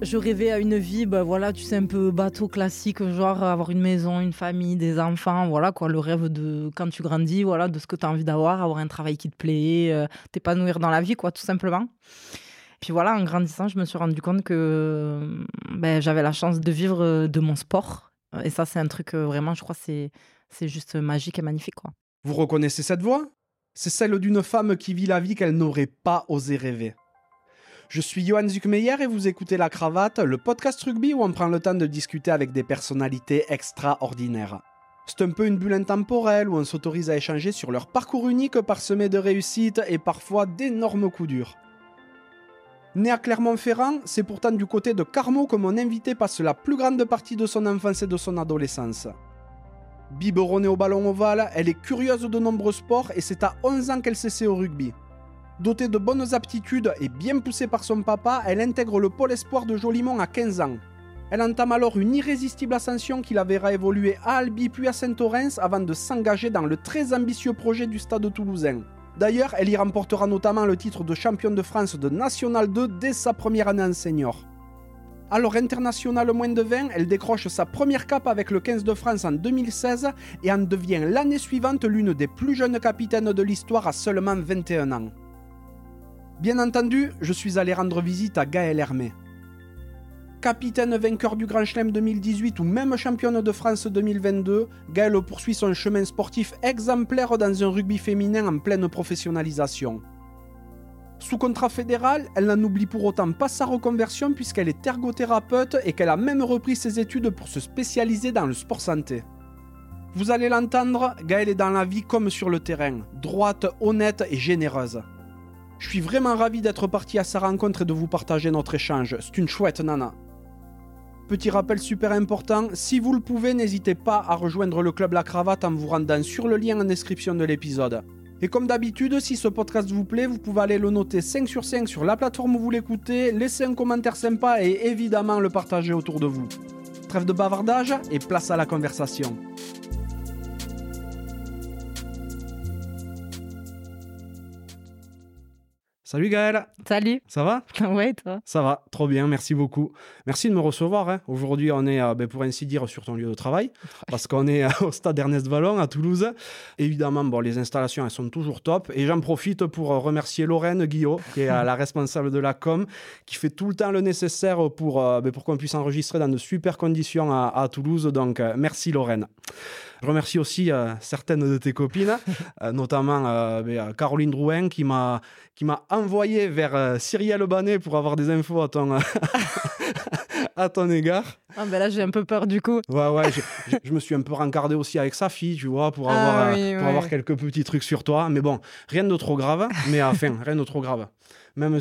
Je rêvais à une vie, bah voilà, tu sais, un peu bateau classique, genre avoir une maison, une famille, des enfants, voilà quoi, le rêve de quand tu grandis, voilà, de ce que tu as envie d'avoir, avoir un travail qui te plaît, t'épanouir dans la vie, quoi, tout simplement. Puis voilà, en grandissant, je me suis rendu compte que j'avais la chance de vivre de mon sport. Et ça, c'est un truc vraiment, je crois, c'est juste magique et magnifique, quoi. Vous reconnaissez cette voix ? C'est celle d'une femme qui vit la vie qu'elle n'aurait pas osé rêver. Je suis Johan Zuckmeyer et vous écoutez La Cravate, le podcast rugby où on prend le temps de discuter avec des personnalités extraordinaires. C'est un peu une bulle intemporelle où on s'autorise à échanger sur leur parcours unique parsemé de réussites et parfois d'énormes coups durs. Né à Clermont-Ferrand, c'est pourtant du côté de Carmaux que mon invité passe la plus grande partie de son enfance et de son adolescence. Biberonnée au ballon ovale, elle est curieuse de nombreux sports et c'est à 11 ans qu'elle s'essaie au rugby. Dotée de bonnes aptitudes et bien poussée par son papa, elle intègre le pôle espoir de Jolimont à 15 ans. Elle entame alors une irrésistible ascension qui la verra évoluer à Albi puis à Saint-Orens avant de s'engager dans le très ambitieux projet du Stade Toulousain. D'ailleurs, elle y remportera notamment le titre de championne de France de National 2 dès sa première année en senior. Alors internationale moins de 20, elle décroche sa première cape avec le 15 de France en 2016 et en devient l'année suivante l'une des plus jeunes capitaines de l'histoire à seulement 21 ans. Bien entendu, je suis allé rendre visite à Gaëlle Hermet. Capitaine vainqueur du Grand Chelem 2018 ou même championne de France 2022, Gaëlle poursuit son chemin sportif exemplaire dans un rugby féminin en pleine professionnalisation. Sous contrat fédéral, elle n'en oublie pour autant pas sa reconversion puisqu'elle est ergothérapeute et qu'elle a même repris ses études pour se spécialiser dans le sport santé. Vous allez l'entendre, Gaëlle est dans la vie comme sur le terrain, droite, honnête et généreuse. Je suis vraiment ravi d'être parti à sa rencontre et de vous partager notre échange, c'est une chouette nana. Petit rappel super important, si vous le pouvez, n'hésitez pas à rejoindre le club La Cravate en vous rendant sur le lien en description de l'épisode. Et comme d'habitude, si ce podcast vous plaît, vous pouvez aller le noter 5/5 sur la plateforme où vous l'écoutez, laisser un commentaire sympa et évidemment le partager autour de vous. Trêve de bavardage et place à la conversation. Salut Gaëlle. Salut. Ça va ? Ouais, toi ? Ça va, trop bien, merci beaucoup. Merci de me recevoir. Hein. Aujourd'hui, on est, pour ainsi dire, sur ton lieu de travail, parce qu'on est au stade Ernest Vallon à Toulouse. Évidemment, bon, les installations, elles sont toujours top. Et j'en profite pour remercier Lorraine Guillot, qui est la responsable de la com, qui fait tout le temps le nécessaire pour qu'on puisse enregistrer dans de super conditions à Toulouse. Donc, merci Lorraine. Je remercie aussi certaines de tes copines, notamment Caroline Drouin, qui m'a envoyé vers Cyrielle Banet pour avoir des infos à ton... à ton égard. Ah ben là, j'ai un peu peur du coup. Ouais, je me suis un peu rencardé aussi avec Safi, tu vois, pour avoir quelques petits trucs sur toi. Mais bon, rien de trop grave. Rien de trop grave. Même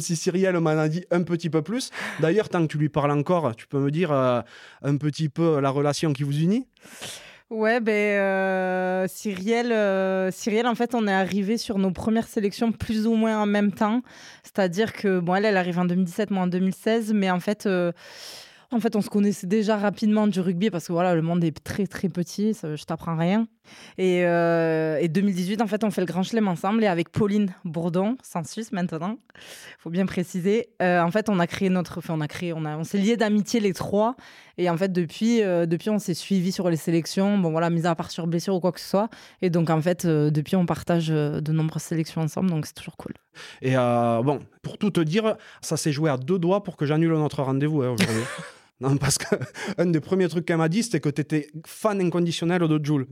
si Cyrielle m'en a dit un petit peu plus. D'ailleurs, tant que tu lui parles encore, tu peux me dire un petit peu la relation qui vous unit ? Ouais, Cyrielle, en fait, on est arrivés sur nos premières sélections plus ou moins en même temps. C'est-à-dire que, elle arrive en 2017, moi en 2016, mais en fait, on se connaissait déjà rapidement du rugby parce que voilà, le monde est très très petit, ça, je t'apprends rien. Et 2018, en fait, on fait le Grand Chelem ensemble et avec Pauline Bourdon, Sensus maintenant, faut bien préciser. En fait, on a créé on s'est liés d'amitié les trois et en fait depuis on s'est suivis sur les sélections, mis à part sur blessure ou quoi que ce soit. Et donc en fait depuis on partage de nombreuses sélections ensemble, donc c'est toujours cool. Et pour tout te dire, ça s'est joué à 2 doigts pour que j'annule notre rendez-vous aujourd'hui. Non, parce qu'un des premiers trucs qu'elle m'a dit, c'était que tu étais fan inconditionnel de Joule.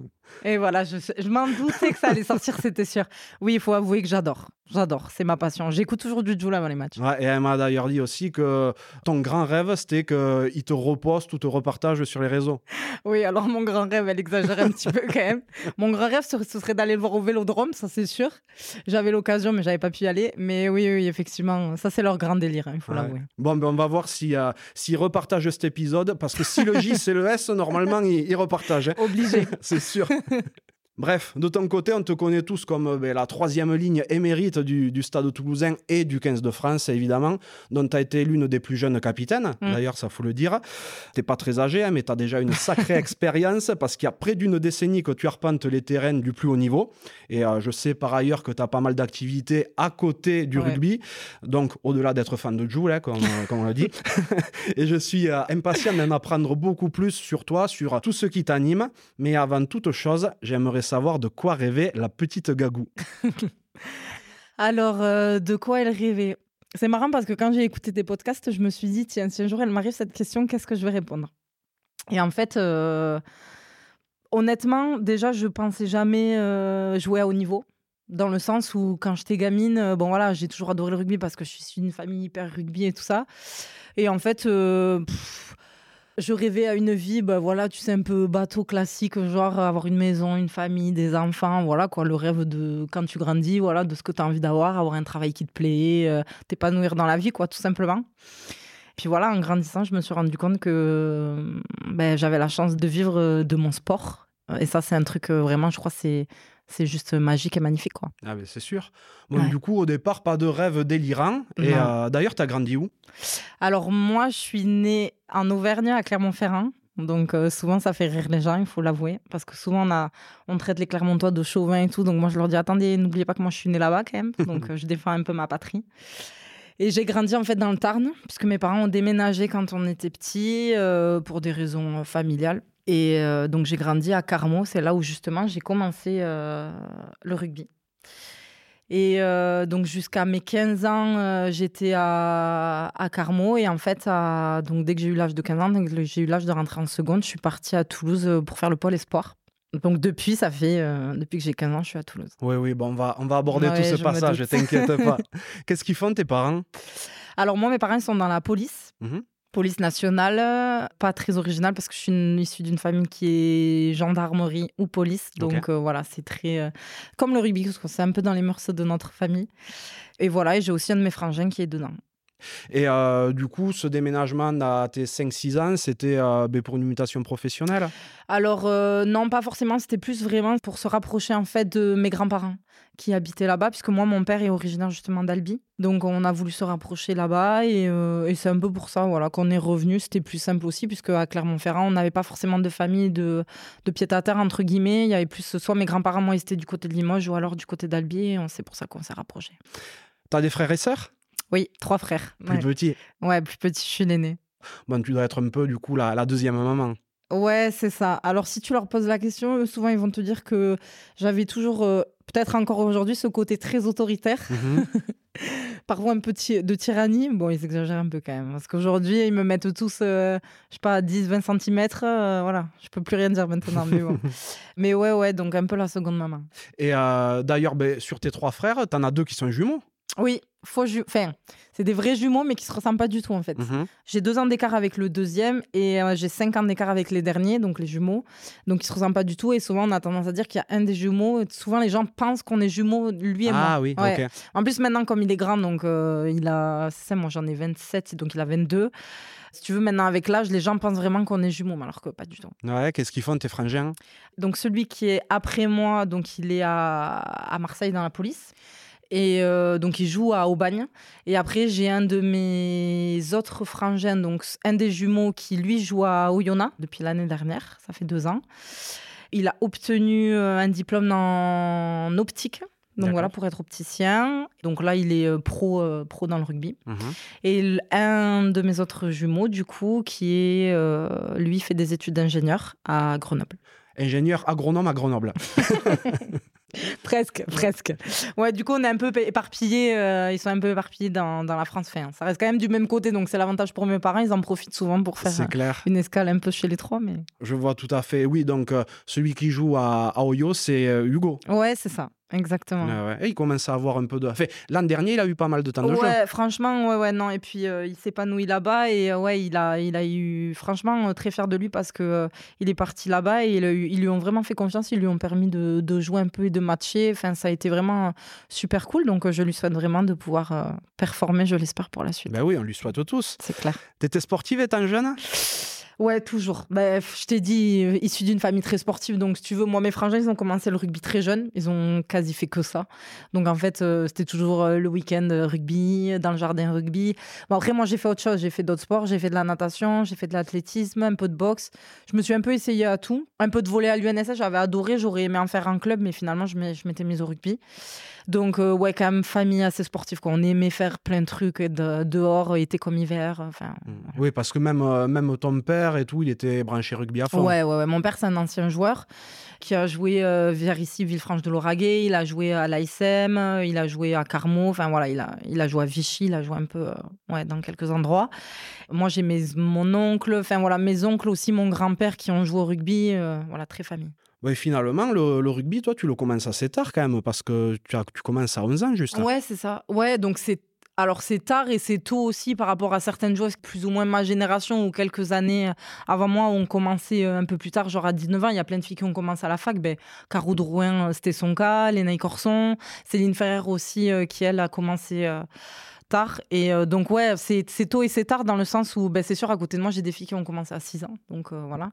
Et voilà, je m'en doutais que ça allait sortir, c'était sûr. Oui, il faut avouer que j'adore, c'est ma passion. J'écoute toujours du Joule avant les matchs. Ouais, et elle m'a d'ailleurs dit aussi que ton grand rêve, c'était qu'il te reposte ou te repartage sur les réseaux. Oui, alors mon grand rêve, elle exagère un petit peu quand même. Mon grand rêve, ce serait d'aller le voir au Vélodrome, ça c'est sûr. J'avais l'occasion, mais j'avais pas pu y aller. Mais oui, effectivement, ça c'est leur grand délire, hein, il faut l'avouer. Bon, on va voir s'ils repartagent cet épisode, parce que si le J c'est le S, normalement, il repartage. Obligé. C'est sûr. Bref, de ton côté, on te connaît tous comme la troisième ligne émérite du Stade Toulousain et du 15 de France, évidemment, dont tu as été l'une des plus jeunes capitaines. D'ailleurs, ça faut le dire. T'es pas très âgé, mais tu as déjà une sacrée expérience parce qu'il y a près d'une décennie que tu arpentes les terrains du plus haut niveau. Et je sais par ailleurs que tu as pas mal d'activités à côté du rugby. Donc, au-delà d'être fan de Joule, comme on l'a dit. Et je suis impatient d'en apprendre beaucoup plus sur toi, sur tout ce qui t'anime. Mais avant toute chose, j'aimerais savoir de quoi rêvait la petite Gagou. Alors, de quoi elle rêvait ? C'est marrant parce que quand j'ai écouté tes podcasts, je me suis dit, tiens, si un jour elle m'arrive cette question, qu'est-ce que je vais répondre ? Et en fait, honnêtement, déjà, je ne pensais jamais jouer à haut niveau. Dans le sens où, quand j'étais gamine, j'ai toujours adoré le rugby parce que je suis une famille hyper rugby et tout ça. Et en fait... je rêvais à une vie, un peu bateau classique, genre avoir une maison, une famille, des enfants, le rêve de quand tu grandis, de ce que tu as envie d'avoir, avoir un travail qui te plaît, t'épanouir dans la vie, tout simplement. Puis en grandissant, je me suis rendu compte que j'avais la chance de vivre de mon sport. Et ça, c'est un truc vraiment, je crois, c'est juste magique et magnifique, Ah ben c'est sûr. Bon, du coup, au départ, pas de rêve délirant. Et d'ailleurs, t'as grandi où ? Alors moi, je suis née en Auvergne, à Clermont-Ferrand. Donc souvent, ça fait rire les gens, il faut l'avouer. Parce que souvent, on traite les Clermontois de chauvins et tout. Donc moi, je leur dis, attendez, n'oubliez pas que moi, je suis née là-bas quand même. Donc je défends un peu ma patrie. Et j'ai grandi en fait dans le Tarn, puisque mes parents ont déménagé quand on était petits pour des raisons familiales. Et donc, j'ai grandi à Carmaux. C'est là où, justement, j'ai commencé le rugby. Et donc, jusqu'à mes 15 ans, j'étais à Carmaux. Et en fait, dès que j'ai eu l'âge de 15 ans, j'ai eu l'âge de rentrer en seconde, je suis partie à Toulouse pour faire le pôle espoir. Donc, depuis, ça fait... depuis que j'ai 15 ans, je suis à Toulouse. Oui, on va aborder tout ce passage, ne t'inquiète pas. Qu'est-ce qu'ils font, tes parents ? Alors, moi, mes parents, ils sont dans la police. Police nationale, pas très originale parce que je suis issue d'une famille qui est gendarmerie ou police. Donc c'est très... comme le rugby, parce que c'est un peu dans les mœurs de notre famille. Et voilà, et j'ai aussi un de mes frangins qui est dedans. Et du coup, ce déménagement à tes 5-6 ans, c'était pour une mutation professionnelle ? Alors non, pas forcément. C'était plus vraiment pour se rapprocher en fait de mes grands-parents qui habitaient là-bas, puisque moi, mon père est originaire justement d'Albi. Donc, on a voulu se rapprocher là-bas et c'est un peu pour ça qu'on est revenu. C'était plus simple aussi, puisque à Clermont-Ferrand, on n'avait pas forcément de famille de pied-à-terre, entre guillemets. Il y avait plus soit mes grands-parents, moi, ils étaient du côté de Limoges ou alors du côté d'Albi. Et c'est pour ça qu'on s'est rapprochés. T'as des frères et sœurs ? Oui, 3 frères. Plus petit ? Ouais, plus petit, je suis l'aîné. Bon, tu dois être un peu, du coup, la deuxième maman. Ouais, c'est ça. Alors, si tu leur poses la question, eux, souvent, ils vont te dire que j'avais toujours, peut-être encore aujourd'hui, ce côté très autoritaire. Parfois un peu de tyrannie. Bon, ils exagèrent un peu quand même. Parce qu'aujourd'hui, ils me mettent tous, je sais pas, 10-20 cm. Je peux plus rien dire maintenant. Mais, bon. Mais ouais, donc un peu la seconde maman. Et d'ailleurs, sur tes 3 frères, t'en as 2 qui sont jumeaux. Oui, c'est des vrais jumeaux, mais qui se ressemblent pas du tout, en fait. J'ai 2 ans d'écart avec le deuxième et j'ai 5 ans d'écart avec les derniers, donc les jumeaux. Donc, ils se ressemblent pas du tout. Et souvent, on a tendance à dire qu'il y a un des jumeaux. Souvent, les gens pensent qu'on est jumeaux, lui et moi. Ah oui, ouais. OK. En plus, maintenant, comme il est grand, donc moi, j'en ai 27, donc il a 22. Si tu veux, maintenant, avec l'âge, les gens pensent vraiment qu'on est jumeaux, alors que pas du tout. Ouais, qu'est-ce qu'ils font, tes frangins ? Donc, celui qui est après moi, donc il est à Marseille, dans la police. Et donc, il joue à Aubagne. Et après, j'ai un de mes autres frangins, donc un des jumeaux qui, lui, joue à Oyonnax depuis l'année dernière. Ça fait 2 ans. Il a obtenu un diplôme en optique. Donc pour être opticien. Donc là, il est pro dans le rugby. Et un de mes autres jumeaux, du coup, qui est, lui, fait des études d'ingénieur à Grenoble. Ingénieur agronome à Grenoble. Presque. Ouais, du coup, on est un peu éparpillés. Ils sont un peu éparpillés dans la France. Enfin, ça reste quand même du même côté, donc c'est l'avantage pour mes parents. Ils en profitent souvent pour faire une escale un peu chez les 3. Mais... Je vois tout à fait. Oui, donc celui qui joue à Oyo, c'est Hugo. Ouais, c'est ça. Exactement. Et il commence à avoir un peu de... Enfin, l'an dernier, il a eu pas mal de temps de jeu. Ouais, franchement, non. Et puis, il s'épanouit là-bas. Et il a eu... Franchement, très fier de lui parce qu'il est parti là-bas. Et ils lui ont vraiment fait confiance. Ils lui ont permis de jouer un peu et de matcher. Enfin, ça a été vraiment super cool. Donc, je lui souhaite vraiment de pouvoir performer, je l'espère, pour la suite. Ben oui, on lui souhaite tous. C'est clair. T'étais sportive étant jeune ? Ouais, toujours. Bref, je t'ai dit, issu d'une famille très sportive. Donc, si tu veux, moi, mes frangins, ils ont commencé le rugby très jeune. Ils ont quasi fait que ça. Donc, en fait, c'était toujours le week-end rugby, dans le jardin rugby. Bon, après, moi, j'ai fait autre chose. J'ai fait d'autres sports. J'ai fait de la natation, j'ai fait de l'athlétisme, un peu de boxe. Je me suis un peu essayée à tout. Un peu de volley à l'UNSA, j'avais adoré. J'aurais aimé en faire un club, mais finalement, je m'étais mise au rugby. Donc, ouais, quand même, famille assez sportive, quoi. On aimait faire plein de trucs dehors, été comme hiver. Enfin, voilà. Oui, parce que même ton père et tout, il était branché rugby à fond. Ouais. Mon père, c'est un ancien joueur qui a joué vers ici, Villefranche-de-Lauragais. Il a joué à l'ASM, il a joué à Carmaux. Enfin, voilà, il a joué à Vichy, il a joué un peu dans quelques endroits. Moi, j'ai mon oncle, enfin, voilà, mes oncles aussi, mon grand-père qui ont joué au rugby. Voilà, très famille. Ouais, finalement, le rugby, toi, tu le commences assez tard quand même, parce que tu commences à 11 ans, juste. Ouais, c'est ça. Ouais, donc c'est tard et c'est tôt aussi par rapport à certaines joueuses, plus ou moins ma génération ou quelques années avant moi, on commençait un peu plus tard, genre à 19 ans. Il y a plein de filles qui ont commencé à la fac. Caro Drouin, c'était son cas, Lénaï Corson, Céline Ferrer aussi, qui elle a commencé tard. Et donc, ouais, c'est tôt et c'est tard dans le sens où, c'est sûr, à côté de moi, j'ai des filles qui ont commencé à 6 ans. Donc, voilà.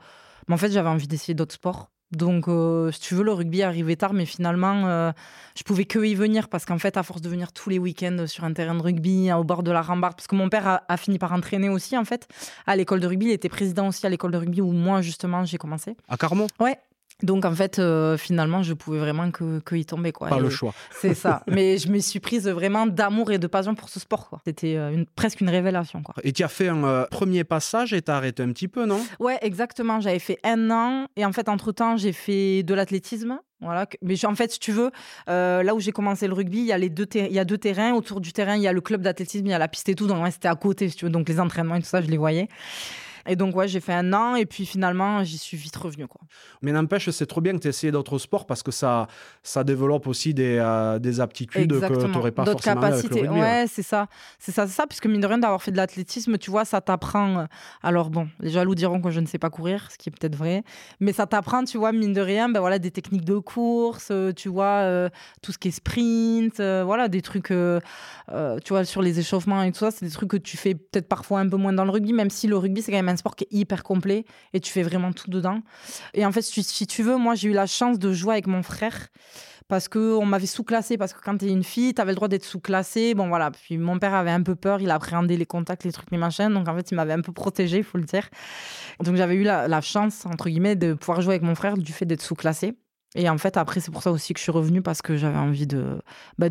Mais en fait, j'avais envie d'essayer d'autres sports. Donc, si tu veux, le rugby arrivait tard, mais finalement, je pouvais que y venir parce qu'en fait, à force de venir tous les week-ends sur un terrain de rugby, au bord de la rambarde, parce que mon père a fini par entraîner aussi, en fait, à l'école de rugby. Il était président aussi à l'école de rugby où moi, justement, j'ai commencé. À Carmont ? Ouais. Donc, en fait, finalement, je pouvais vraiment que y tomber, quoi. Pas le choix. C'est ça. Mais je me suis prise vraiment d'amour et de passion pour ce sport, quoi. C'était presque une révélation, quoi. Et tu as fait un premier passage et t'as arrêté un petit peu, non ? Ouais, exactement. J'avais fait 1 an. Et en fait, entre-temps, j'ai fait de l'athlétisme. Voilà. Mais en fait, si tu veux, là où j'ai commencé le rugby, il y a deux terrains. Autour du terrain, il y a le club d'athlétisme, il y a la piste et tout. Donc, ouais, c'était à côté, si tu veux. Donc, les entraînements et tout ça, je les voyais. Et donc, ouais, j'ai fait 1 an et puis finalement, j'y suis vite revenue, quoi. Mais n'empêche, c'est trop bien que tu aies essayé d'autres sports parce que ça développe aussi des aptitudes. Exactement. Que tu n'aurais pas d'autres forcément capacités. Avec le rugby. Ouais, c'est ça. Puisque mine de rien, d'avoir fait de l'athlétisme, tu vois, ça t'apprend. Alors bon, les jaloux diront que je ne sais pas courir, ce qui est peut-être vrai. Mais ça t'apprend, tu vois, mine de rien, voilà, des techniques de course, tu vois, tout ce qui est sprint, voilà, des trucs, tu vois, sur les échauffements et tout ça. C'est des trucs que tu fais peut-être parfois un peu moins dans le rugby, même si le rugby, c'est quand même un sport qui est hyper complet et tu fais vraiment tout dedans. Et en fait, si tu veux, moi, j'ai eu la chance de jouer avec mon frère parce qu'on m'avait sous-classée. Parce que quand t'es une fille, t'avais le droit d'être sous-classée. Bon, voilà. Puis mon père avait un peu peur. Il appréhendait les contacts, les trucs, les machins. Donc, en fait, il m'avait un peu protégée, il faut le dire. Donc, j'avais eu la chance, entre guillemets, de pouvoir jouer avec mon frère du fait d'être sous-classée. Et en fait, après, c'est pour ça aussi que je suis revenue parce que j'avais envie de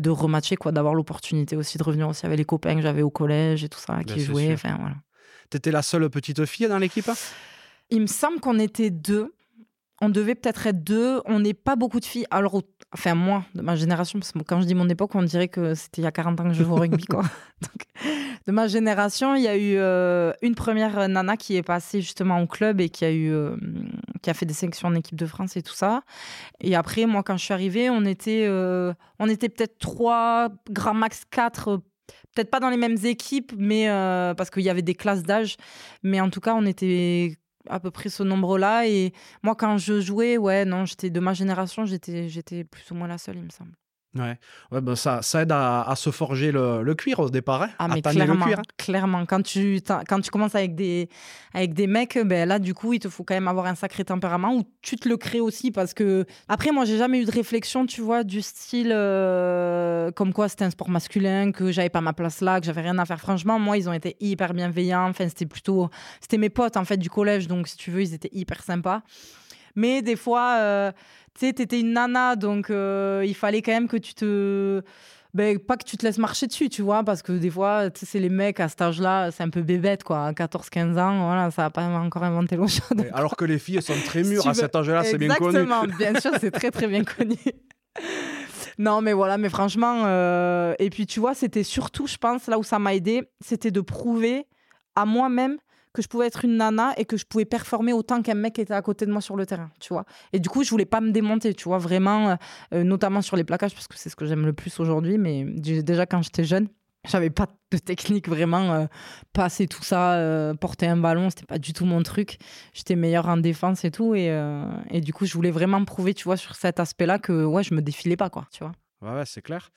rematcher, quoi, d'avoir l'opportunité aussi de revenir aussi avec les copains que j'avais au collège et tout ça, qui jouaient. Enfin, voilà. T'étais la seule petite fille dans l'équipe ? Il me semble qu'on était 2. On devait peut-être être 2. On n'est pas beaucoup de filles. Alors, enfin, moi, de ma génération, parce que quand je dis mon époque, on dirait que c'était il y a 40 ans que je joue au rugby, quoi. Donc, de ma génération, il y a eu une première nana qui est passée justement au club et qui a fait des sélections en équipe de France et tout ça. Et après, moi, quand je suis arrivée, on était peut-être 3, grand max 4. Peut-être pas dans les mêmes équipes, mais parce qu'il y avait des classes d'âge. Mais en tout cas, on était à peu près ce nombre-là. Et moi, quand je jouais, ouais, non, j'étais de ma génération, j'étais plus ou moins la seule, il me semble. Ouais, ça aide à se forger le cuir au départ, hein, à tanner le cuir. Clairement, quand tu commences avec des mecs, là, du coup, il te faut quand même avoir un sacré tempérament où tu te le crées aussi parce que... Après, moi, j'ai jamais eu de réflexion, tu vois, du style comme quoi c'était un sport masculin, que j'avais pas ma place là, que j'avais rien à faire. Franchement, moi, ils ont été hyper bienveillants. Enfin, c'était mes potes, en fait, du collège. Donc, si tu veux, ils étaient hyper sympas. Mais des fois... Tu sais, t'étais une nana, donc il fallait quand même que tu te... pas que tu te laisses marcher dessus, tu vois, parce que des fois, tu sais, les mecs à cet âge-là, c'est un peu bébête, quoi. 14-15 ans, voilà, ça n'a pas encore inventé l'eau chaude. Alors que les filles sont très mûres à cet âge-là, c'est bien connu. Exactement, bien sûr, c'est très, très bien connu. Non, mais voilà, mais franchement... Et puis, tu vois, c'était surtout, je pense, là où ça m'a aidée, c'était de prouver à moi-même que je pouvais être une nana et que je pouvais performer autant qu'un mec qui était à côté de moi sur le terrain, tu vois. Et du coup, je voulais pas me démonter, tu vois, vraiment, notamment sur les plaquages, parce que c'est ce que j'aime le plus aujourd'hui, mais déjà quand j'étais jeune, j'avais pas de technique vraiment, passer tout ça, porter un ballon, c'était pas du tout mon truc. J'étais meilleure en défense et tout, et du coup, je voulais vraiment prouver, tu vois, sur cet aspect-là que, ouais, je me défilais pas, quoi, tu vois. Ouais, c'est clair.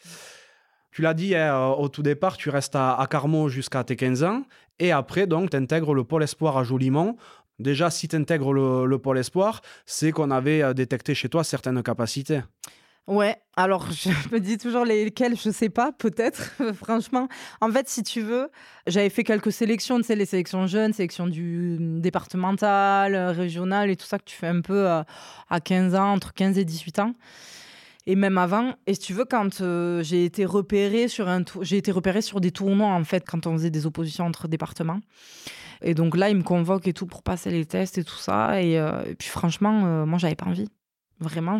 Tu l'as dit, au tout départ, tu restes à Carmaux jusqu'à tes 15 ans. Et après, donc, tu intègres le pôle espoir à Jolimont Déjà, si tu intègres le pôle espoir, c'est qu'on avait détecté chez toi certaines capacités. Ouais, alors je me dis toujours lesquelles, je sais pas, peut-être, franchement. En fait, si tu veux, j'avais fait quelques sélections, tu sais, les sélections jeunes, sélections du départemental, régional et tout ça que tu fais un peu à 15 ans, entre 15 et 18 ans. Et même avant, et si tu veux, quand j'ai été repérée sur des tournois, en fait, quand on faisait des oppositions entre départements. Et donc là, ils me convoquent et tout pour passer les tests et tout ça. Et puis franchement, moi, j'avais pas envie. Vraiment,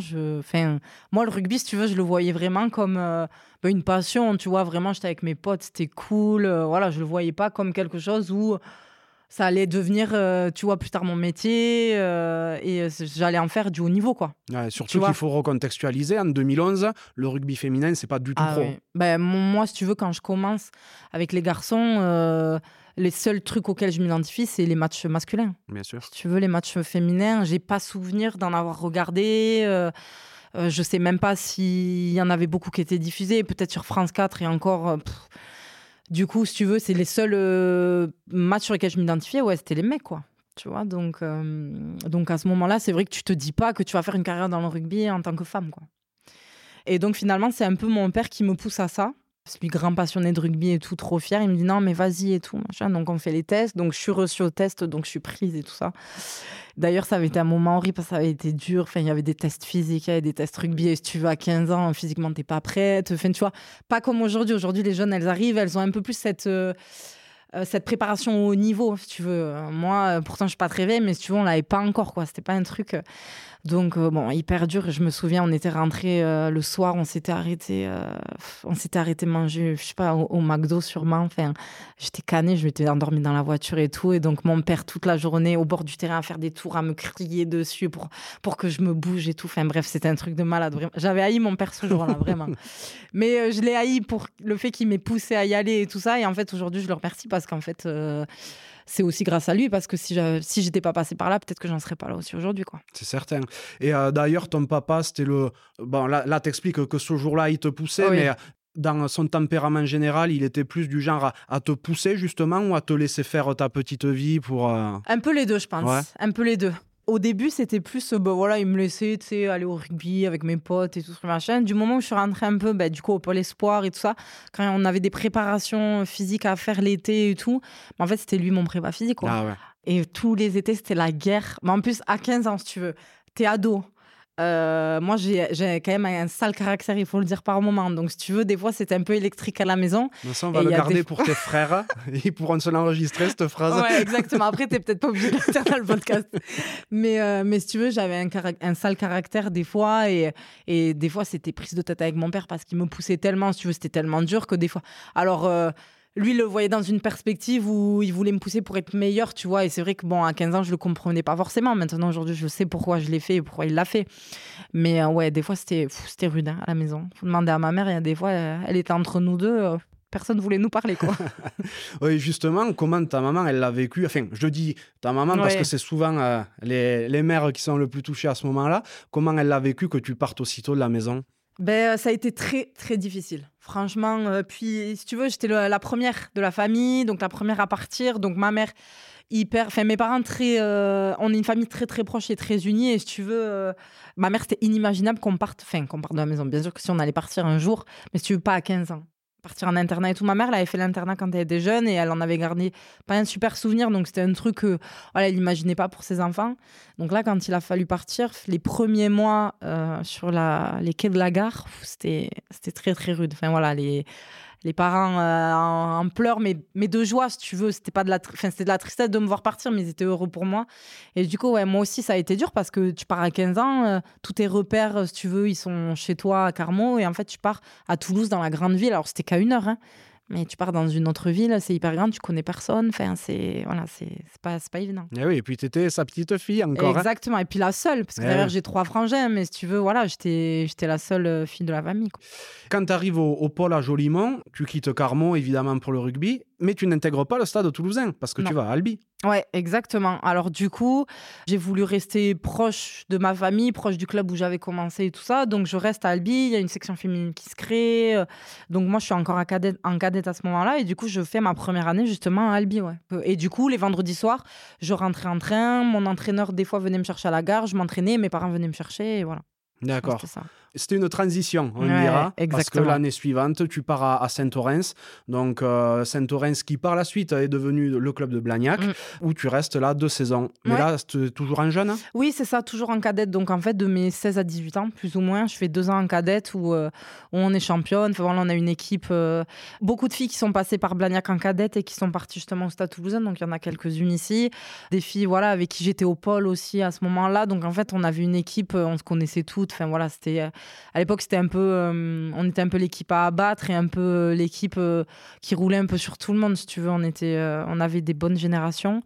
moi, le rugby, si tu veux, je le voyais vraiment comme une passion. Tu vois, vraiment, j'étais avec mes potes, c'était cool. Voilà, je le voyais pas comme quelque chose où ça allait devenir, tu vois, plus tard mon métier et j'allais en faire du haut niveau, quoi. Ouais, surtout qu'il faut recontextualiser. En 2011, le rugby féminin, c'est pas du tout pro. Ouais. Ben, moi, si tu veux, quand je commence avec les garçons, les seuls trucs auxquels je m'identifie, c'est les matchs masculins. Bien sûr. Si tu veux, les matchs féminins, j'ai pas souvenir d'en avoir regardé. Je sais même pas s'il y en avait beaucoup qui étaient diffusés, peut-être sur France 4 et encore... Du coup, si tu veux, c'est les seuls matchs sur lesquels je m'identifiais. Ouais, c'était les mecs, quoi. Tu vois, donc à ce moment-là, c'est vrai que tu te dis pas que tu vas faire une carrière dans le rugby en tant que femme, quoi. Et donc, finalement, c'est un peu mon père qui me pousse à ça. C'est lui, grand passionné de rugby et tout, trop fier. Il me dit non, mais vas-y et tout, machin. Donc, on fait les tests. Donc, je suis reçue au test, donc je suis prise et tout ça. D'ailleurs, ça avait été un moment horrible parce que ça avait été dur. Enfin, il y avait des tests physiques, il y avait des tests rugby. Et si tu vas à 15 ans, physiquement, t'es pas prête. Enfin, tu vois, pas comme aujourd'hui. Aujourd'hui, les jeunes, elles arrivent, elles ont un peu plus cette préparation au niveau, si tu veux. Moi, pourtant, je suis pas très vieille, mais si tu veux, on l'avait pas encore, quoi. C'était pas un truc. Donc, hyper dur. Je me souviens, on était rentrés le soir, on s'était arrêté manger, je sais pas, au McDo sûrement. Enfin, j'étais canée, je m'étais endormie dans la voiture et tout. Et donc, mon père, toute la journée, au bord du terrain, à faire des tours, à me crier dessus pour que je me bouge et tout. Enfin, bref, c'était un truc de malade. Vraiment. J'avais haï mon père ce jour-là, vraiment. Mais je l'ai haï pour le fait qu'il m'ait poussé à y aller et tout ça. Et en fait, aujourd'hui, je le remercie parce qu'en fait, c'est aussi grâce à lui, parce que si j'étais pas passée par là, peut-être que j'en serais pas là aussi aujourd'hui, quoi. C'est certain. Et d'ailleurs, ton papa, c'était le... Bon, là t'expliques que ce jour-là, il te poussait, oui. Mais dans son tempérament général, il était plus du genre à te pousser, justement, ou à te laisser faire ta petite vie pour... Un peu les deux, je pense. Ouais. Un peu les deux. Au début, c'était plus... il me laissait, tu sais, aller au rugby avec mes potes et tout ce machin. Du moment où je suis rentrée un peu, du coup, au pôle espoir et tout ça, quand on avait des préparations physiques à faire l'été et tout, en fait, c'était lui mon prépa physique, quoi. Ah ouais. Et tous les étés, c'était la guerre. Mais en plus, à 15 ans, si tu veux... T'es ado. Moi, j'ai quand même un sale caractère, il faut le dire, par moment. Donc, si tu veux, des fois, c'était un peu électrique à la maison. Mais ça, on va le garder pour tes frères. Ils pourront se l'enregistrer, cette phrase. Ouais, exactement. Après, t'es peut-être pas obligé de le faire dans le podcast. Mais si tu veux, j'avais un sale caractère des fois. Et des fois, c'était prise de tête avec mon père parce qu'il me poussait tellement. Si tu veux, c'était tellement dur que des fois... Alors... Lui, il le voyait dans une perspective où il voulait me pousser pour être meilleur, tu vois. Et c'est vrai que, à 15 ans, je le comprenais pas forcément. Maintenant, aujourd'hui, je sais pourquoi je l'ai fait et pourquoi il l'a fait. Mais ouais, des fois, c'était rude, hein, à la maison. Faut demander à ma mère, et des fois, elle était entre nous deux... Personne ne voulait nous parler, quoi. Oui, justement, comment ta maman, elle l'a vécu? Enfin, je dis ta maman, ouais, parce que c'est souvent les mères qui sont le plus touchées à ce moment-là. Comment elle l'a vécu que tu partes aussitôt de la maison? Ça a été très, très difficile. Franchement, puis si tu veux, j'étais la première de la famille, donc la première à partir. Donc ma mère, mes parents, on est une famille très, très proche et très unie. Et si tu veux, ma mère, c'était inimaginable qu'on parte de la maison. Bien sûr que si on allait partir un jour, mais si tu veux, pas à 15 ans. Partir en internat et tout. Ma mère, elle avait fait l'internat quand elle était jeune et elle en avait gardé pas un super souvenir. Donc, c'était un truc que, elle n'imaginait pas pour ses enfants. Donc là, quand il a fallu partir, les premiers mois sur les quais de la gare, c'était très, très rude. Enfin, voilà, les parents en pleurs, mais de joie, si tu veux. C'était pas c'était de la tristesse de me voir partir, mais ils étaient heureux pour moi. Et du coup, ouais, moi aussi, ça a été dur parce que tu pars à 15 ans, tous tes repères, si tu veux, ils sont chez toi à Carmaux. Et en fait, tu pars à Toulouse, dans la grande ville. Alors, c'était qu'à 1 heure, hein, mais tu pars dans une autre ville, c'est hyper grande, tu connais personne. Enfin, c'est pas évident. Et oui, et puis, tu étais sa petite fille encore. Exactement, hein. Et puis la seule, parce que d'ailleurs, j'ai 3 frangins, mais si tu veux, voilà, j'étais la seule fille de la famille, quoi. Quand tu arrives au pôle à Jolimont, tu quittes Carmaux, évidemment, pour le rugby, mais tu n'intègres pas le stade toulousain parce que non. Tu vas à Albi. Ouais, exactement. Alors du coup, j'ai voulu rester proche de ma famille, proche du club où j'avais commencé et tout ça. Donc je reste à Albi, il y a une section féminine qui se crée. Donc moi, je suis encore en cadette à ce moment-là. Et du coup, je fais ma première année justement à Albi. Ouais. Et du coup, les vendredis soirs, je rentrais en train. Mon entraîneur, des fois, venait me chercher à la gare. Je m'entraînais, mes parents venaient me chercher et voilà. D'accord. C'était une transition, on dira, exactement. Parce que l'année suivante, tu pars à Saint-Orens. Donc Saint-Orens qui, par la suite, est devenu le club de Blagnac, où tu restes là 2 saisons. Mais là, toujours en jeune, hein ? Oui, c'est ça, toujours en cadette. Donc en fait, de mes 16 à 18 ans, plus ou moins, je fais 2 ans en cadette où on est championne. Enfin, voilà, on a une équipe, beaucoup de filles qui sont passées par Blagnac en cadette et qui sont parties justement au Stade Toulousain. Donc il y en a quelques-unes ici. Des filles voilà, avec qui j'étais au pôle aussi à ce moment-là. Donc en fait, on avait une équipe, on se connaissait toutes. Enfin voilà, c'était... À l'époque, c'était un peu, on était un peu l'équipe à abattre et un peu l'équipe qui roulait un peu sur tout le monde, si tu veux. On avait des bonnes générations.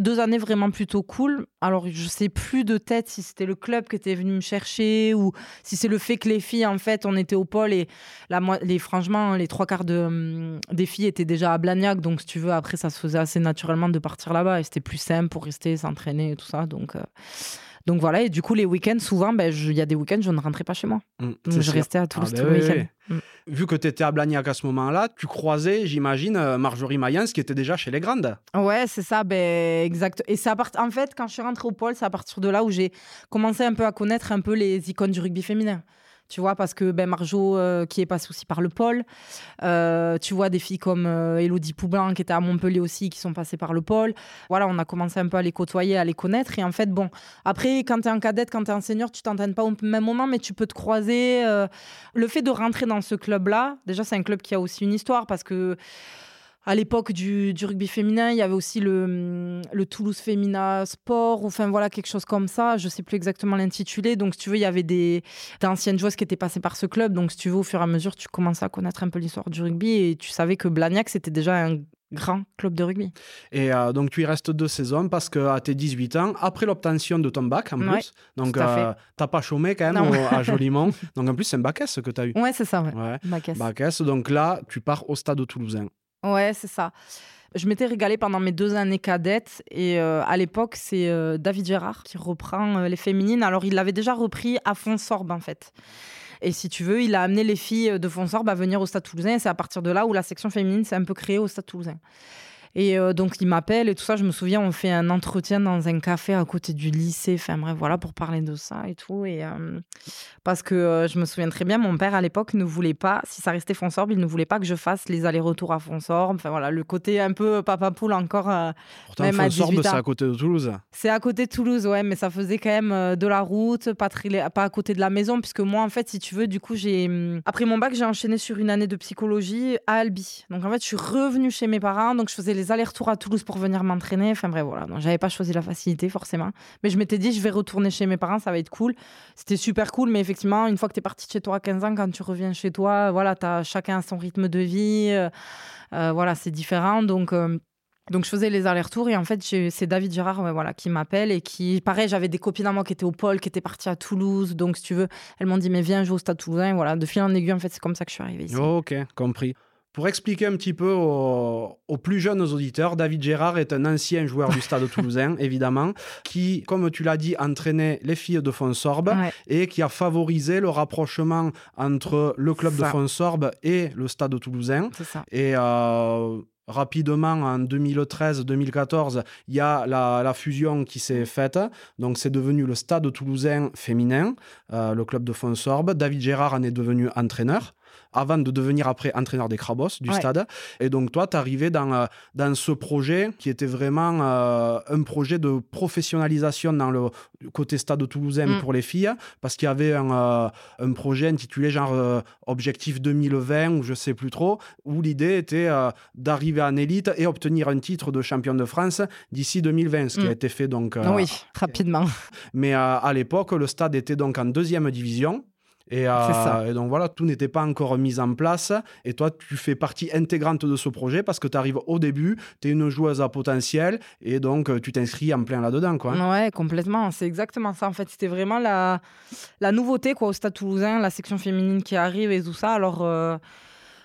2 années vraiment plutôt cool. Alors, je ne sais plus de tête si c'était le club qui était venu me chercher ou si c'est le fait que les filles, en fait, on était au pôle et franchement, les 3/4 des filles étaient déjà à Blagnac. Donc, si tu veux, après, ça se faisait assez naturellement de partir là-bas et c'était plus simple pour rester, s'entraîner et tout ça. Donc voilà, et du coup, les week-ends, souvent, y a des week-ends, je ne rentrais pas chez moi. Donc je restais à Toulouse tous les week-ends. Vu que tu étais à Blagnac à ce moment-là, tu croisais, j'imagine, Marjorie Mayence qui était déjà chez les grandes. Ouais, c'est ça, exact. Et c'est en fait, quand je suis rentrée au pôle, c'est à partir de là où j'ai commencé un peu à connaître un peu les icônes du rugby féminin. Tu vois, parce que Marjo, qui est passée aussi par le pôle, tu vois des filles comme Élodie Poublan, qui était à Montpellier aussi, qui sont passées par le pôle. Voilà, on a commencé un peu à les côtoyer, à les connaître. Et en fait, après, quand t'es en cadette, quand t'es en senior, tu t'entraînes pas au même moment, mais tu peux te croiser. Le fait de rentrer dans ce club-là, déjà, c'est un club qui a aussi une histoire, parce que à l'époque du rugby féminin, il y avait aussi le Toulouse Féminin Sport, ou enfin voilà, quelque chose comme ça. Je ne sais plus exactement l'intitulé. Donc, si tu veux, il y avait d'anciennes joueuses qui étaient passées par ce club. Donc, si tu veux, au fur et à mesure, tu commençais à connaître un peu l'histoire du rugby et tu savais que Blagnac, c'était déjà un grand club de rugby. Et donc, tu y restes 2 saisons parce qu'à tes 18 ans, après l'obtention de ton bac, en plus, donc tu n'as pas chômé quand même à Jolimont. Donc, en plus, c'est un bac S que tu as eu. Ouais, c'est ça. Ouais. Bac S. Donc là, tu pars au Stade Toulousain. Ouais, c'est ça. Je m'étais régalée pendant mes 2 années cadettes et à l'époque, c'est David Gérard qui reprend les féminines. Alors, il l'avait déjà repris à Fonsorbes, en fait. Et si tu veux, il a amené les filles de Fonsorbes à venir au Stade Toulousain. Et c'est à partir de là où la section féminine s'est un peu créée au Stade Toulousain. Et donc, il m'appelle et tout ça. Je me souviens, on fait un entretien dans un café à côté du lycée. Enfin bref, voilà, pour parler de ça et tout. Et, parce que je me souviens très bien, mon père, à l'époque, ne voulait pas, si ça restait Fonsorbes, il ne voulait pas que je fasse les allers-retours à Fonsorbes. Enfin voilà, le côté un peu papa poule encore, pourtant, même à 18 ans. Pourtant, Fonsorbes, c'est à côté de Toulouse. C'est à côté de Toulouse, ouais, mais ça faisait quand même de la route, pas à côté de la maison. Puisque moi, en fait, si tu veux, du coup, après mon bac, j'ai enchaîné sur une année de psychologie à Albi. Donc, en fait, je suis revenue chez mes parents, donc je faisais les allers-retours à Toulouse pour venir m'entraîner. Enfin bref, voilà. Donc, j'avais pas choisi la facilité, forcément. Mais je m'étais dit, je vais retourner chez mes parents, ça va être cool. C'était super cool, mais effectivement, une fois que t'es partie de chez toi à 15 ans, quand tu reviens chez toi, voilà, chacun a son rythme de vie. Voilà, c'est différent. Donc, je faisais les allers-retours et en fait, c'est David Gérard qui m'appelle et qui... Pareil, j'avais des copines à moi qui étaient au pôle, qui étaient parties à Toulouse. Donc, si tu veux, elles m'ont dit, mais viens jouer au Stade Toulousain. Voilà, de fil en aiguille, en fait, c'est comme ça que je suis arrivée ici. Oh, ok, compris. Pour expliquer un petit peu aux plus jeunes auditeurs, David Gérard est un ancien joueur du Stade Toulousain, évidemment, qui, comme tu l'as dit, entraînait les filles de Fonsorbes et qui a favorisé le rapprochement entre le club de Fonsorbes et le Stade Toulousain. C'est ça. Et... rapidement, en 2013-2014, il y a la fusion qui s'est faite. Donc, c'est devenu le Stade Toulousain féminin, le club de Fonsorbes. David Gérard en est devenu entraîneur, avant de devenir après entraîneur des Crabos du stade. Et donc, toi, tu arrivais dans ce projet qui était vraiment un projet de professionnalisation dans le côté Stade Toulousain pour les filles, parce qu'il y avait un projet intitulé genre Objectif 2020 ou je ne sais plus trop, où l'idée était d'arriver en élite et obtenir un titre de champion de France d'ici 2020, ce qui a été fait donc... oui, rapidement. Mais à l'époque, le stade était donc en 2e division. Et donc voilà, tout n'était pas encore mis en place. Et toi, tu fais partie intégrante de ce projet parce que tu arrives au début, tu es une joueuse à potentiel et donc tu t'inscris en plein là-dedans, quoi. Ouais, complètement. C'est exactement ça. En fait, c'était vraiment la nouveauté, quoi, au Stade Toulousain, la section féminine qui arrive et tout ça. Alors...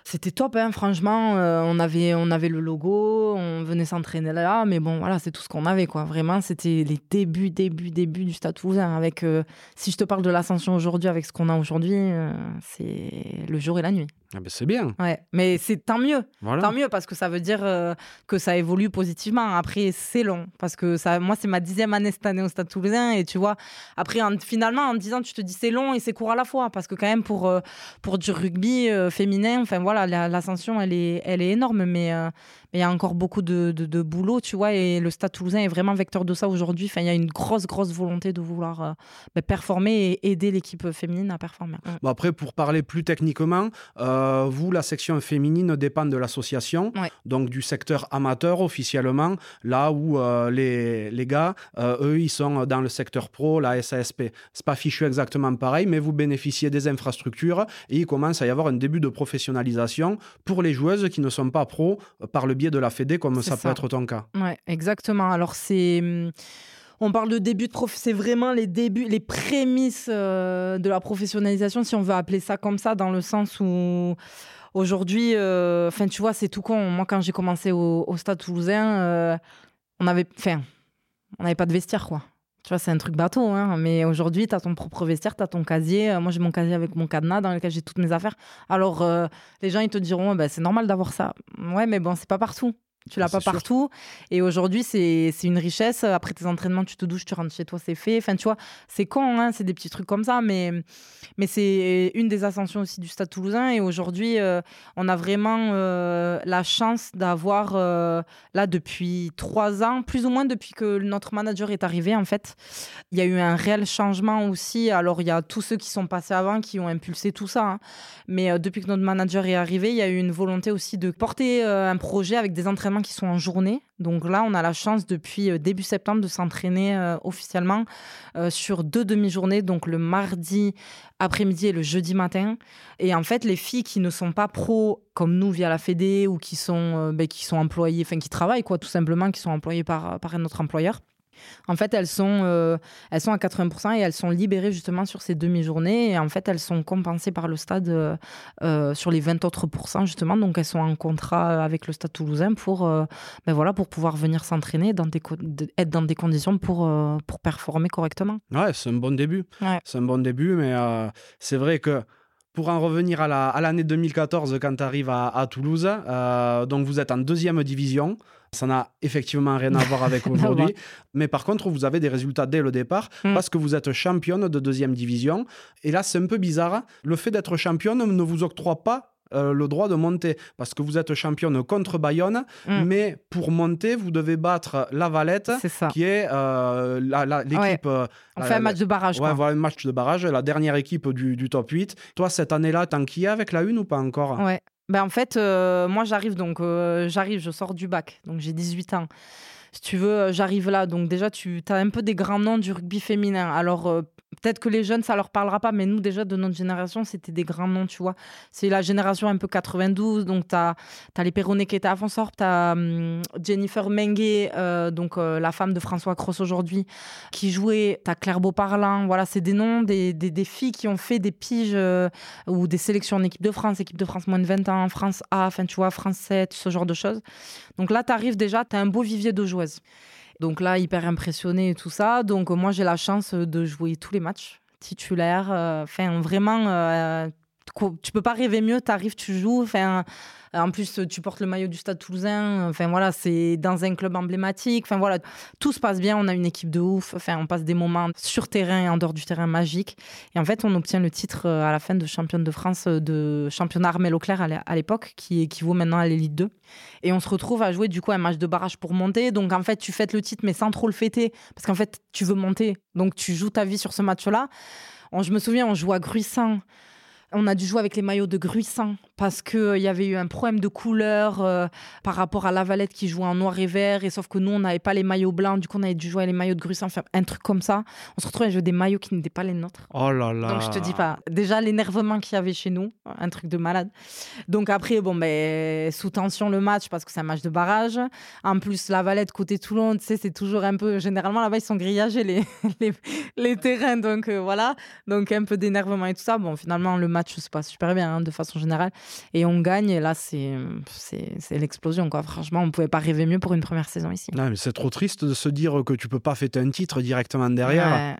C'était top, hein, franchement. On avait le logo, on venait s'entraîner là, mais bon, voilà, c'est tout ce qu'on avait, quoi. Vraiment, c'était les débuts du Stade Toulousain. Avec, si je te parle de l'ascension aujourd'hui, avec ce qu'on a aujourd'hui, c'est le jour et la nuit. Ah ben c'est bien. Ouais, mais c'est tant mieux. Voilà. Tant mieux, parce que ça veut dire que ça évolue positivement. Après, c'est long, parce que ça, moi, c'est ma 10e année cette année au Stade Toulousain, et tu vois, après, finalement, en 10 ans, tu te dis c'est long et c'est court à la fois, parce que quand même, pour du rugby féminin, enfin voilà, l'ascension, elle est énorme, mais il y a encore beaucoup de boulot, tu vois, et le Stade Toulousain est vraiment vecteur de ça aujourd'hui. Enfin, il y a une grosse volonté de vouloir performer et aider l'équipe féminine à performer. Bon, après, pour parler plus techniquement, vous, la section féminine dépend de l'association, ouais. Donc du secteur amateur officiellement, là où les gars, eux, ils sont dans le secteur pro, la SASP. C'est pas fichu exactement pareil, mais vous bénéficiez des infrastructures et il commence à y avoir un début de professionnalisation pour les joueuses qui ne sont pas pros par le biais de la Fédé, comme ça peut être ton cas. Ouais, exactement. Alors c'est... On parle de début de prof, c'est vraiment les débuts, les prémices de la professionnalisation, si on veut appeler ça comme ça, dans le sens où aujourd'hui, tu vois, c'est tout con. Moi, quand j'ai commencé au Stade Toulousain, on n'avait pas de vestiaire, quoi. Tu vois, c'est un truc bateau, hein. Mais aujourd'hui, tu as ton propre vestiaire, tu as ton casier. Moi, j'ai mon casier avec mon cadenas dans lequel j'ai toutes mes affaires. Alors, les gens, ils te diront, c'est normal d'avoir ça. Ouais, mais bon, c'est pas partout. Tu l'as pas partout. Et aujourd'hui, c'est une richesse. Après tes entraînements, tu te douches, tu rentres chez toi, c'est fait. Enfin, tu vois, c'est con, hein, c'est des petits trucs comme ça. Mais c'est une des ascensions aussi du Stade Toulousain. Et aujourd'hui, on a vraiment la chance d'avoir, là, depuis 3 ans, plus ou moins depuis que notre manager est arrivé, en fait. Il y a eu un réel changement aussi. Alors, il y a tous ceux qui sont passés avant qui ont impulsé tout ça. Hein. Mais depuis que notre manager est arrivé, il y a eu une volonté aussi de porter un projet avec des entraînements qui sont en journée. Donc là, on a la chance depuis début septembre de s'entraîner officiellement sur 2 demi-journées, donc le mardi après-midi et le jeudi matin. Et en fait, les filles qui ne sont pas pros comme nous via la Fédé ou qui sont employées, enfin qui travaillent quoi, tout simplement, qui sont employées par notre employeur. En fait, elles sont à 80% et elles sont libérées justement sur ces demi-journées. Et en fait, elles sont compensées par le stade sur les 20 autres % justement. Donc, elles sont en contrat avec le Stade Toulousain pour pouvoir venir s'entraîner, être dans des conditions pour performer correctement. Ouais, c'est un bon début. Ouais. C'est un bon début, mais c'est vrai que... Pour en revenir à l'année 2014, quand tu arrives à Toulouse, donc vous êtes en 2e division. Ça n'a effectivement rien à voir avec aujourd'hui. Mais par contre, vous avez des résultats dès le départ parce que vous êtes championne de 2e division. Et là, c'est un peu bizarre. Le fait d'être championne ne vous octroie pas le droit de monter, parce que vous êtes championne contre Bayonne, mais pour monter, vous devez battre La Valette, qui est l'équipe... Ouais. On fait un match de barrage. Ouais, voilà, un match de barrage, la dernière équipe du top 8. Toi, cette année-là, t'en qui es avec la une ou pas encore? Ouais. En fait, moi, j'arrive, je sors du bac, donc j'ai 18 ans. Si tu veux, j'arrive là. Donc déjà, tu as un peu des grands noms du rugby féminin. Alors, peut-être que les jeunes, ça ne leur parlera pas, mais nous, déjà, de notre génération, c'était des grands noms, tu vois. C'est la génération un peu 92. Donc, tu as les Perronnet qui étaient à Fonsorbes. Tu as Jennifer Menguet, la femme de François Cross aujourd'hui, qui jouait. Tu as Claire Beauparlant. Voilà, c'est des noms, des filles qui ont fait des piges ou des sélections en équipe de France moins de 20 ans, France A, tu vois, France 7, ce genre de choses. Donc là, tu arrives déjà, tu as un beau vivier de joueurs. Donc là, hyper impressionnée et tout ça. Donc moi, j'ai la chance de jouer tous les matchs titulaires. Vraiment, tu peux pas rêver mieux. Tu arrives, tu joues. En plus, tu portes le maillot du Stade Toulousain. C'est dans un club emblématique. Tout se passe bien. On a une équipe de ouf. On passe des moments sur terrain et en dehors du terrain magiques. Et en fait, on obtient le titre à la fin de championne de France de championnat Armel Auclair à l'époque, qui équivaut maintenant à l'élite 2. Et on se retrouve à jouer du coup un match de barrage pour monter. Donc en fait, tu fêtes le titre, mais sans trop le fêter, parce qu'en fait, tu veux monter. Donc tu joues ta vie sur ce match-là. Je me souviens, on joue à Gruissan. On a dû jouer avec les maillots de Gruissan parce qu'il y avait eu un problème de couleur par rapport à La Valette qui jouait en noir et vert. Et sauf que nous, on n'avait pas les maillots blancs. Du coup, on avait dû jouer avec les maillots de Gruissan. Un truc comme ça. On se retrouvait à jouer des maillots qui n'étaient pas les nôtres. Oh là là. Donc, je te dis pas. Déjà, l'énervement qu'il y avait chez nous, un truc de malade. Donc après, sous tension le match parce que c'est un match de barrage. En plus, La Valette côté Toulon, tu sais, c'est toujours un peu... Généralement, là-bas, ils sont grillagés les terrains. Donc, voilà. Donc, un peu d'énervement et tout ça. Bon, finalement, le match se passe super bien, de façon générale. et on gagne, et là c'est l'explosion, quoi. Franchement, on ne pouvait pas rêver mieux pour une première saison ici. Non, mais c'est trop triste de se dire que tu ne peux pas fêter un titre directement derrière. Ouais.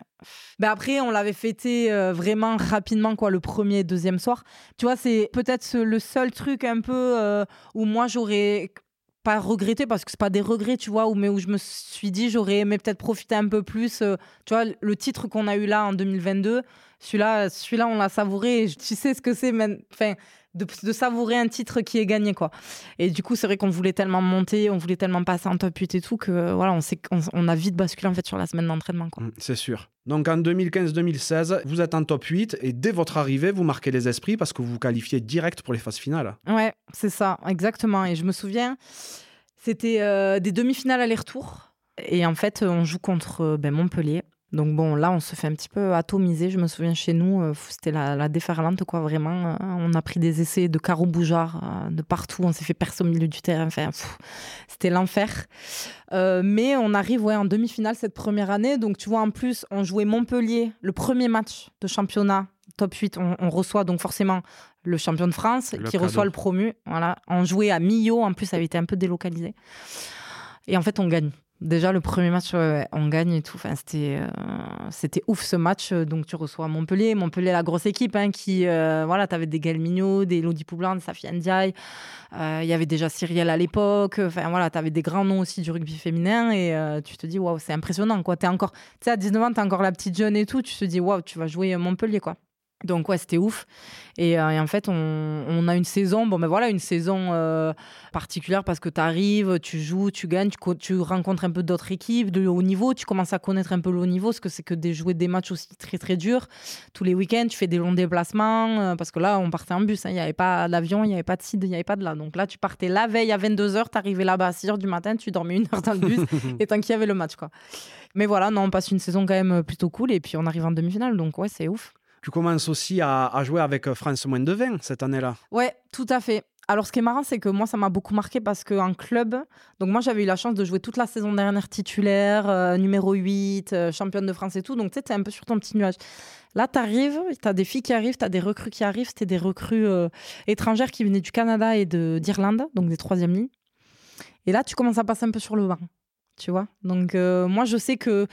Ben après, on l'avait fêté vraiment rapidement, quoi, le premier et deuxième soir. Tu vois, c'est peut-être le seul truc un peu où moi j'aurais pas regretté, parce que c'est pas des regrets, tu vois, mais où je me suis dit j'aurais aimé peut-être profiter un peu plus. Tu vois, le titre qu'on a eu là en 2022, celui-là on l'a savouré. Tu sais ce que c'est, enfin, de savourer un titre qui est gagné, quoi. Et du coup, c'est vrai qu'on voulait tellement monter, on voulait tellement passer en top 8 et tout, que voilà, on a vite basculé en fait sur la semaine d'entraînement, quoi. C'est sûr. Donc en 2015-2016, vous êtes en top 8 et dès votre arrivée, vous marquez les esprits parce que vous vous qualifiez direct pour les phases finales. Ouais, c'est ça, exactement. Et je me souviens, c'était des demi-finales aller-retour. Et en fait, on joue contre Montpellier. Donc bon, là, on se fait un petit peu atomiser. Je me souviens, chez nous, c'était la déferlante, quoi, vraiment. On a pris des essais de Caro Drouin de partout. On s'est fait percer au milieu du terrain. Enfin, c'était l'enfer. Mais on arrive en demi-finale cette première année. Donc, tu vois, en plus, on jouait Montpellier, le premier match de championnat. Top 8, on reçoit donc forcément le champion de France qui reçoit le promu. Voilà. On jouait à Millau. En plus, ça avait été un peu délocalisé. Et en fait, on gagne. Déjà, le premier match, on gagne et tout. Enfin, c'était ouf, ce match. Donc, tu reçois Montpellier. Montpellier, la grosse équipe, hein, qui... voilà, t'avais des Gaëlle Mignot, des Elodie Poublan, des Safi N'Diaye. Il y avait déjà Cyrielle à l'époque. Enfin, voilà, t'avais des grands noms aussi du rugby féminin. Et tu te dis, waouh, c'est impressionnant, quoi. T'es encore... Tu sais, à 19 ans, t'es encore la petite jeune et tout. Tu te dis, waouh, tu vas jouer Montpellier, quoi. Donc ouais, c'était ouf. Et en fait, on a une saison, particulière, parce que tu arrives, tu joues, tu gagnes, tu rencontres un peu d'autres équipes de haut niveau, tu commences à connaître un peu le haut niveau, parce que c'est que jouer des matchs aussi très très durs. Tous les week-ends, tu fais des longs déplacements, parce que là, on partait en bus, hein, il n'y avait pas d'avion, il n'y avait pas de ci, il n'y avait pas de là. Donc là, tu partais la veille à 22h, tu arrivais là-bas à 6h du matin, tu dormais 1 heure dans le bus, et tant qu'il y avait le match, quoi. Mais voilà, non, on passe une saison quand même plutôt cool, et puis on arrive en demi-finale, donc ouais, c'est ouf. Tu commences aussi à jouer avec France moins de 20 cette année-là. Ouais, tout à fait. Alors, ce qui est marrant, c'est que moi, ça m'a beaucoup marqué parce qu'en club, donc moi, j'avais eu la chance de jouer toute la saison dernière titulaire, numéro 8, championne de France et tout. Donc, tu sais, t'es un peu sur ton petit nuage. Là, t'arrives, t'as des filles qui arrivent, t'as des recrues qui arrivent. C'était des recrues étrangères qui venaient du Canada et d'Irlande, donc des 3e lignes. Et là, tu commences à passer un peu sur le banc, tu vois. Donc, moi, je sais que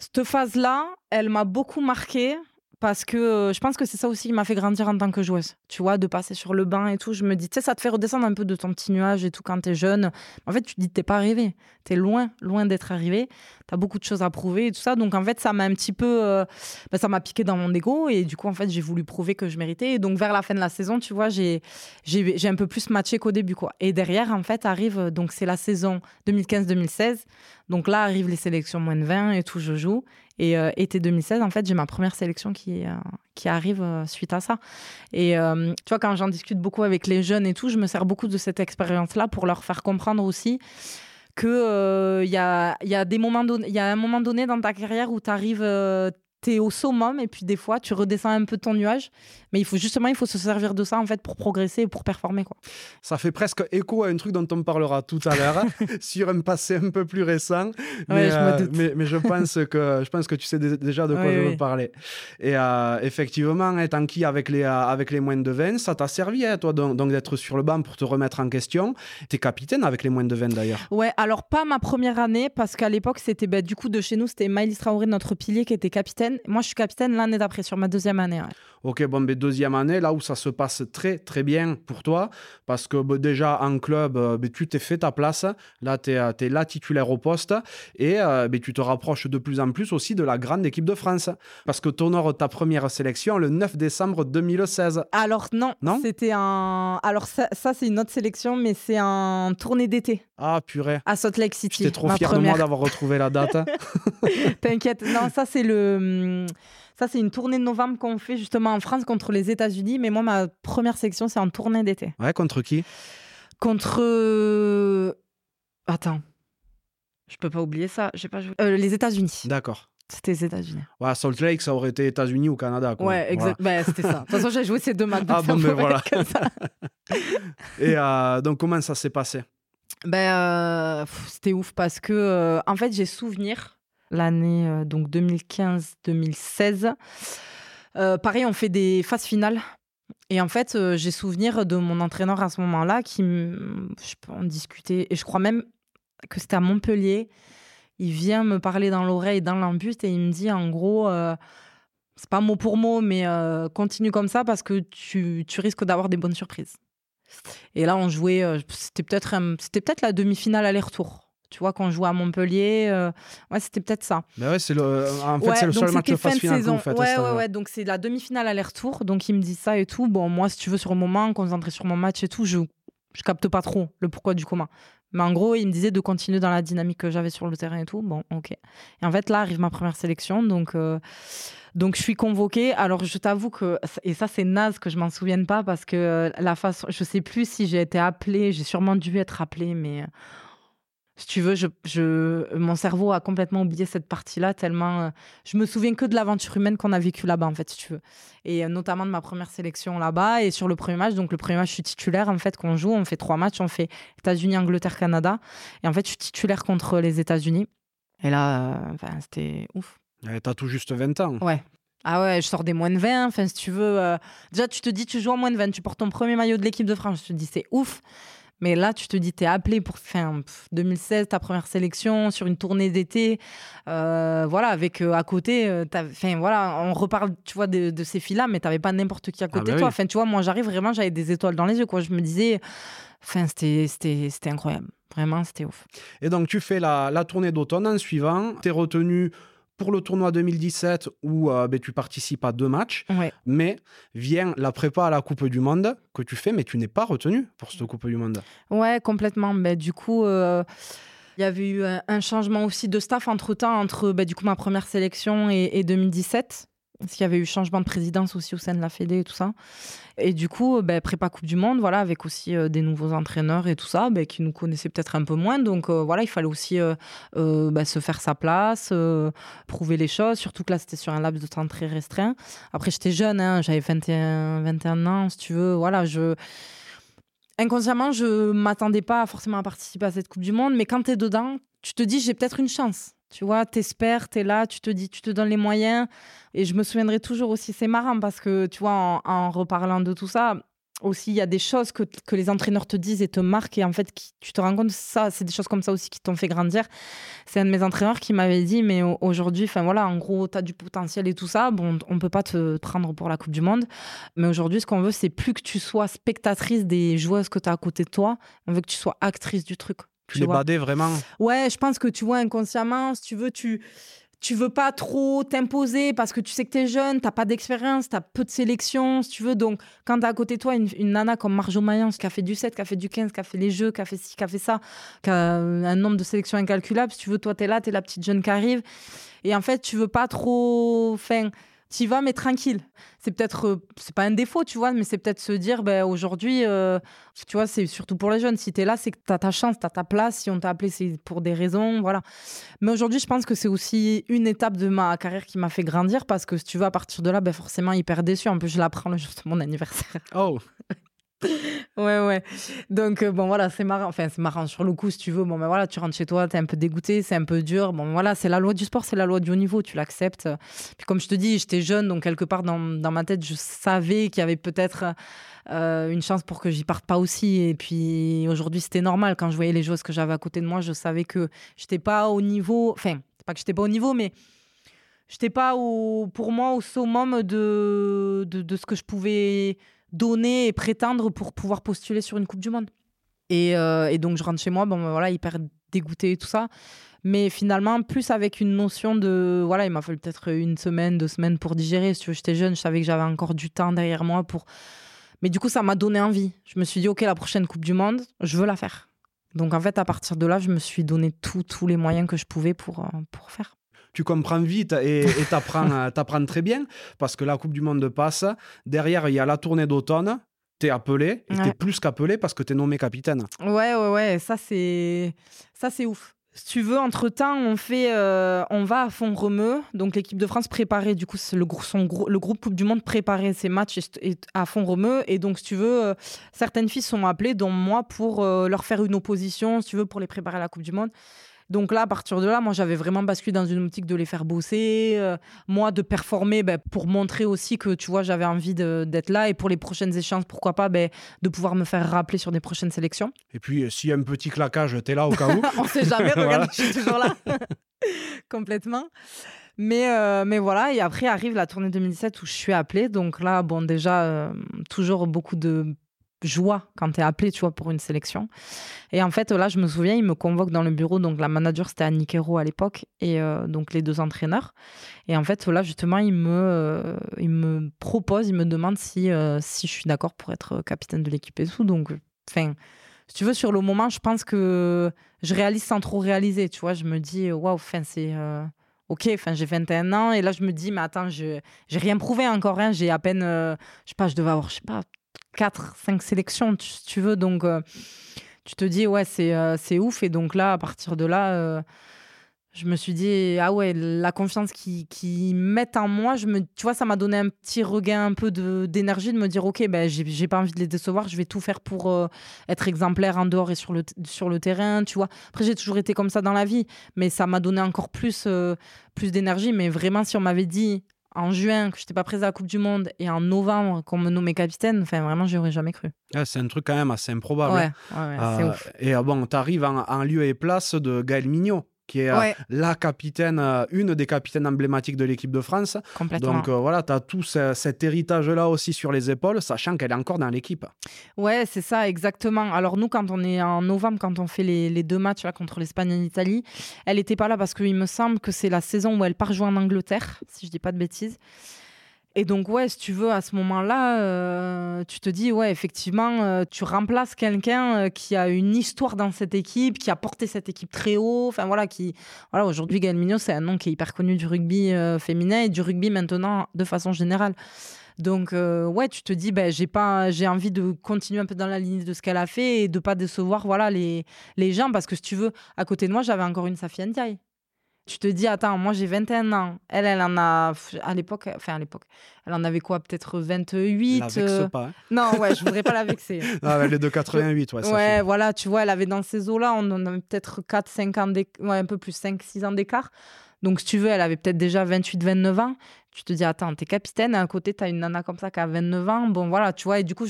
cette phase-là, elle m'a beaucoup marquée. Parce que je pense que c'est ça aussi qui m'a fait grandir en tant que joueuse. Tu vois, de passer sur le banc et tout. Je me dis, tu sais, ça te fait redescendre un peu de ton petit nuage et tout quand t'es jeune. En fait, tu te dis, t'es pas arrivé. T'es loin d'être arrivé. T'as beaucoup de choses à prouver et tout ça. Donc, en fait, ça m'a un petit peu... ça m'a piqué dans mon ego. Et du coup, en fait, j'ai voulu prouver que je méritais. Et donc, vers la fin de la saison, tu vois, j'ai un peu plus matché qu'au début, quoi. Et derrière, en fait, arrive... Donc, c'est la saison 2015-2016. Donc là, arrivent les sélections moins de 20 et tout, je joue. Et été 2016, en fait, j'ai ma première sélection qui arrive suite à ça. Et tu vois, quand j'en discute beaucoup avec les jeunes et tout, je me sers beaucoup de cette expérience-là pour leur faire comprendre aussi qu'il y a un moment donné dans ta carrière où tu arrives... t'es au summum et puis des fois tu redescends un peu ton nuage, mais il faut se servir de ça en fait pour progresser et pour performer, quoi. Ça fait presque écho à un truc dont on parlera tout à l'heure sur un passé un peu plus récent, mais, ouais, mais je pense que tu sais déjà de quoi je veux parler. Et effectivement, tant qu'y avec les moins de 20, ça t'a servi, hein, toi, donc d'être sur le banc pour te remettre en question. T'es capitaine avec les moins de 20 d'ailleurs. Ouais, alors pas ma première année, parce qu'à l'époque c'était du coup de chez nous, c'était Maëlys Traoré, notre pilier, qui était capitaine. Moi, je suis capitaine l'année d'après, sur ma deuxième année. Ouais. Ok, bon, mais deuxième année, là où ça se passe très, très bien pour toi, parce que déjà, en club, tu t'es fait ta place. Là, t'es la titulaire au poste et tu te rapproches de plus en plus aussi de la grande équipe de France, parce que t'honores ta première sélection le 9 décembre 2016. Alors, non, c'était un... Alors, ça, c'est une autre sélection, mais c'est un tournée d'été. Ah, purée. À Salt Lake City. J'étais trop fier de moi d'avoir retrouvé la date. T'inquiète. Non, ça, c'est une tournée de novembre qu'on fait justement en France contre les États-Unis. Mais moi, ma première sélection, c'est en tournée d'été. Ouais, contre qui ? Contre... Attends, je peux pas oublier ça. J'ai pas joué. Les États-Unis. D'accord. C'était les États-Unis. Ouais, Salt Lake, ça aurait été États-Unis ou Canada, quoi. Ouais, voilà. Bah, c'était ça. De toute façon, j'ai joué ces deux matchs. Ah bon, mais voilà. Et donc, comment ça s'est passé ? C'était ouf parce que, en fait, j'ai souvenir... L'année 2015-2016. Pareil, on fait des phases finales. Et en fait, j'ai souvenir de mon entraîneur à ce moment-là qui, on discutait, et je crois même que c'était à Montpellier. Il vient me parler dans l'oreille, dans l'embute, et il me dit en gros, c'est pas mot pour mot, mais continue comme ça parce que tu risques d'avoir des bonnes surprises. Et là, on jouait, c'était peut-être la demi-finale aller-retour. Tu vois, quand on jouait à Montpellier, ouais, c'était peut-être ça. Mais ouais, c'est le seul match de phase finale. En fait, ouais, donc c'est la demi-finale aller-retour. Donc il me dit ça et tout. Bon, moi, si tu veux, sur le moment, concentré sur mon match et tout, je capte pas trop le pourquoi du comment. Mais en gros, il me disait de continuer dans la dynamique que j'avais sur le terrain et tout. Bon, ok. Et en fait, là arrive ma première sélection. Donc je suis convoquée. Alors, je t'avoue que... Et ça, c'est naze que je m'en souvienne pas parce que la façon... Je sais plus si j'ai été appelée. J'ai sûrement dû être appelée, mais... Si tu veux, mon cerveau a complètement oublié cette partie-là tellement... je me souviens que de l'aventure humaine qu'on a vécue là-bas, en fait, si tu veux. Et notamment de ma première sélection là-bas. Et sur le premier match, donc le premier match, je suis titulaire, en fait, qu'on joue. On fait 3 matchs, on fait États-Unis, Angleterre, Canada. Et en fait, je suis titulaire contre les États-Unis. Et là, c'était ouf. Et t'as tout juste 20 ans. Ouais. Ah ouais, je sors des moins de 20. Enfin, si tu veux... Déjà, tu te dis, tu joues en moins de 20. Tu portes ton premier maillot de l'équipe de France. Je te dis, c'est ouf. Mais là, tu te dis, t'es appelé pour 2016, ta première sélection, sur une tournée d'été, voilà, avec à côté, voilà, on reparle, tu vois, de ces filles-là, mais t'avais pas n'importe qui à côté de toi. Enfin, tu vois, moi, j'arrive vraiment, j'avais des étoiles dans les yeux, quoi. Je me disais, c'était incroyable. Vraiment, c'était ouf. Et donc, tu fais la tournée d'automne en suivant, t'es retenu pour le tournoi 2017 où tu participes à 2 matchs, ouais. Mais vient la prépa à la Coupe du Monde que tu fais, mais tu n'es pas retenu pour cette Coupe du Monde. Ouais, complètement. Mais du coup, il y avait eu un changement aussi de staff entre-temps, du coup, ma première sélection et 2017. Parce qu'il y avait eu changement de présidence aussi au sein de la Fédé et tout ça. Et du coup, prépa Coupe du Monde, voilà, avec aussi des nouveaux entraîneurs et tout ça, qui nous connaissaient peut-être un peu moins. Donc voilà, il fallait aussi se faire sa place, prouver les choses. Surtout que là, c'était sur un laps de temps très restreint. Après, j'étais jeune, hein, j'avais 21 ans, si tu veux. Voilà, inconsciemment, je ne m'attendais pas forcément à participer à cette Coupe du Monde. Mais quand tu es dedans, tu te dis, j'ai peut-être une chance. Tu vois, t'espères, t'es là, tu te dis, tu te donnes les moyens. Et je me souviendrai toujours aussi, c'est marrant parce que, tu vois, en reparlant de tout ça, aussi, il y a des choses que les entraîneurs te disent et te marquent. Et en fait, tu te rends compte, ça, c'est des choses comme ça aussi qui t'ont fait grandir. C'est un de mes entraîneurs qui m'avait dit, mais aujourd'hui, en gros, t'as du potentiel et tout ça. Bon, on peut pas te prendre pour la Coupe du Monde. Mais aujourd'hui, ce qu'on veut, c'est plus que tu sois spectatrice des joueuses que t'as à côté de toi. On veut que tu sois actrice du truc. Tu l'es badé vraiment. Ouais, je pense que tu vois inconsciemment, si tu veux, tu veux pas trop t'imposer parce que tu sais que t'es jeune, t'as pas d'expérience, t'as peu de sélection, si tu veux. Donc, quand t'as à côté de toi une nana comme Marjo Maillans qui a fait du 7, qui a fait du 15, qui a fait les jeux, qui a fait ci, qui a fait ça, qui a un nombre de sélections incalculable, si tu veux, toi t'es la petite jeune qui arrive. Et en fait, tu veux pas trop... T'y vas, mais tranquille. C'est peut-être, c'est pas un défaut, tu vois, mais c'est peut-être se dire, aujourd'hui, tu vois, c'est surtout pour les jeunes. Si t'es là, c'est que t'as ta chance, t'as ta place. Si on t'a appelé, c'est pour des raisons, voilà. Mais aujourd'hui, je pense que c'est aussi une étape de ma carrière qui m'a fait grandir parce que si tu veux, à partir de là, forcément, hyper déçue. En plus, je l'apprends le jour de mon anniversaire. Oh! Ouais. Donc, voilà, c'est marrant. Enfin, c'est marrant sur le coup, si tu veux. Voilà, tu rentres chez toi, t'es un peu dégoûté, c'est un peu dur. Voilà, c'est la loi du sport, c'est la loi du haut niveau, tu l'acceptes. Puis, comme je te dis, j'étais jeune, donc quelque part dans ma tête, je savais qu'il y avait peut-être une chance pour que j'y parte pas aussi. Et puis, aujourd'hui, c'était normal. Quand je voyais les joueuses que j'avais à côté de moi, je savais que j'étais pas au niveau. Enfin, c'est pas que j'étais pas au niveau, mais. J'étais pas au summum de ce que je pouvais donner et prétendre pour pouvoir postuler sur une Coupe du Monde. Et donc, je rentre chez moi, hyper dégoûtée et tout ça. Mais finalement, plus avec une notion de... Voilà, il m'a fallu peut-être 1 semaine, 2 semaines pour digérer. Si tu veux, j'étais jeune, je savais que j'avais encore du temps derrière moi pour... Mais du coup, ça m'a donné envie. Je me suis dit, OK, la prochaine Coupe du Monde, je veux la faire. Donc, en fait, à partir de là, je me suis donné tous les moyens que je pouvais pour faire. Tu comprends vite et t'apprends très bien parce que la Coupe du Monde passe. Derrière, il y a la tournée d'automne. T'es appelé et t'es plus qu'appelé parce que t'es nommé capitaine. Ouais. Ça, c'est ouf. Si tu veux, entre-temps, on va à Font-Romeu. Donc, l'équipe de France préparait, du coup, le groupe Coupe du Monde préparait ses matchs à Font-Romeu. Et donc, si tu veux, certaines filles sont appelées, dont moi, pour leur faire une opposition, si tu veux, pour les préparer à la Coupe du Monde. Donc là, à partir de là, moi, j'avais vraiment basculé dans une optique de les faire bosser, moi, de performer pour montrer aussi que, tu vois, j'avais envie d'être là et pour les prochaines échéances, pourquoi pas, de pouvoir me faire rappeler sur des prochaines sélections. Et puis, s'il y a un petit claquage, t'es là au cas où. On sait jamais, regarde, voilà. Je suis toujours là. Complètement. Mais voilà, et après arrive la tournée 2017 où je suis appelée. Donc là, bon, déjà, toujours beaucoup de joie quand t'es appelée, tu vois, pour une sélection. Et en fait, là, je me souviens, ils me convoquent dans le bureau. Donc la manager, c'était Annie Quéro à l'époque, et donc les deux entraîneurs. Et en fait, là, justement, ils me proposent, ils me demandent si je suis d'accord pour être capitaine de l'équipe et tout. Donc, enfin... Si tu veux, sur le moment, je pense que je réalise sans trop réaliser, tu vois. Je me dis, waouh, enfin, c'est... OK, enfin, j'ai 21 ans. Et là, je me dis, mais attends, j'ai rien prouvé encore. Hein. J'ai à peine... je sais pas, je devais avoir, 4, 5 sélections, si tu veux. Donc, tu te dis, ouais, c'est ouf. Et donc là, à partir de là... Je me suis dit, ah ouais, la confiance qu'ils mettent en moi, tu vois, ça m'a donné un petit regain un peu d'énergie, de me dire, OK, j'ai pas envie de les décevoir, je vais tout faire pour être exemplaire en dehors et sur le terrain, tu vois. Après, j'ai toujours été comme ça dans la vie, mais ça m'a donné encore plus d'énergie. Mais vraiment, si on m'avait dit en juin que je n'étais pas prise à la Coupe du Monde et en novembre qu'on me nommait capitaine, enfin, vraiment, je n'y aurais jamais cru. Ah, c'est un truc quand même assez improbable. Ouais, c'est ouf. Et bon, tu arrives en lieu et place de Gaëlle Mignot, qui est la capitaine, une des capitaines emblématiques de l'équipe de France. Complètement. Donc voilà, tu as tout cet héritage-là aussi sur les épaules, sachant qu'elle est encore dans l'équipe. Ouais, c'est ça, exactement. Alors nous, quand on est en novembre, quand on fait les deux matchs là, contre l'Espagne et l'Italie, elle n'était pas là parce qu'il me semble que c'est la saison où elle part jouer en Angleterre, si je ne dis pas de bêtises. Et donc, ouais, si tu veux, à ce moment-là, tu te dis, ouais, effectivement, tu remplaces quelqu'un qui a une histoire dans cette équipe, qui a porté cette équipe très haut. Enfin, voilà, aujourd'hui, Gaëlle Mignot, c'est un nom qui est hyper connu du rugby féminin et du rugby maintenant de façon générale. Donc, ouais, tu te dis, j'ai envie de continuer un peu dans la lignée de ce qu'elle a fait et de ne pas décevoir voilà, les gens. Parce que si tu veux, à côté de moi, j'avais encore une Safi N'Diaye. Tu te dis, attends, moi j'ai 21 ans. Elle en a, à l'époque, elle en avait quoi, peut-être 28. La vexe pas. Hein. Non, ouais, je voudrais pas la vexer. Non, elle est de 88, ouais. Ouais, voilà, tu vois, elle avait dans ces eaux-là, on en avait peut-être 4, 5 ans, un peu plus, 5, 6 ans d'écart. Donc, si tu veux, elle avait peut-être déjà 28, 29 ans. Tu te dis, attends, t'es capitaine, et à côté, t'as une nana comme ça qui a 29 ans. Bon, voilà, tu vois, et du coup,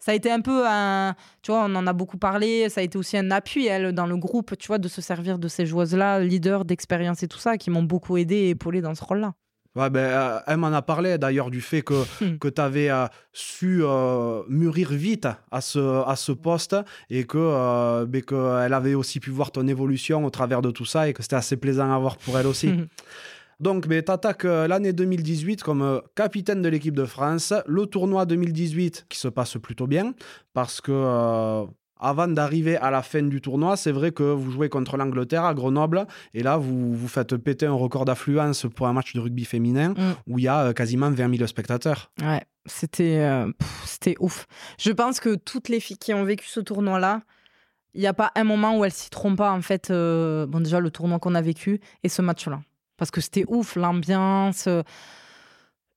ça a été un peu un... Tu vois, on en a beaucoup parlé. Ça a été aussi un appui, elle, dans le groupe, tu vois, de se servir de ces joueuses-là, leaders d'expérience et tout ça, qui m'ont beaucoup aidé et épaulé dans ce rôle-là. Ouais, elle m'en a parlé, d'ailleurs, du fait que tu avais su mûrir vite à ce poste et qu'elle avait aussi pu voir ton évolution au travers de tout ça et que c'était assez plaisant à voir pour elle aussi. Donc, tu attaques l'année 2018 comme capitaine de l'équipe de France. Le tournoi 2018 qui se passe plutôt bien parce que avant d'arriver à la fin du tournoi, c'est vrai que vous jouez contre l'Angleterre à Grenoble et là, vous faites péter un record d'affluence pour un match de rugby féminin où il y a quasiment 20 000 spectateurs. Ouais, c'était ouf. Je pense que toutes les filles qui ont vécu ce tournoi-là, il n'y a pas un moment où elles ne s'y trompent pas, en fait. Bon, déjà, le tournoi qu'on a vécu et ce match-là. Parce que c'était ouf, l'ambiance.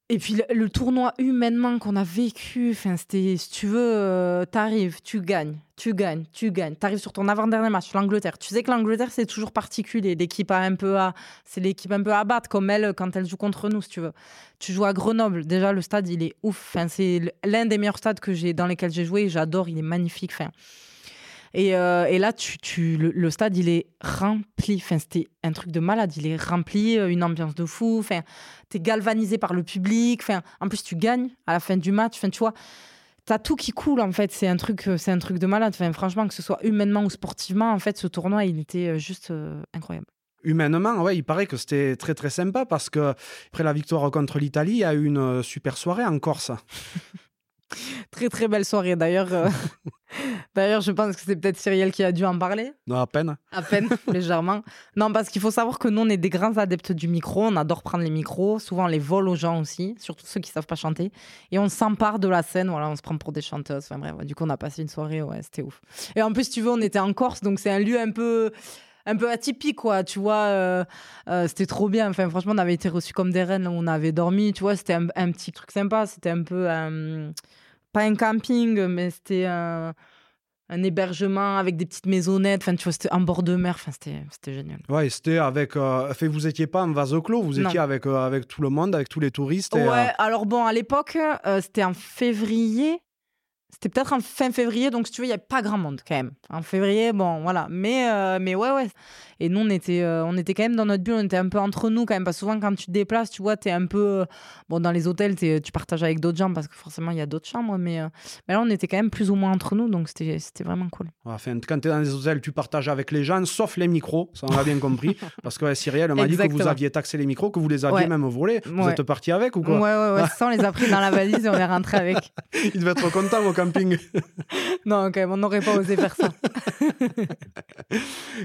Et puis, le tournoi humainement qu'on a vécu, c'était, si tu veux, t'arrives, tu gagnes. T'arrives sur ton avant-dernier match, l'Angleterre. Tu sais que l'Angleterre, c'est toujours particulier. C'est l'équipe un peu à battre, comme elle, quand elle joue contre nous, si tu veux. Tu joues à Grenoble. Déjà, le stade, il est ouf. C'est l'un des meilleurs stades dans lesquels j'ai joué. J'adore, il est magnifique. Et là, le stade, il est rempli. C'était un truc de malade. Il est rempli, une ambiance de fou. T'es galvanisé par le public. En plus, tu gagnes à la fin du match. Tu vois, t'as tout qui coule, en fait. C'est un truc de malade. Franchement, que ce soit humainement ou sportivement, en fait, ce tournoi, il était juste incroyable. Humainement, ouais, il paraît que c'était très, très sympa parce qu'après la victoire contre l'Italie, il y a eu une super soirée en Corse. Très, très belle soirée. D'ailleurs, je pense que c'est peut-être Cyrielle qui a dû en parler. Non, à peine. À peine, légèrement. Non, parce qu'il faut savoir que nous, on est des grands adeptes du micro. On adore prendre les micros. Souvent, on les vole aux gens aussi, surtout ceux qui ne savent pas chanter. Et on s'empare de la scène. Voilà, on se prend pour des chanteuses. Enfin bref, du coup, on a passé une soirée. Ouais, c'était ouf. Et en plus, si tu veux, on était en Corse. Donc, c'est un lieu un peu atypique, quoi, tu vois, c'était trop bien, franchement, on avait été reçus comme des reines, là, on avait dormi, tu vois, c'était un petit truc sympa, c'était un peu, pas un camping, mais c'était un hébergement avec des petites maisonnettes, enfin tu vois, c'était en bord de mer, enfin c'était génial. Ouais, c'était avec vous étiez pas en vase clos, vous étiez avec tout le monde, avec tous les touristes et, alors bon, à l'époque, c'était en février. C'était peut-être en fin février, donc si tu veux, il n'y a pas grand monde quand même. En février, bon, voilà. Mais ouais. Et nous, on était quand même dans notre bulle, on était un peu entre nous quand même. Parce que souvent, quand tu te déplaces, tu vois, tu es un peu... Bon, dans les hôtels, tu partages avec d'autres gens parce que forcément, il y a d'autres chambres. Mais là, on était quand même plus ou moins entre nous, donc c'était vraiment cool. Enfin, quand tu es dans les hôtels, tu partages avec les gens, sauf les micros, ça on a bien compris. Parce que Cyrielle m'a dit que vous aviez taxé les micros, que vous les aviez même volés. Vous êtes partis avec ou quoi ? Ouais, ça, on les a pris dans la valise et on est rentrés avec. Il devait être content, moi, camping. Non, quand même, on n'aurait pas osé faire ça.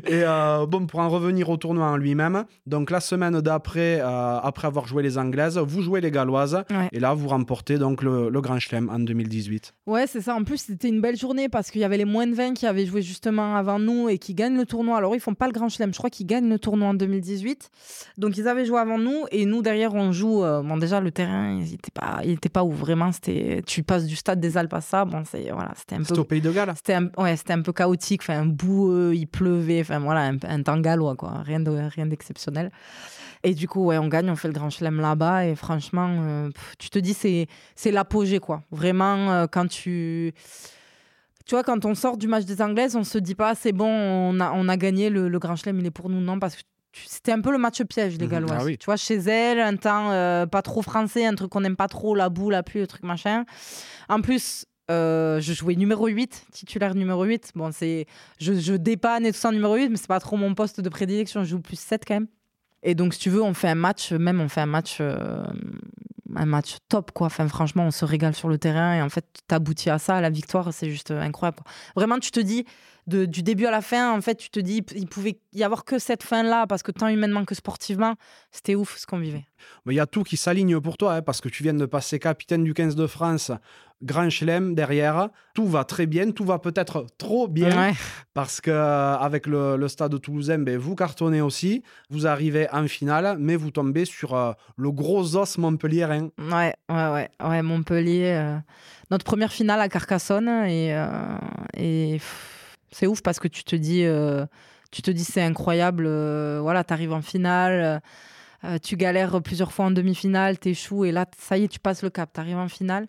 Et bon, pour en revenir au tournoi en lui-même, donc la semaine d'après, après avoir joué les Anglaises, vous jouez les Galloises, et là, vous remportez donc le Grand Chelem en 2018. Ouais, c'est ça. En plus, c'était une belle journée parce qu'il y avait les moins de 20 qui avaient joué justement avant nous et qui gagnent le tournoi. Alors, ils font pas le Grand Chelem. Je crois qu'ils gagnent le tournoi en 2018. Donc, ils avaient joué avant nous et nous, derrière, on joue. Bon, déjà, le terrain, il était pas où vraiment. Tu passes du Stade des Alpes à ça. Bon, c'était au Pays de Galles. C'était un peu chaotique, enfin boueux, il pleuvait, enfin voilà, un temps gallois quoi, rien d'exceptionnel. Et du coup, ouais, on gagne, on fait le Grand Chelem là-bas et franchement, tu te dis c'est l'apogée quoi. Vraiment quand tu vois, quand on sort du match des Anglaises, on se dit pas c'est bon, on a gagné le Grand Chelem, il est pour nous, non, parce que c'était un peu le match piège, les Galloises. Ah oui. Tu vois, chez elles, un temps pas trop français, un truc qu'on n'aime pas trop, la boue, la pluie, le truc machin. En plus, je jouais numéro 8, titulaire numéro 8. Bon, je dépanne et tout ça en numéro 8, mais c'est pas trop mon poste de prédilection. Je joue plus 7 quand même. Et donc, si tu veux, on fait un match un match top, quoi. Enfin, franchement, on se régale sur le terrain et en fait, t'aboutis à ça, à la victoire, c'est juste incroyable, quoi. Vraiment, tu te dis, du début à la fin, en fait, tu te dis, il pouvait y avoir que cette fin-là, parce que tant humainement que sportivement, c'était ouf ce qu'on vivait. Mais il y a tout qui s'aligne pour toi, hein, parce que tu viens de passer capitaine du 15 de France, Grand Chelem derrière, tout va très bien, tout va peut-être trop bien, parce qu'avec le Stade Toulousain, vous cartonnez aussi, vous arrivez en finale, mais vous tombez sur le gros os montpelliérain. Ouais, Montpellier, notre première finale à Carcassonne, et c'est ouf parce que tu te dis c'est incroyable, voilà, t'arrives en finale... tu galères plusieurs fois en demi-finale, t'échoues et là, ça y est, tu passes le cap, t'arrives en finale.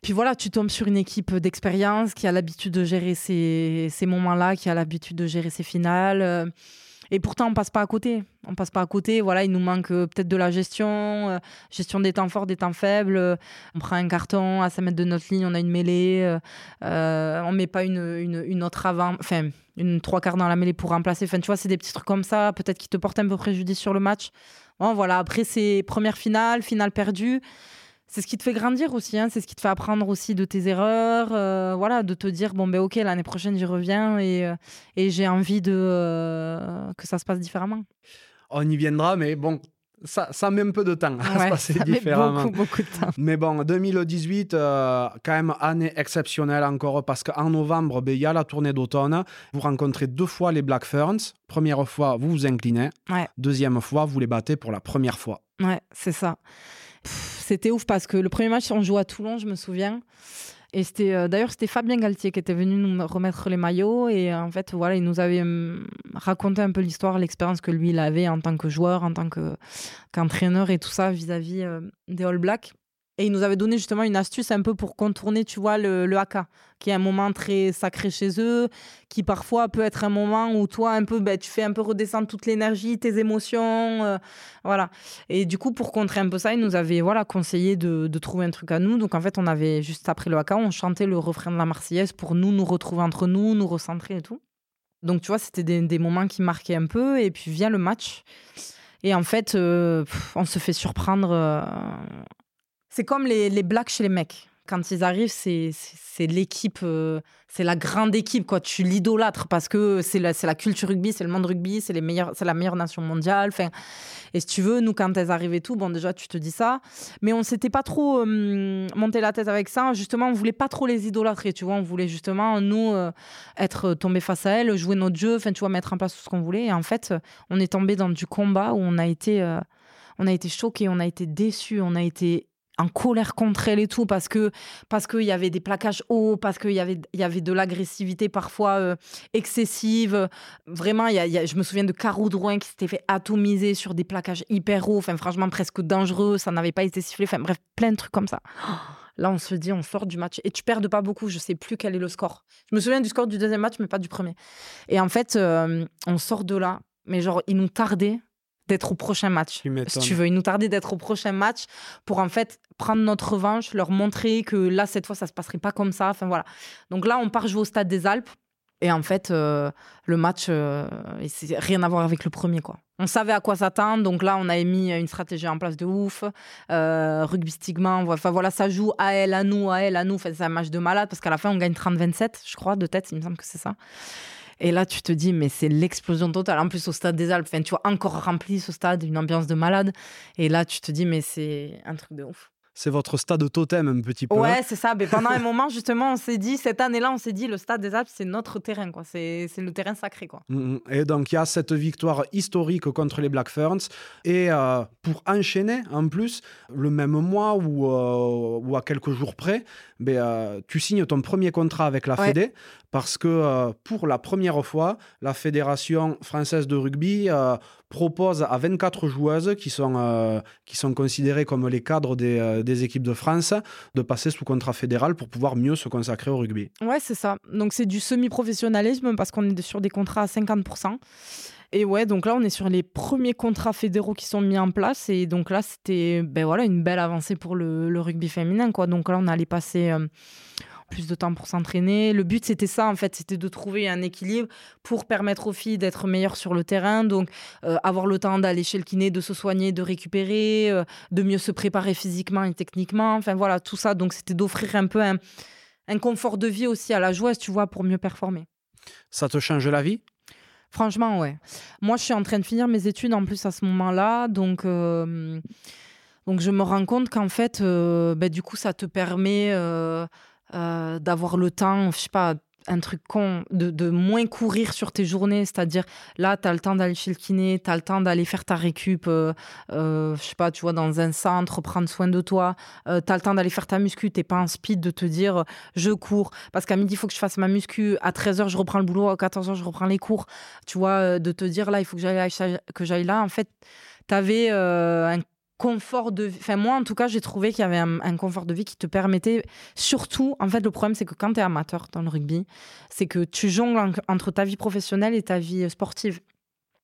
Puis voilà, tu tombes sur une équipe d'expérience qui a l'habitude de gérer ces moments-là, qui a l'habitude de gérer ces finales. Et pourtant, on passe pas à côté. Voilà, il nous manque peut-être de la gestion des temps forts, des temps faibles. On prend un carton à 5 mètres de notre ligne, on a une mêlée. On met pas une autre avant, enfin, une trois quarts dans la mêlée pour remplacer. Enfin, tu vois, c'est des petits trucs comme ça, peut-être qui te portent un peu préjudice sur le match. Bon, voilà, après, c'est première finale perdue. C'est ce qui te fait grandir aussi, hein. C'est ce qui te fait apprendre aussi de tes erreurs, voilà, de te dire bon ben ok, l'année prochaine j'y reviens et j'ai envie de que ça se passe différemment. On y viendra, mais bon. Ça met un peu de temps à se passer différemment. Beaucoup de temps. Mais bon, 2018, quand même année exceptionnelle encore, parce qu'en novembre, il y a la tournée d'automne. Vous rencontrez deux fois les Black Ferns. Première fois, vous vous inclinez. Ouais. Deuxième fois, vous les battez pour la première fois. Ouais, c'est ça. C'était ouf parce que le premier match, on joue à Toulon, je me souviens. Et c'était Fabien Galtier qui était venu nous remettre les maillots et en fait voilà, il nous avait raconté un peu l'histoire, l'expérience que lui il avait en tant que joueur, en tant qu'entraîneur et tout ça vis-à-vis des All Blacks. Et il nous avait donné justement une astuce un peu pour contourner, tu vois, le haka, qui est un moment très sacré chez eux, qui parfois peut être un moment où toi, un peu, tu fais un peu redescendre toute l'énergie, tes émotions, voilà. Et du coup, pour contrer un peu ça, il nous avait conseillé de trouver un truc à nous. Donc en fait, on avait, juste après le haka, on chantait le refrain de la Marseillaise pour nous retrouver entre nous, nous recentrer et tout. Donc tu vois, c'était des moments qui marquaient un peu. Et puis vient le match. Et en fait, on se fait surprendre... C'est comme les Blacks chez les mecs. Quand ils arrivent, c'est l'équipe, c'est la grande équipe, quoi. Tu l'idolâtres parce que c'est la culture rugby, c'est le monde rugby, c'est la meilleure nation mondiale. Enfin, et si tu veux, nous, quand elles arrivent et tout, bon, déjà, tu te dis ça. Mais on ne s'était pas trop monté la tête avec ça. Justement, on ne voulait pas trop les idolâtrer, tu vois. On voulait justement, nous, être tombés face à elles, jouer notre jeu, enfin, tu vois, mettre en place tout ce qu'on voulait. Et en fait, on est tombé dans du combat où on a été choqués, on a été déçus, on a été en colère contre elle et tout, parce qu'il y avait des plaquages hauts, parce qu'il y avait de l'agressivité parfois excessive. Vraiment, je me souviens de Caro Drouin qui s'était fait atomiser sur des plaquages hyper hauts, franchement presque dangereux, ça n'avait pas été sifflé, bref, plein de trucs comme ça. Là, on se dit, on sort du match. Et tu perds de pas beaucoup, je ne sais plus quel est le score. Je me souviens du score du deuxième match, mais pas du premier. Et en fait, on sort de là, mais genre, ils nous tardaient d'être au prochain match. Si tu veux, ils nous tardaient d'être au prochain match pour en fait prendre notre revanche, leur montrer que là, cette fois, ça ne se passerait pas comme ça. Enfin, voilà. Donc là, on part jouer au Stade des Alpes. Et en fait, le match, c'est rien à voir avec le premier, quoi. On savait à quoi s'attendre, donc là, on avait mis une stratégie en place de ouf. Rugbystiquement, enfin voilà, ça joue à elle, à nous. Enfin, c'est un match de malade, parce qu'à la fin, on gagne 30-27, je crois, de tête, il me semble que c'est ça. Et là, tu te dis, mais c'est l'explosion totale. En plus, au Stade des Alpes, enfin, tu vois, encore rempli ce stade, une ambiance de malade. Et là, tu te dis, mais c'est un truc de ouf. C'est votre stade totem un petit peu. Ouais, c'est ça. Mais pendant un moment, justement, on s'est dit, cette année-là, on s'est dit, le Stade des Alpes, c'est notre terrain, quoi. C'est le terrain sacré, quoi. Et donc, il y a cette victoire historique contre les Black Ferns. Et pour enchaîner, en plus, le même mois ou à quelques jours près, tu signes ton premier contrat avec la Fédé, parce que pour la première fois, la Fédération française de rugby propose à 24 joueuses qui sont considérées comme les cadres des équipes de France de passer sous contrat fédéral pour pouvoir mieux se consacrer au rugby. Ouais, c'est ça. Donc c'est du semi-professionnalisme parce qu'on est sur des contrats à 50%. Et ouais, donc là, on est sur les premiers contrats fédéraux qui sont mis en place. Et donc là, c'était une belle avancée pour le rugby féminin, quoi. Donc là, on allait passer plus de temps pour s'entraîner. Le but, c'était ça, en fait. C'était de trouver un équilibre pour permettre aux filles d'être meilleures sur le terrain. Donc, avoir le temps d'aller chez le kiné, de se soigner, de récupérer, de mieux se préparer physiquement et techniquement. Enfin, voilà, tout ça. Donc, c'était d'offrir un peu un confort de vie aussi à la joueuse, tu vois, pour mieux performer. Ça te change la vie ? Franchement, ouais. Moi, je suis en train de finir mes études, en plus, à ce moment-là. Donc je me rends compte qu'en fait, du coup, ça te permet... d'avoir le temps, je sais pas, un truc con, de moins courir sur tes journées, c'est-à-dire là, t'as le temps d'aller chez le kiné, t'as le temps d'aller faire ta récup, je sais pas, tu vois, dans un centre, prendre soin de toi, t'as le temps d'aller faire ta muscu, t'es pas en speed de te dire je cours, parce qu'à midi, il faut que je fasse ma muscu, à 13h, je reprends le boulot, à 14h, je reprends les cours, tu vois, de te dire là, il faut que j'aille là. En fait, t'avais un confort de vie. Enfin, moi, en tout cas, j'ai trouvé qu'il y avait un confort de vie qui te permettait surtout... En fait, le problème, c'est que quand tu es amateur dans le rugby, c'est que tu jongles entre ta vie professionnelle et ta vie sportive.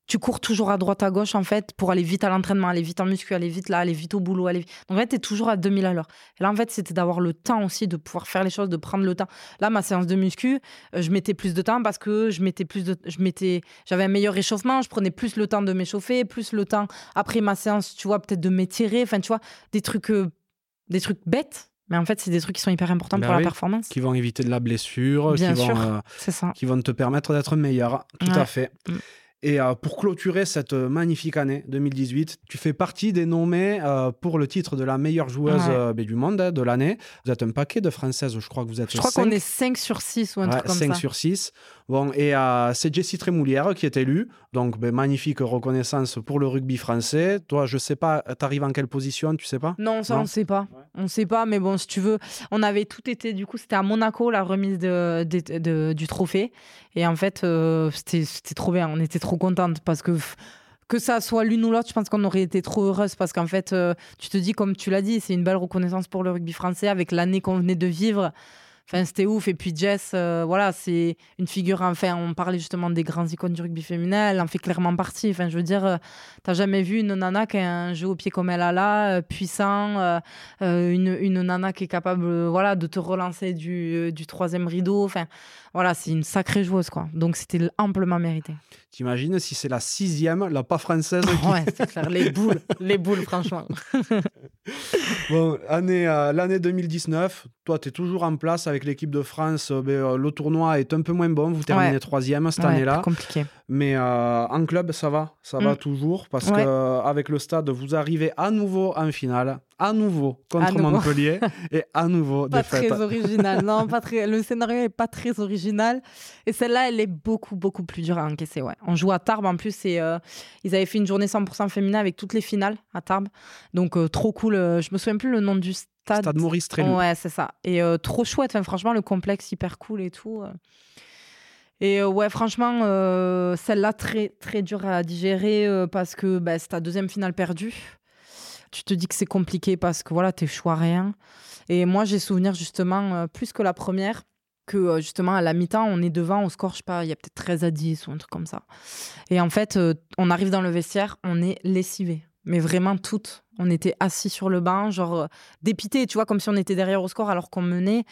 Tu cours toujours à droite, à gauche, en fait, pour aller vite à l'entraînement, aller vite en muscu, aller vite là, aller vite au boulot, aller vite... Donc, en fait, t'es toujours à 2000 à l'heure. Et là, en fait, c'était d'avoir le temps aussi de pouvoir faire les choses, de prendre le temps. Là, ma séance de muscu, je mettais plus de temps parce que j'avais un meilleur échauffement, je prenais plus le temps de m'échauffer, plus le temps après ma séance, tu vois, peut-être de m'étirer, enfin, tu vois, des trucs bêtes. Mais en fait, c'est des trucs qui sont hyper importants pour la performance. Qui vont éviter de la blessure, qui vont te permettre d'être meilleur. Tout à fait. Et pour clôturer cette magnifique année 2018, tu fais partie des nommées pour le titre de la meilleure joueuse du monde de l'année. Vous êtes un paquet de Françaises, je crois que vous êtes 5. Je crois qu'on est 5 sur 6 ou un truc comme 5 ça. 5 sur 6. Bon, et c'est Jessie Trémoulière qui est élue. Donc, magnifique reconnaissance pour le rugby français. Toi, je ne sais pas, tu arrives en quelle position, tu ne sais pas ? Non, ça, on ne sait pas. Ouais. On ne sait pas, mais bon, si tu veux, on avait tout été... Du coup, c'était à Monaco, la remise du trophée. Et en fait, c'était trop bien. On était trop contente parce que ça soit l'une ou l'autre, je pense qu'on aurait été trop heureuse parce qu'en fait, tu te dis, comme tu l'as dit, c'est une belle reconnaissance pour le rugby français avec l'année qu'on venait de vivre. Enfin, c'était ouf. Et puis Jess, c'est une figure... Enfin, on parlait justement des grandes icônes du rugby féminin. Elle en fait clairement partie. Enfin, je veux dire, t'as jamais vu une nana qui a un jeu au pied comme elle a là, puissant, une nana qui est capable de te relancer du troisième rideau. Enfin, voilà, c'est une sacrée joueuse, quoi. Donc, c'était amplement mérité. T'imagines si c'est la 6e, la pas française qui... Ouais, c'est clair. Les boules, franchement. Bon, l'année 2019, toi, t'es toujours en place avec l'équipe de France, le tournoi est un peu moins bon. Vous terminez 3e cette année-là. Compliqué. Mais en club, ça va toujours parce qu'avec le stade, vous arrivez à nouveau en finale. à nouveau contre Montpellier et à nouveau défaite. Pas très original, non, pas très... le scénario n'est pas très original. Et celle-là, elle est beaucoup plus dure à encaisser. Ouais. On joue à Tarbes en plus et ils avaient fait une journée 100% féminin avec toutes les finales à Tarbes. Donc trop cool. Je me souviens plus le nom du stade. Stade Maurice Trélu. Ouais, c'est ça. Et trop chouette. Enfin, franchement, le complexe hyper cool et tout. Et ouais, franchement, celle-là, très dure à digérer parce que bah, c'est ta deuxième finale perdue. Tu te dis que c'est compliqué parce que voilà, t'es chaud à rien. Et moi, j'ai souvenir justement, plus que la première, que justement à la mi-temps, on est devant, on score, je sais pas, il y a peut-être 13 à 10 ou un truc comme ça. Et en fait, on arrive dans le vestiaire, on est lessivés. Mais vraiment toutes. On était assis sur le banc, genre dépités, tu vois, comme si on était derrière au score alors qu'on menait.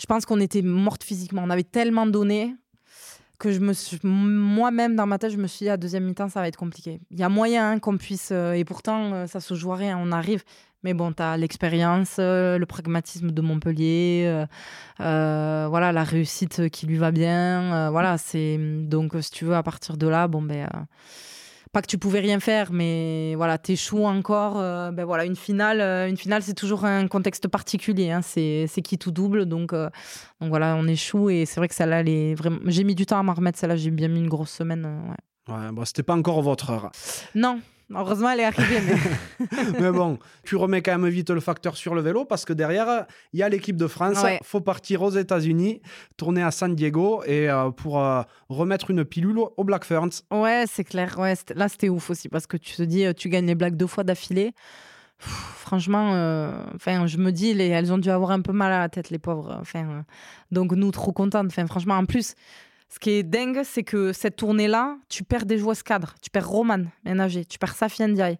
Je pense qu'on était mortes physiquement. On avait tellement donné que moi-même, dans ma tête, je me suis dit, à deuxième mi-temps, ça va être compliqué. Il y a moyen qu'on puisse... et pourtant, ça se joue à rien, on arrive. Mais bon, t'as l'expérience, le pragmatisme de Montpellier, voilà, la réussite qui lui va bien. Voilà, c'est... Donc, si tu veux, à partir de là, bon, ben... pas que tu pouvais rien faire, mais voilà, t'échoues encore. Ben voilà, une finale, c'est toujours un contexte particulier. Hein, c'est qui tout double, donc voilà, on échoue et c'est vrai que celle-là, vraiment... j'ai mis du temps à m'en remettre. Celle-là, j'ai bien mis une grosse semaine. Ouais, bon, c'était pas encore votre heure. Non. Heureusement, elle est arrivée. Mais bon, tu remets quand même vite le facteur sur le vélo parce que derrière, il y a l'équipe de France. Ouais. Faut partir aux États-Unis, tourner à San Diego et pour remettre une pilule aux Black Ferns. Ouais, c'est clair. Ouais, là, c'était ouf aussi parce que tu te dis, tu gagnes les Blacks 2 fois d'affilée. Franchement, je me dis, elles ont dû avoir un peu mal à la tête, les pauvres. Donc, nous, trop contentes. Enfin, franchement, en plus... Ce qui est dingue, c'est que cette tournée-là, tu perds des joueuses cadres. Tu perds Romane Ménager, tu perds Safi N'Diaye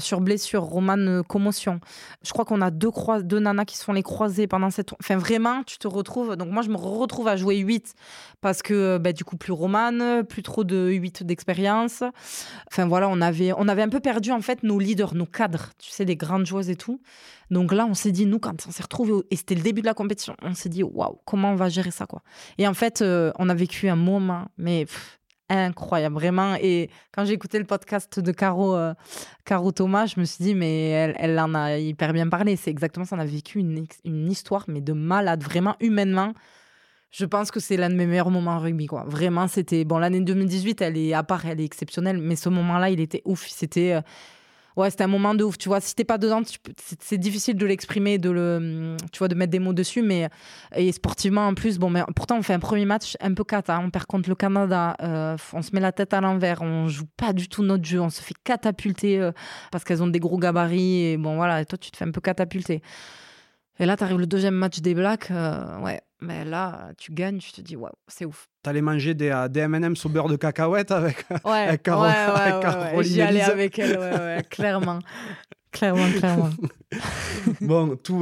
sur blessure, Romane commotion. Je crois qu'on a deux nanas qui se font les croisées pendant cette tournée. Enfin, vraiment, tu te retrouves... Donc moi, je me retrouve à jouer 8 parce que du coup, plus Romane, plus trop de 8 d'expérience. Enfin voilà, on avait un peu perdu en fait nos leaders, nos cadres, tu sais, des grandes joueuses et tout. Donc là, on s'est dit, nous, quand on s'est retrouvés, et c'était le début de la compétition, on s'est dit, waouh, comment on va gérer ça, quoi. Et en fait, on a vécu un moment, mais incroyable, vraiment. Et quand j'ai écouté le podcast de Caro Thomas, je me suis dit, mais elle en a hyper bien parlé. C'est exactement ça, on a vécu une histoire, mais de malade, vraiment humainement. Je pense que c'est l'un de mes meilleurs moments en rugby, quoi. Vraiment, c'était... Bon, l'année 2018, elle est à part, elle est exceptionnelle, mais ce moment-là, il était ouf. Ouais, c'était un moment de ouf, tu vois, si t'es pas dedans, c'est difficile de l'exprimer, tu vois, de mettre des mots dessus, mais et sportivement en plus, bon, mais pourtant on fait un premier match un peu cata, on perd contre le Canada, on se met la tête à l'envers, on joue pas du tout notre jeu, on se fait catapulter parce qu'elles ont des gros gabarits, et bon voilà, et toi tu te fais un peu catapulter. Et là, t'arrives le deuxième match des Blacks, ouais, mais là, tu gagnes, tu te dis, waouh, c'est ouf. T'allais manger des M&M au beurre de cacahuète avec Caroline. Ouais, j'y allais avec elle, ouais, clairement. Clairement. Bon, tout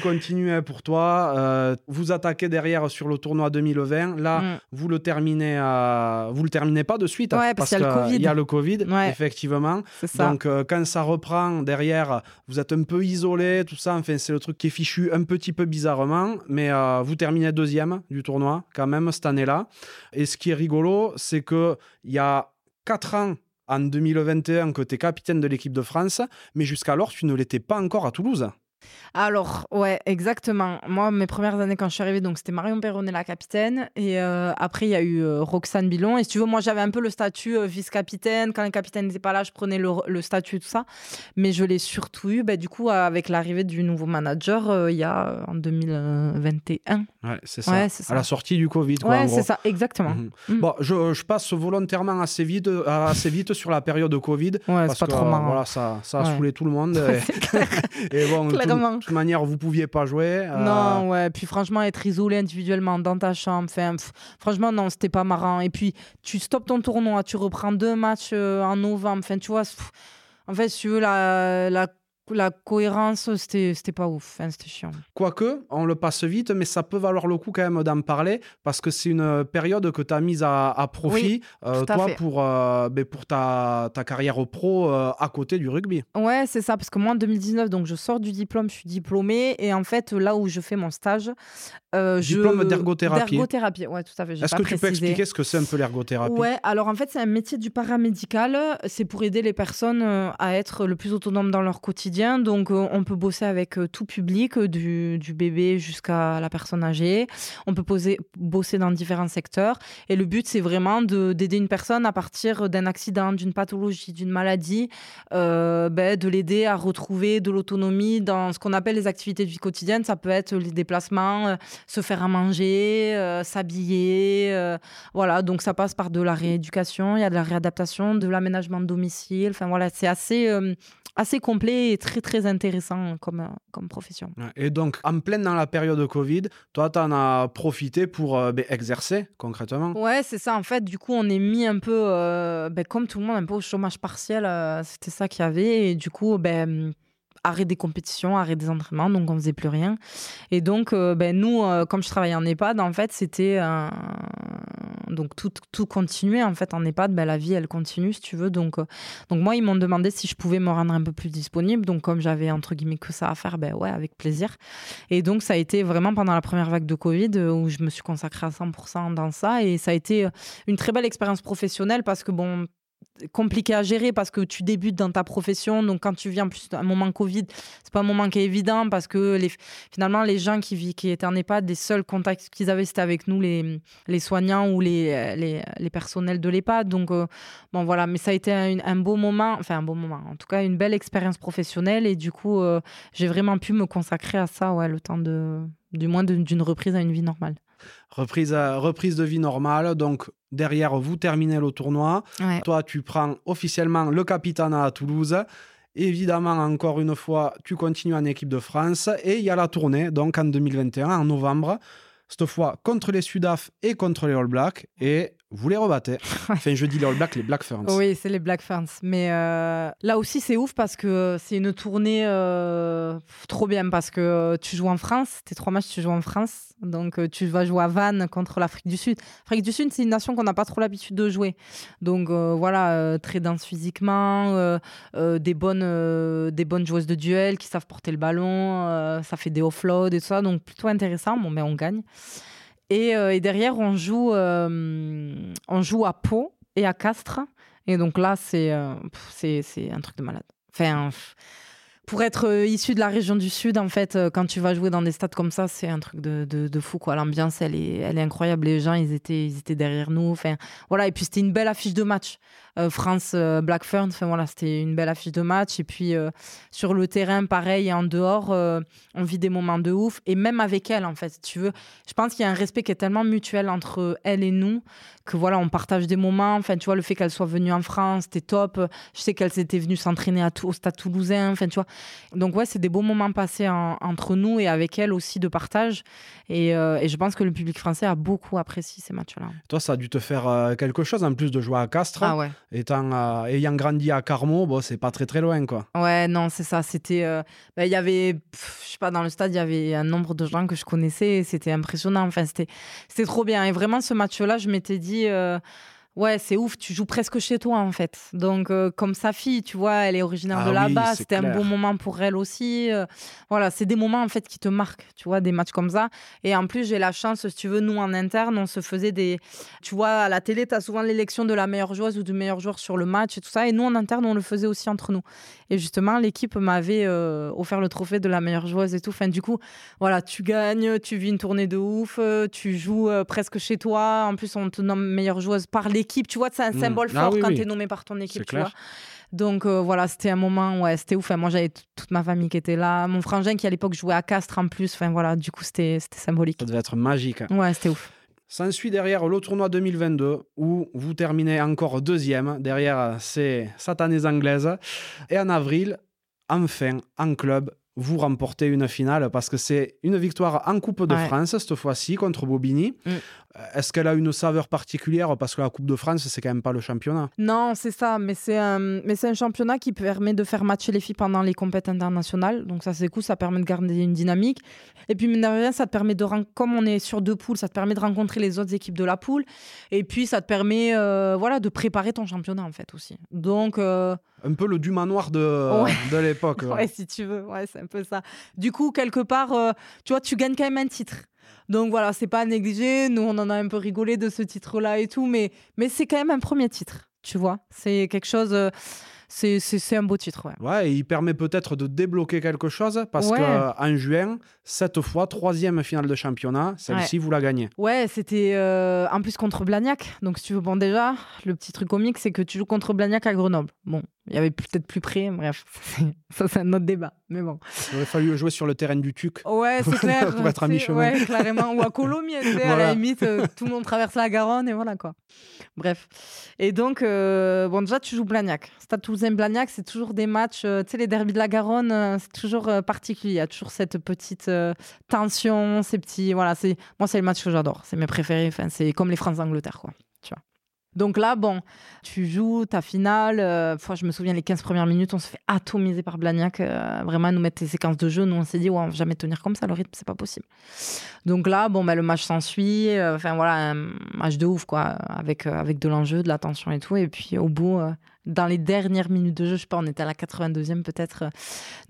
continue pour toi. Vous attaquez derrière sur le tournoi 2020. Là, vous le terminez pas de suite. Ouais, parce qu'il y a le Covid. Ouais. Effectivement. C'est ça. Donc, quand ça reprend derrière, vous êtes un peu isolé, tout ça. Enfin, c'est le truc qui est fichu un petit peu bizarrement. Mais vous terminez deuxième du tournoi quand même cette année-là. Et ce qui est rigolo, c'est qu'il y a 4 ans, en 2021, que tu es capitaine de l'équipe de France, mais jusqu'alors, tu ne l'étais pas encore à Toulouse. Alors, ouais, exactement. Moi, mes premières années, quand je suis arrivée, donc, c'était Marion Perronnet, la capitaine. Et après, il y a eu Roxane Bilon. Et si tu veux, moi, j'avais un peu le statut vice-capitaine. Quand les capitaines n'étaient pas là, je prenais le statut et tout ça. Mais je l'ai surtout eu, du coup, avec l'arrivée du nouveau manager, il y a en 2021. Ouais, c'est ça. À la sortie du Covid, quoi, en gros. C'est ça, exactement. Mmh. Bon, je passe volontairement assez vite sur la période Covid. Ouais, parce c'est pas trop marrant. Voilà, ça a saoulé tout le monde. Et bon, de toute manière, vous pouviez pas jouer. Non, ouais. Puis franchement, être isolé individuellement dans ta chambre, franchement, non, c'était pas marrant. Et puis, tu stoppes ton tournoi, tu reprends 2 matchs en novembre. Enfin, tu vois, en fait, si tu veux, la cohérence, c'était pas ouf, c'était chiant. Quoique, on le passe vite, mais ça peut valoir le coup quand même d'en parler, parce que c'est une période que tu as mise à profit, toi, pour ta carrière pro à côté du rugby. Ouais, c'est ça, parce que moi, en 2019, donc, je sors du diplôme, je suis diplômée, et en fait, là où je fais mon stage... diplôme d'ergothérapie. D'ergothérapie, ouais, tout à fait. Est-ce que tu peux expliquer ce que c'est un peu l'ergothérapie ? Ouais, alors en fait, c'est un métier du paramédical, c'est pour aider les personnes à être le plus autonomes dans leur quotidien, quotidien. Donc, on peut bosser avec tout public, du bébé jusqu'à la personne âgée. On peut bosser dans différents secteurs. Et le but, c'est vraiment d'aider une personne à partir d'un accident, d'une pathologie, d'une maladie, de l'aider à retrouver de l'autonomie dans ce qu'on appelle les activités de vie quotidienne. Ça peut être les déplacements, se faire à manger, s'habiller. Voilà, donc ça passe par de la rééducation, il y a de la réadaptation, de l'aménagement de domicile. Enfin voilà, c'est assez complet et très, très intéressant comme profession. Et donc, en pleine dans la période de Covid, toi, tu en as profité pour exercer concrètement. Ouais, c'est ça. En fait, du coup, on est mis un peu, comme tout le monde, un peu au chômage partiel. C'était ça qu'il y avait. Et du coup, arrêt des compétitions, arrêt des entraînements, donc on faisait plus rien. Et donc, nous, comme je travaillais en EHPAD, en fait, c'était... Donc, tout continuait. En fait, en EHPAD, la vie, elle continue, si tu veux. Donc moi, ils m'ont demandé si je pouvais me rendre un peu plus disponible. Donc, comme j'avais, entre guillemets, que ça à faire, ouais, avec plaisir. Et donc, ça a été vraiment pendant la première vague de Covid où je me suis consacrée à 100% dans ça. Et ça a été une très belle expérience professionnelle parce que, compliqué à gérer parce que tu débutes dans ta profession, donc quand tu viens plus un moment Covid, c'est pas un moment qui est évident parce que finalement les gens qui étaient en EHPAD, les seuls contacts qu'ils avaient c'était avec nous les soignants ou les personnels de l'EHPAD, donc voilà, mais ça a été un beau moment, en tout cas une belle expérience professionnelle et du coup j'ai vraiment pu me consacrer à ça, ouais, le temps d'une reprise à une vie normale. Reprise de vie normale, donc derrière vous terminez le tournoi, ouais. Toi tu prends officiellement le capitanat à Toulouse, évidemment encore une fois tu continues en équipe de France et il y a la tournée donc en 2021 en novembre, cette fois contre les Sudaf et contre les All Blacks et vous les rebattez, enfin je dis les All Blacks, les Black Ferns. Oui c'est les Black Ferns, mais là aussi c'est ouf parce que c'est une tournée trop bien parce que tu joues en France, tes 3 matchs tu joues en France. Donc, tu vas jouer à Vannes contre l'Afrique du Sud. L'Afrique du Sud, c'est une nation qu'on n'a pas trop l'habitude de jouer. Donc, très dense physiquement, des bonnes joueuses de duel qui savent porter le ballon, ça fait des offloads et tout ça. Donc, plutôt intéressant. Bon, mais on gagne. Et derrière, on joue à Pau et à Castres. Et donc là, c'est un truc de malade. Enfin... Pour être issu de la région du Sud, en fait, quand tu vas jouer dans des stades comme ça, c'est un truc de fou, quoi. L'ambiance, elle est incroyable. Les gens, ils étaient derrière nous. Enfin, voilà. Et puis, c'était une belle affiche de match. France, Black Ferns, enfin, voilà, c'était une belle affiche de match. Et puis, sur le terrain, pareil, et en dehors, on vit des moments de ouf. Et même avec elle, en fait, si tu veux. Je pense qu'il y a un respect qui est tellement mutuel entre elle et nous que, voilà, on partage des moments. Enfin, tu vois, le fait qu'elle soit venue en France, c'était top. Je sais qu'elle s'était venue s'entraîner au Stade Toulousain. Enfin, tu vois. Donc ouais, c'est des beaux moments passés entre nous et avec elle aussi de partage et je pense que le public français a beaucoup apprécié ces matchs-là. Toi, ça a dû te faire quelque chose en plus de jouer à Castres. Ah ouais. Ayant grandi à Carmaux, c'est pas très très loin quoi. Ouais, non, c'est ça, c'était il y avait dans le stade, il y avait un nombre de gens que je connaissais, et c'était impressionnant, enfin c'était trop bien et vraiment ce match-là, je m'étais dit ouais, c'est ouf, tu joues presque chez toi en fait. Donc, comme sa fille, tu vois, elle est originaire de là-bas, c'était clair. Un bon moment pour elle aussi. Voilà, c'est des moments en fait qui te marquent, tu vois, des matchs comme ça. Et en plus, j'ai la chance, si tu veux, nous en interne, on se faisait des. Tu vois, à la télé, t'as souvent l'élection de la meilleure joueuse ou du meilleur joueur sur le match et tout ça. Et nous, en interne, on le faisait aussi entre nous. Et justement, l'équipe m'avait offert le trophée de la meilleure joueuse et tout. Enfin, du coup, voilà, tu gagnes, tu vis une tournée de ouf, tu joues presque chez toi. En plus, on te nomme meilleure joueuse par l'équipe. Tu vois, c'est un symbole fort quand t'es nommé par ton équipe, tu vois. Donc voilà, c'était un moment, ouais, c'était ouf. Enfin, moi, j'avais toute ma famille qui était là. Mon frangin qui, à l'époque, jouait à Castres en plus. Enfin, voilà, du coup, c'était symbolique. Ça devait être magique. Hein. Ouais, c'était ouf. S'ensuit derrière le tournoi 2022 où vous terminez encore 2e. Derrière, c'est Satanés Anglaises. Et en avril, enfin, en club, vous remportez une finale parce que c'est une victoire en Coupe de France, cette fois-ci, contre Bobigny. Mm. Est-ce qu'elle a une saveur particulière parce que la Coupe de France, c'est quand même pas le championnat? Non, c'est ça, mais c'est un championnat qui permet de faire matcher les filles pendant les compétitions internationales. Donc ça, c'est cool, ça permet de garder une dynamique. Et puis, mine de rien, ça te permet comme on est sur 2 poules, ça te permet de rencontrer les autres équipes de la poule. Et puis, ça te permet de préparer ton championnat, en fait, aussi. Donc... Un peu le du manoir de l'époque. Ouais, si tu veux, ouais, c'est un peu ça. Du coup, quelque part, tu vois, tu gagnes quand même un titre. Donc voilà, c'est pas à négliger. Nous, on en a un peu rigolé de ce titre-là et tout, mais c'est quand même un premier titre, tu vois. C'est quelque chose... c'est un beau titre. Ouais. Ouais, et il permet peut-être de débloquer quelque chose parce qu'en juin, cette fois, 3e finale de championnat, celle-ci, vous la gagnez. Ouais, c'était en plus contre Blagnac. Donc, si tu veux, bon, déjà, le petit truc comique, c'est que tu joues contre Blagnac à Grenoble. Bon, il y avait peut-être plus près, bref, ça, c'est un autre débat. Mais bon. Il aurait fallu jouer sur le terrain du Tuc. Ouais, c'est clair. Pour être à mi-chemin. Ouais, clairement. Ou à Colomiers, à la limite, tout le monde traverse la Garonne et voilà quoi. Bref. Et donc, bon, déjà, tu joues Blagnac. Stade Toulousain Blagnac, c'est toujours des matchs, tu sais, les derbys de la Garonne, c'est toujours particulier. Il y a toujours cette petite tension, ces petits. Voilà, c'est... Moi, c'est les matchs que j'adore. C'est mes préférés. Enfin, c'est comme les France-Angleterre, quoi. Tu vois. Donc là, bon, tu joues ta finale. Je me souviens, les 15 premières minutes, on se fait atomiser par Blagnac. Vraiment, nous mettre des séquences de jeu. Nous, on s'est dit, ouais, on ne va jamais tenir comme ça. Le rythme, c'est pas possible. Donc là, bon, le match s'ensuit. Un match de ouf, quoi, avec de l'enjeu, de la tension et tout. Et puis, au bout, dans les dernières minutes de jeu, je sais pas, on était à la 82e peut-être,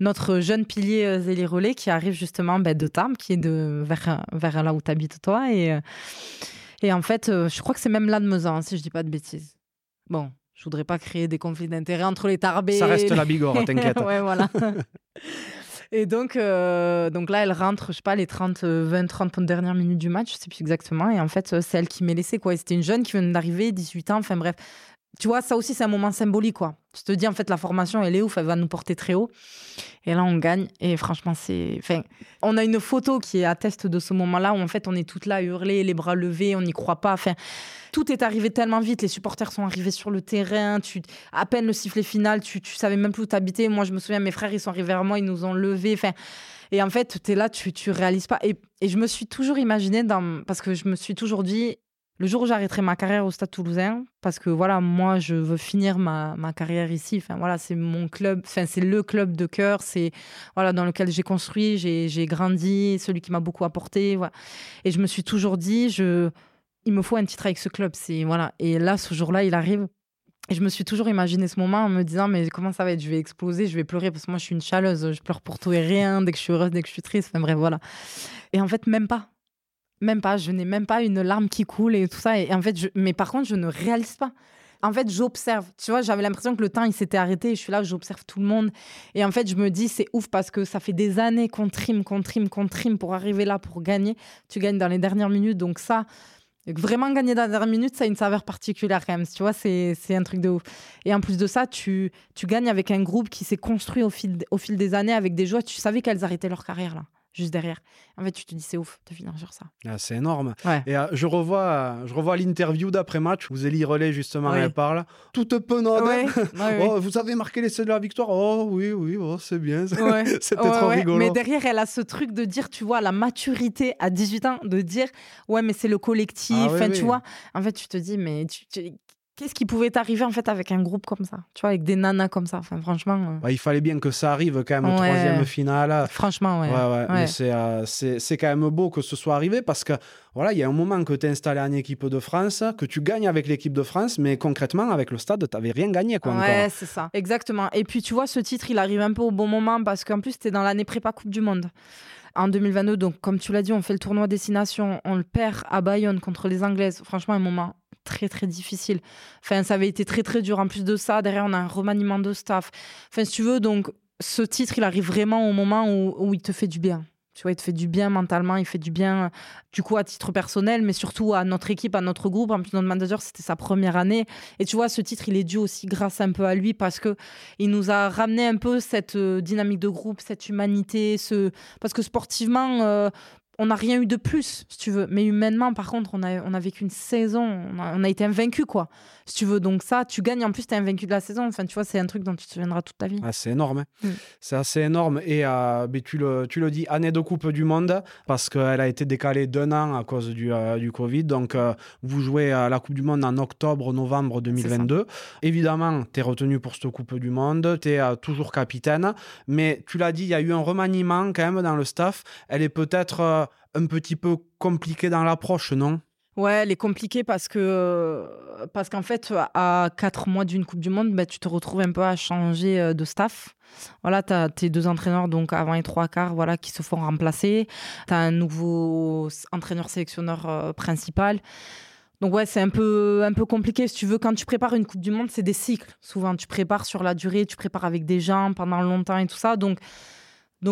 notre jeune pilier Zélie Relais qui arrive justement de Tarbes, qui est vers là où t'habites toi. Et en fait, je crois que c'est même Lannemezan, si je ne dis pas de bêtises. Bon, je ne voudrais pas créer des conflits d'intérêts entre les Tarbés. Ça reste la Bigorre, t'inquiète. Ouais, voilà. Et donc là, elle rentre, je ne sais pas, les 30 dernières minutes du match, je ne sais plus exactement. Et en fait, c'est elle qui m'est laissée, quoi. Et c'était une jeune qui venait d'arriver, 18 ans, enfin bref. Tu vois, ça aussi, c'est un moment symbolique, quoi. Tu te dis, en fait, la formation, elle est ouf, elle va nous porter très haut. Et là, on gagne. Et franchement, c'est... Enfin, on a une photo qui atteste de ce moment-là où, en fait, on est toutes là à hurler, les bras levés, on n'y croit pas. Enfin, tout est arrivé tellement vite. Les supporters sont arrivés sur le terrain. À peine le sifflet final, tu savais même plus où t'habitais. Moi, je me souviens, mes frères, ils sont arrivés vers moi, ils nous ont levés. Enfin... Et en fait, t'es là, tu réalises pas. Et je me suis toujours imaginée parce que je me suis toujours dit... Le jour où j'arrêterai ma carrière au Stade Toulousain, parce que voilà, moi, je veux finir ma carrière ici. Enfin, voilà, c'est mon club, enfin, c'est le club de cœur, c'est voilà, dans lequel j'ai construit, j'ai grandi, celui qui m'a beaucoup apporté. Voilà. Et je me suis toujours dit, il me faut un titre avec ce club. C'est, voilà. Et là, ce jour-là, il arrive. Et je me suis toujours imaginé ce moment en me disant, mais comment ça va être ? Je vais exploser, je vais pleurer, parce que moi, je suis une chaleuse, je pleure pour tout et rien, dès que je suis heureuse, dès que je suis triste. Enfin, bref, voilà. Et en fait, même pas. Même pas, je n'ai même pas une larme qui coule et tout ça. Et en fait, mais par contre, je ne réalise pas. En fait, j'observe. Tu vois, j'avais l'impression que le temps, il s'était arrêté. Et je suis là, j'observe tout le monde. Et en fait, je me dis, c'est ouf parce que ça fait des années qu'on trime pour arriver là, pour gagner. Tu gagnes dans les dernières minutes. Donc ça, vraiment gagner dans les dernières minutes, ça a une saveur particulière quand même. Tu vois, c'est un truc de ouf. Et en plus de ça, tu gagnes avec un groupe qui s'est construit au fil des années avec des joueurs. Tu savais qu'elles arrêtaient leur carrière là. Juste derrière. En fait, tu te dis, c'est ouf de finir sur ça. Ah, c'est énorme. Ouais. Et je revois l'interview d'après-match où Zélie Relais, justement, elle parle. Toute penante. Ouais. Ouais. Oh, vous avez marqué l'essai de la victoire. Oh, oui, oh, c'est bien. Ouais. C'était trop rigolo. Mais derrière, elle a ce truc de dire, tu vois, la maturité à 18 ans, de dire, ouais, mais c'est le collectif. Tu vois, en fait, tu te dis, mais... Qu'est-ce qui pouvait t'arriver en fait avec un groupe comme ça, tu vois, avec des nanas comme ça. Enfin, franchement. Il fallait bien que ça arrive quand même, troisième finale. Franchement, ouais. Mais c'est quand même beau que ce soit arrivé parce que voilà, il y a un moment que t'es installé en équipe de France, que tu gagnes avec l'équipe de France, mais concrètement avec le Stade, t'avais rien gagné quoi. Ouais, c'est ça, exactement. Et puis tu vois, ce titre, il arrive un peu au bon moment parce qu'en plus t'es dans l'année prépa Coupe du Monde. En 2022, donc comme tu l'as dit, on fait le tournoi destination, on le perd à Bayonne contre les Anglaises. Franchement, un moment très très difficile. Enfin, ça avait été très très dur. En plus de ça, derrière, on a un remaniement de staff. Enfin, si tu veux, donc ce titre, il arrive vraiment au moment où il te fait du bien. Tu vois, il te fait du bien mentalement, il fait du bien du coup à titre personnel, mais surtout à notre équipe, à notre groupe. En plus, notre manager, c'était sa première année. Et tu vois, ce titre, il est dû aussi grâce un peu à lui parce qu'il nous a ramené un peu cette dynamique de groupe, cette humanité. Parce que sportivement, on n'a rien eu de plus, si tu veux. Mais humainement, par contre, on a vécu une saison. On a été invaincus, quoi, si tu veux. Donc ça, tu gagnes. En plus, t'es invaincu de la saison. Enfin, tu vois, c'est un truc dont tu te souviendras toute ta vie. Ah, c'est énorme. Hein. Mmh. C'est assez énorme. Et tu le dis, année de Coupe du Monde, parce qu'elle a été décalée d'un an à cause du Covid. Donc, vous jouez à la Coupe du Monde en octobre-novembre 2022. Évidemment, t'es retenu pour cette Coupe du Monde. T'es toujours capitaine. Mais tu l'as dit, il y a eu un remaniement quand même dans le staff. Elle est peut-être... un petit peu compliqué dans l'approche, non ? Ouais, elle est compliquée parce qu'en fait, à 4 mois d'une Coupe du Monde, tu te retrouves un peu à changer de staff. Voilà, t'as tes 2 entraîneurs, donc avant et 3/4, voilà, qui se font remplacer. T'as un nouveau entraîneur-sélectionneur principal. Donc ouais, c'est un peu compliqué, si tu veux. Quand tu prépares une Coupe du Monde, c'est des cycles. Souvent, tu prépares sur la durée, tu prépares avec des gens pendant longtemps et tout ça. Donc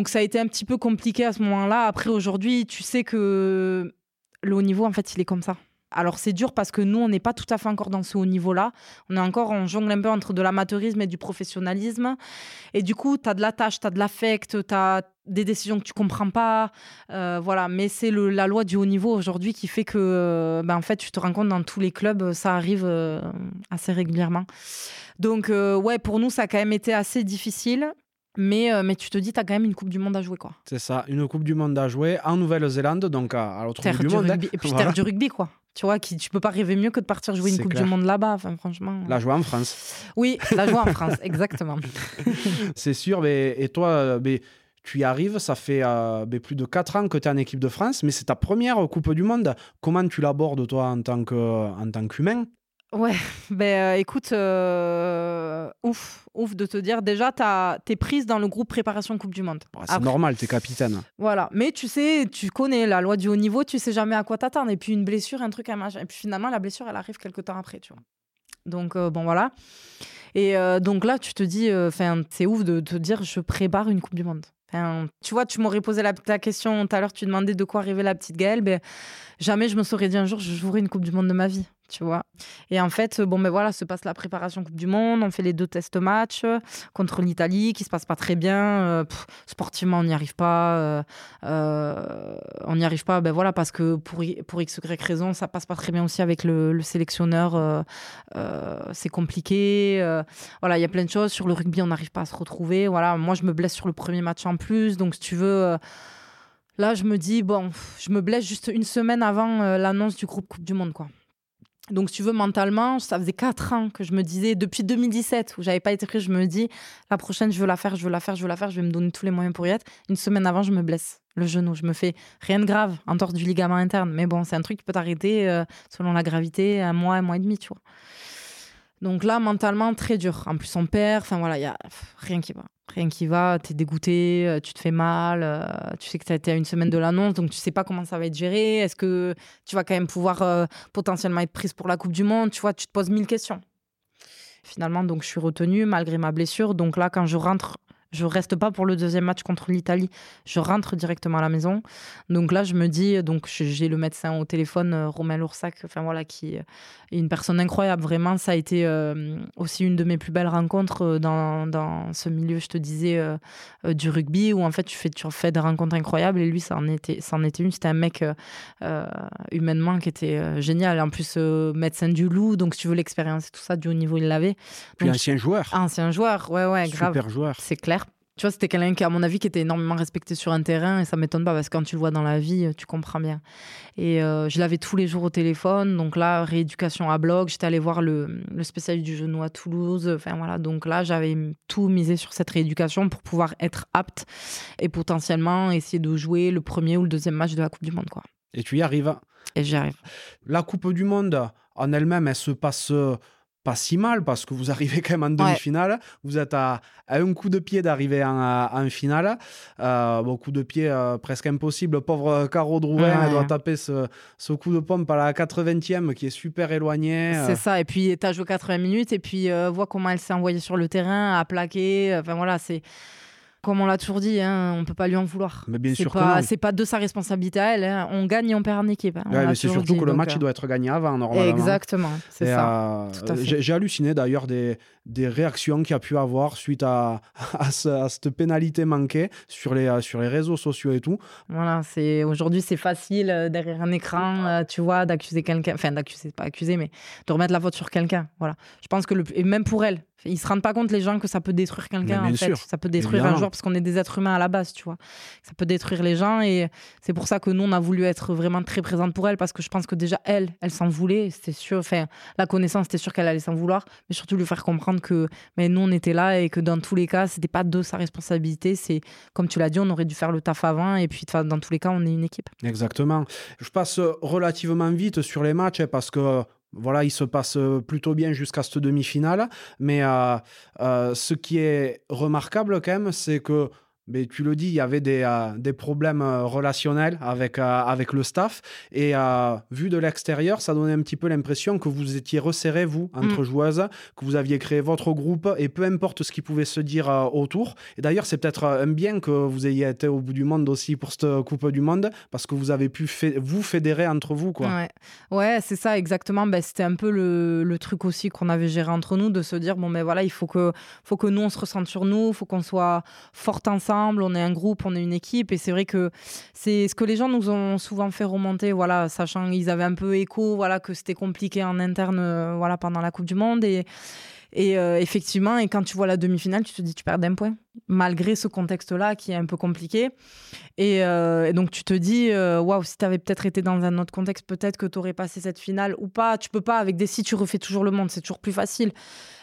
ça a été un petit peu compliqué à ce moment-là. Après, aujourd'hui, tu sais que le haut niveau, en fait, il est comme ça. Alors, c'est dur parce que nous, on n'est pas tout à fait encore dans ce haut niveau-là. On jongle un peu entre de l'amateurisme et du professionnalisme. Et du coup, tu as de la tâche, tu as de l'affect, tu as des décisions que tu ne comprends pas. Voilà. Mais c'est la loi du haut niveau aujourd'hui qui fait que, en fait, tu te rends compte dans tous les clubs, ça arrive assez régulièrement. Donc, ouais, pour nous, ça a quand même été assez difficile. Mais tu te dis, tu as quand même une Coupe du Monde à jouer, quoi. C'est ça, une Coupe du Monde à jouer en Nouvelle-Zélande, donc à l'autre bout du monde. Rugby. Et puis voilà. Terre du rugby, quoi. Tu vois, tu peux pas rêver mieux que de partir jouer une Coupe du Monde là-bas, enfin, franchement. La jouer en France. Oui, la jouer en France, exactement. C'est sûr, mais, et toi, tu y arrives, ça fait plus de 4 ans que tu es en équipe de France, mais c'est ta première Coupe du Monde. Comment tu l'abordes, toi, en tant qu'humain ? Ouais, écoute, ouf de te dire. Déjà, t'es prise dans le groupe préparation Coupe du Monde. Bah, c'est normal, t'es capitaine. Voilà, mais tu sais, tu connais la loi du haut niveau, tu sais jamais à quoi t'attendre. Et puis une blessure, un truc, un machin. Et puis finalement, la blessure, elle arrive quelques temps après, tu vois. Donc, voilà. Et donc là, tu te dis, c'est ouf de te dire, je prépare une Coupe du Monde. Tu vois, tu m'aurais posé ta question tout à l'heure, tu demandais de quoi rêvait la petite Gaëlle. Jamais je me serais dit un jour, je jouerai une Coupe du Monde de ma vie, tu vois. Et en fait, se passe la préparation Coupe du Monde, on fait les 2 tests matchs contre l'Italie, qui se passe pas très bien. Sportivement, on n'y arrive pas. Parce que pour X, Y raison, ça passe pas très bien aussi avec le sélectionneur. C'est compliqué. Voilà, il y a plein de choses. Sur le rugby, on n'arrive pas à se retrouver. Voilà, moi, je me blesse sur le premier match en plus. Donc, si tu veux... Là, je me dis, je me blesse juste une semaine avant l'annonce du groupe Coupe du Monde, quoi. Donc, si tu veux, mentalement, ça faisait 4 ans que je me disais, depuis 2017, où j'avais pas été prise, je me dis, la prochaine, je veux la faire, je vais me donner tous les moyens pour y être. Une semaine avant, je me blesse le genou. Je me fais rien de grave, entorse du ligament interne. Mais bon, c'est un truc qui peut t'arrêter selon la gravité, un mois et demi, tu vois. Donc là, mentalement, très dur. En plus, on perd. Enfin, voilà, il n'y a rien qui va. Rien qui va, t'es dégoûté, tu te fais mal, tu sais que t'es à une semaine de l'annonce, donc tu sais pas comment ça va être géré. Est-ce que tu vas quand même pouvoir potentiellement être prise pour la Coupe du Monde ? Tu vois, tu te poses 1000 questions. Finalement, donc, je suis retenue malgré ma blessure. Donc là, quand je rentre, je reste pas pour le deuxième match contre l'Italie. Je rentre directement à la maison. Donc là, je me dis, donc j'ai le médecin au téléphone, Romain Loursac, qui est une personne incroyable. Vraiment, ça a été aussi une de mes plus belles rencontres dans ce milieu, je te disais, du rugby, où en fait, tu fais des rencontres incroyables. Et lui, ça en était une. C'était un mec humainement qui était génial. En plus, médecin du Loup, donc si tu veux l'expérience et tout ça, du haut niveau, il l'avait. Puis ancien joueur. Ancien joueur, ouais, super grave. Super joueur. C'est clair. Tu vois, c'était quelqu'un qui, à mon avis, qui était énormément respecté sur un terrain, et ça m'étonne pas parce que quand tu le vois dans la vie, tu comprends bien. Et je l'avais tous les jours au téléphone, donc là, rééducation à bloc, j'étais allée voir le spécialiste du genou à Toulouse, donc là, j'avais tout misé sur cette rééducation pour pouvoir être apte et potentiellement essayer de jouer le premier ou le deuxième match de la Coupe du Monde, quoi. Et tu y arrives. Et j'y arrive. La Coupe du Monde, en elle-même, elle se passe... pas si mal, parce que vous arrivez quand même en demi-finale. Ouais. Vous êtes à un coup de pied d'arriver en finale. Coup de pied presque impossible. Pauvre Caro Drouin, elle doit taper ce coup de pompe à la 80e qui est super éloignée. C'est ça. Et puis, t'as joué 80 minutes et puis vois comment elle s'est envoyée sur le terrain, à plaquer. Enfin, voilà, c'est... Comme on l'a toujours dit, on ne peut pas lui en vouloir. Mais bien sûr que non. Ce n'est pas de sa responsabilité à elle. On gagne et on perd en équipe. Mais c'est surtout que le match il doit être gagné avant, normalement. Exactement, c'est ça. Tout à fait. J'ai halluciné d'ailleurs des réactions qu'il y a pu avoir suite à cette pénalité manquée sur les réseaux sociaux et tout. Voilà, aujourd'hui, c'est facile derrière un écran, tu vois, d'accuser quelqu'un. Enfin, d'accuser, pas accuser, mais de remettre la faute sur quelqu'un. Voilà. Je pense que et même pour elle. Ils ne se rendent pas compte, les gens, que ça peut détruire quelqu'un, en fait. Ça peut détruire un joueur, parce qu'on est des êtres humains à la base, tu vois. Ça peut détruire les gens, et c'est pour ça que nous, on a voulu être vraiment très présente pour elle, parce que je pense que déjà, elle s'en voulait, c'était sûr. Enfin, la connaissance, c'était sûr qu'elle allait s'en vouloir, mais surtout lui faire comprendre que nous, on était là, et que dans tous les cas, ce n'était pas de sa responsabilité. C'est, comme tu l'as dit, on aurait dû faire le taf avant, et puis dans tous les cas, on est une équipe. Exactement. Je passe relativement vite sur les matchs, parce que... Voilà, il se passe plutôt bien jusqu'à cette demi-finale. Mais ce qui est remarquable quand même, c'est que Mais tu le dis, il y avait des problèmes relationnels avec le staff. Et vu de l'extérieur, ça donnait un petit peu l'impression que vous étiez resserrés, vous, entre joueuses, que vous aviez créé votre groupe et peu importe ce qui pouvait se dire autour. Et d'ailleurs, c'est peut-être un bien que vous ayez été au bout du monde aussi pour cette Coupe du Monde, parce que vous avez pu vous fédérer entre vous, quoi. Ouais, c'est ça, exactement. Ben, c'était un peu le truc aussi qu'on avait géré entre nous, de se dire, bon, ben voilà, il faut que nous, on se ressente sur nous, il faut qu'on soit fortes ensemble. On est un groupe, on est une équipe, et c'est vrai que c'est ce que les gens nous ont souvent fait remonter, voilà, sachant qu'ils avaient un peu écho, voilà, que c'était compliqué en interne, voilà, pendant la Coupe du Monde, et effectivement, et quand tu vois la demi-finale, tu te dis tu perds d'un point, malgré ce contexte-là qui est un peu compliqué, et donc tu te dis waouh, si t'avais peut-être été dans un autre contexte, peut-être que t'aurais passé cette finale ou pas. Tu peux pas avec des si, tu refais toujours le monde, c'est toujours plus facile.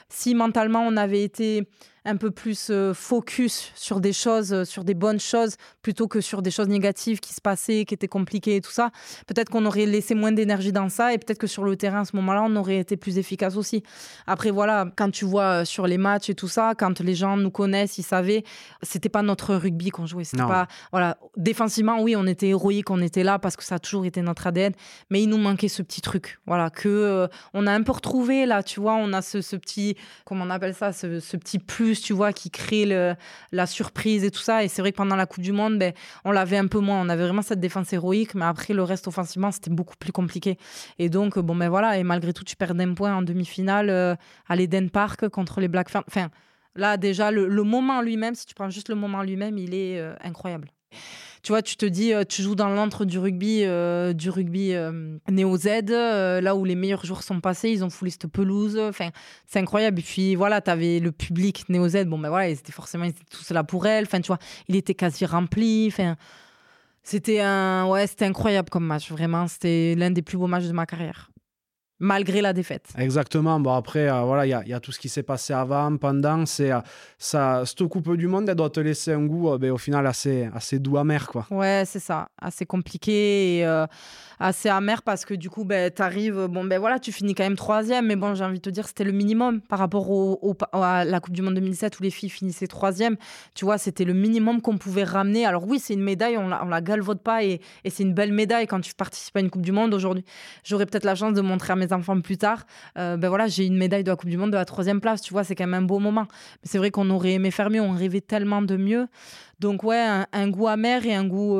Si mentalement on avait été un peu plus focus sur des choses, sur des bonnes choses, plutôt que sur des choses négatives qui se passaient, qui étaient compliquées et tout ça, peut-être qu'on aurait laissé moins d'énergie dans ça, et peut-être que sur le terrain à ce moment-là, on aurait été plus efficace aussi. Après voilà, quand tu vois sur les matchs et tout ça, quand les gens nous connaissent, ils savaient, c'était pas notre rugby qu'on jouait, c'était pas, voilà, défensivement oui, on était héroïque, on était là parce que ça a toujours été notre ADN, mais il nous manquait ce petit truc, voilà, que on a un peu retrouvé là, tu vois, on a ce petit, comment on appelle ça, ce petit plus, tu vois, qui crée la surprise et tout ça. Et c'est vrai que pendant la Coupe du Monde, ben, on l'avait un peu moins. On avait vraiment cette défense héroïque, mais après, le reste offensivement, c'était beaucoup plus compliqué. Et donc, bon, ben voilà, et malgré tout, tu perds d'un point en demi-finale à l'Eden Park contre les Black Ferns. Enfin, là, déjà, le moment lui-même, si tu prends juste le moment lui-même, il est incroyable. Tu vois, tu te dis, tu joues dans l'antre du rugby néo-Z, là où les meilleurs joueurs sont passés, ils ont foulé cette pelouse, enfin, c'est incroyable. Et puis voilà, t'avais le public néo-Z, bon ben voilà, ils étaient tous là pour elle, enfin tu vois, il était quasi rempli, enfin, c'était incroyable comme match, vraiment, c'était l'un des plus beaux matchs de ma carrière. Malgré la défaite. Exactement. Bon, après, voilà, il y a tout ce qui s'est passé avant, pendant. Cette Coupe du Monde, elle doit te laisser un goût, au final, assez doux, amer, quoi. Ouais, c'est ça. Assez compliqué et assez amer parce que, du coup, t'arrives, bon, voilà, tu finis quand même 3e. Mais bon, j'ai envie de te dire, c'était le minimum par rapport à la Coupe du Monde 2017 où les filles finissaient 3e. Tu vois, c'était le minimum qu'on pouvait ramener. Alors, oui, c'est une médaille, on la galvaude pas et c'est une belle médaille quand tu participes à une Coupe du Monde aujourd'hui. J'aurais peut-être la chance de montrer à mes enfants plus tard, voilà, j'ai une médaille de la Coupe du Monde de la 3e place, tu vois, c'est quand même un beau moment. Mais c'est vrai qu'on aurait aimé faire mieux, on rêvait tellement de mieux. Donc ouais, un goût amer et un goût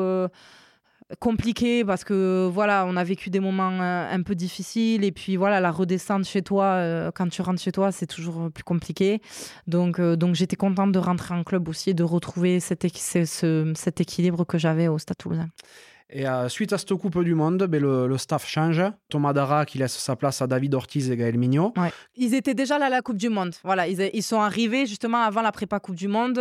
compliqué parce que voilà, on a vécu des moments un peu difficiles et puis voilà, la redescente chez toi, quand tu rentres chez toi, c'est toujours plus compliqué. Donc j'étais contente de rentrer en club aussi et de retrouver cet équilibre que j'avais au Stade Toulousain. Et suite à cette Coupe du Monde, le staff change. Thomas Dara qui laisse sa place à David Ortiz et Gaëlle Mignot. Ouais. Ils étaient déjà là à la Coupe du Monde. Voilà, ils sont arrivés justement avant la prépa Coupe du Monde,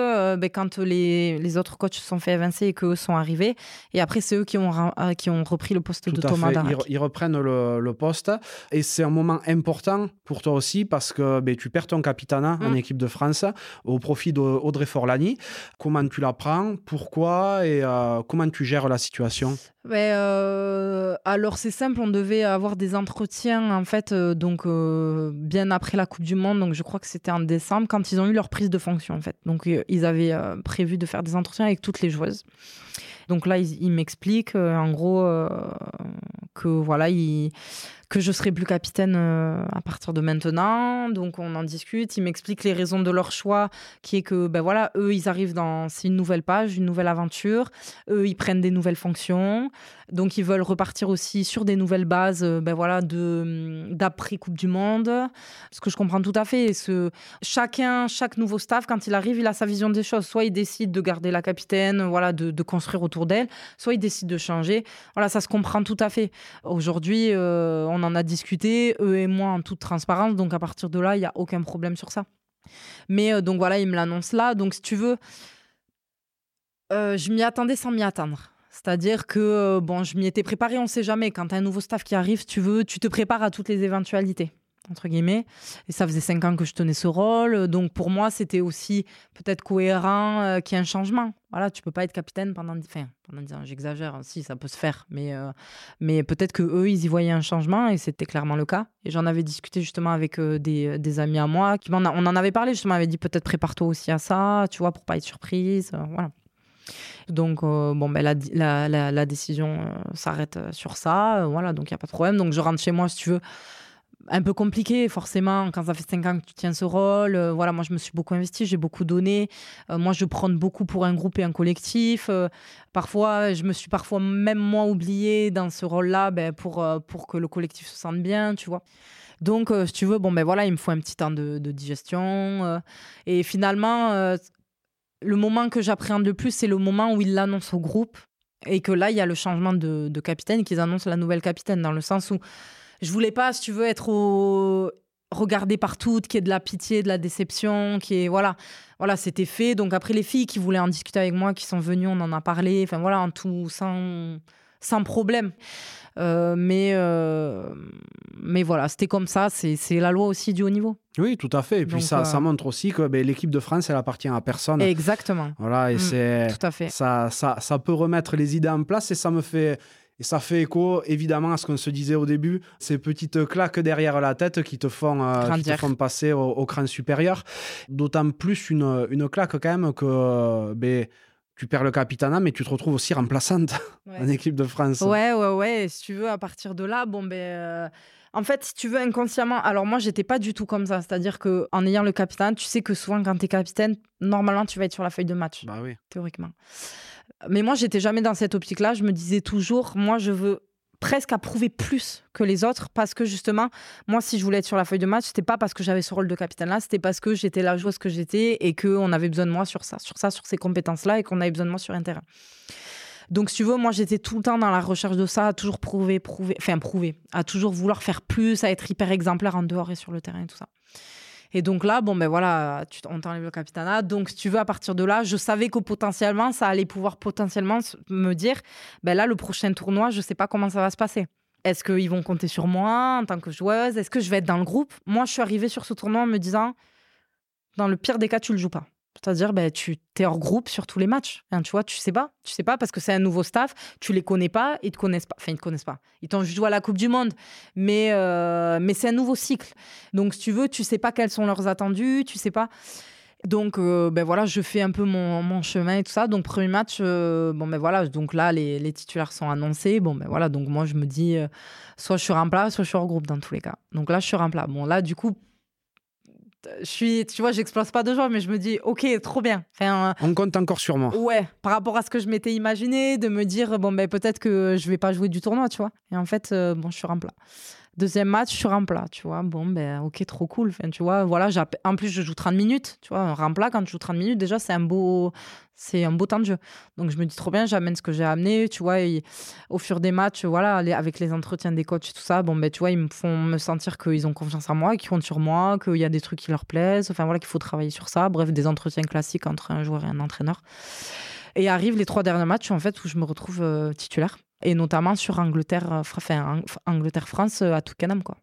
quand les autres coachs se sont fait évincer et qu'eux sont arrivés. Et après, c'est eux qui ont repris le poste de Thomas Dara. Ils reprennent le poste. Et c'est un moment important pour toi aussi parce que tu perds ton capitanat en équipe de France au profit d'Audrey Forlani. Comment tu la prends ? Pourquoi ? Et comment tu gères la situation ? Alors c'est simple, on devait avoir des entretiens en fait, bien après la Coupe du Monde, donc je crois que c'était en décembre quand ils ont eu leur prise de fonction en fait. Donc ils avaient prévu de faire des entretiens avec toutes les joueuses. Donc là ils m'expliquent en gros que voilà que je serai plus capitaine à partir de maintenant, donc on en discute. Ils m'expliquent les raisons de leur choix, qui est que voilà, eux ils arrivent c'est une nouvelle page, une nouvelle aventure. Eux ils prennent des nouvelles fonctions, donc ils veulent repartir aussi sur des nouvelles bases, voilà, d'après Coupe du Monde. Ce que je comprends tout à fait, chaque nouveau staff quand il arrive, il a sa vision des choses. Soit il décide de garder la capitaine, voilà, de construire autour d'elle, soit il décide de changer. Voilà, ça se comprend tout à fait. Aujourd'hui, on en a discuté, eux et moi, en toute transparence. Donc, à partir de là, il n'y a aucun problème sur ça. Mais donc, voilà, ils me l'annoncent là. Donc, si tu veux, je m'y attendais sans m'y attendre. C'est-à-dire que, je m'y étais préparée, on ne sait jamais. Quand tu as un nouveau staff qui arrive, tu te prépares à toutes les éventualités, entre guillemets. Et ça faisait 5 ans que je tenais ce rôle. Donc, pour moi, c'était aussi peut-être cohérent qu'il y ait un changement. Voilà, tu peux pas être capitaine pendant 10 ans. J'exagère, si, ça peut se faire. Mais peut-être qu'eux, ils y voyaient un changement et c'était clairement le cas. Et j'en avais discuté justement avec des amis à moi. On en avait parlé justement, on avait dit peut-être prépare-toi aussi à ça, tu vois, pour pas être surprise. Voilà. Donc, la décision s'arrête sur ça. Voilà, donc il n'y a pas de problème. Donc, je rentre chez moi, si tu veux. Un peu compliqué, forcément, quand ça fait 5 ans que tu tiens ce rôle. Voilà, moi, je me suis beaucoup investie, j'ai beaucoup donné. Moi, je prends beaucoup pour un groupe et un collectif. Parfois, je me suis même moi oubliée dans ce rôle-là pour que le collectif se sente bien, tu vois. Donc, si tu veux, il me faut un petit temps de digestion. Et finalement, le moment que j'appréhende le plus, c'est le moment où ils l'annoncent au groupe et que là, il y a le changement de capitaine, qu'ils annoncent la nouvelle capitaine, dans le sens où je voulais pas, si tu veux, être regardée par toutes, qu'il y ait de la pitié, de la déception, qu'il y ait... Voilà, c'était fait. Donc après, les filles qui voulaient en discuter avec moi, qui sont venues, on en a parlé. Enfin voilà, en tout, sans problème. Mais voilà, c'était comme ça. C'est la loi aussi du haut niveau. Oui, tout à fait. Et puis donc, ça montre aussi que l'équipe de France, elle appartient à personne. Exactement. Voilà, et tout à fait. Ça peut remettre les idées en place et ça me fait... Et ça fait écho, évidemment, à ce qu'on se disait au début, ces petites claques derrière la tête qui te font passer au cran supérieur. D'autant plus une claque quand même que tu perds le capitanat, mais tu te retrouves aussi remplaçante en équipe de France. Ouais. Si tu veux, à partir de là, en fait, si tu veux, inconsciemment... Alors moi, j'étais pas du tout comme ça. C'est-à-dire qu'en ayant le capitaine, tu sais que souvent, quand tu es capitaine, normalement, tu vas être sur la feuille de match, théoriquement. Mais moi, j'étais jamais dans cette optique-là. Je me disais toujours, moi, je veux presque approuver plus que les autres parce que, justement, moi, si je voulais être sur la feuille de match, c'était pas parce que j'avais ce rôle de capitaine-là, c'était parce que j'étais la joueuse que j'étais et qu'on avait besoin de moi sur ces compétences-là et qu'on avait besoin de moi sur un terrain. Donc, si tu veux, moi, j'étais tout le temps dans la recherche de ça, à toujours prouver, à toujours vouloir faire plus, à être hyper exemplaire en dehors et sur le terrain et tout ça. Et donc là, on t'enlève le capitanat. Donc, si tu veux, à partir de là, je savais que potentiellement, ça allait pouvoir me dire, là, le prochain tournoi, je ne sais pas comment ça va se passer. Est-ce qu'ils vont compter sur moi en tant que joueuse? Est-ce que je vais être dans le groupe? Moi, je suis arrivée sur ce tournoi en me disant, dans le pire des cas, tu ne le joues pas. C'est-à-dire, tu es hors groupe sur tous les matchs. Hein, tu vois, tu sais pas parce que c'est un nouveau staff, tu les connais pas, ils te connaissent pas. Enfin, ils te connaissent pas. Ils t'ont juste joué à la Coupe du Monde, mais c'est un nouveau cycle. Donc, si tu veux, tu sais pas quels sont leurs attendus, tu sais pas. Donc, je fais un peu mon chemin et tout ça. Donc, premier match, donc là, les titulaires sont annoncés. Donc moi, je me dis, soit je suis rempla, soit je suis hors groupe dans tous les cas. Donc là, je suis rempla. Bon, là, du coup. Tu vois, j'explose pas de joie, mais je me dis, ok, trop bien. Enfin, on compte encore sur moi. Ouais, par rapport à ce que je m'étais imaginé, de me dire, peut-être que je vais pas jouer du tournoi, tu vois. Et en fait, je suis rempla. Deuxième match, je suis rempla, tu vois. Ok, trop cool. Enfin, tu vois, voilà, en plus, je joue 30 minutes, tu vois. Rempla, quand tu joues 30 minutes, déjà, c'est un beau temps de jeu. Donc, je me dis, trop bien, j'amène ce que j'ai amené, tu vois. Et au fur des matchs, voilà, avec les entretiens des coachs et tout ça, tu vois, ils me font me sentir qu'ils ont confiance en moi, qu'ils comptent sur moi, qu'il y a des trucs qui leur plaisent, enfin, voilà, qu'il faut travailler sur ça. Bref, des entretiens classiques entre un joueur et un entraîneur. Et arrivent les 3 derniers matchs, en fait, où je me retrouve titulaire. Et notamment sur Angleterre-France à Twickenham, quoi.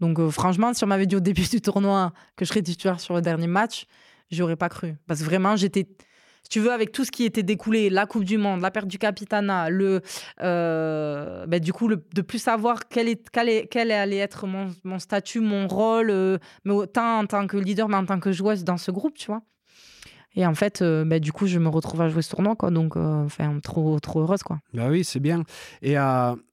Donc, franchement, si on m'avait dit au début du tournoi que je serais titulaire sur le dernier match, j'aurais pas cru. Parce que vraiment, j'étais... Si tu veux, avec tout ce qui était découlé, la Coupe du Monde, la perte du capitanat, de plus savoir quel allait être mon statut, mon rôle, mais autant en tant que leader, mais en tant que joueuse dans ce groupe, tu vois. Et en fait, je me retrouve à jouer ce tournoi, quoi. Donc, trop, trop heureuse, quoi. Bah oui, c'est bien. Et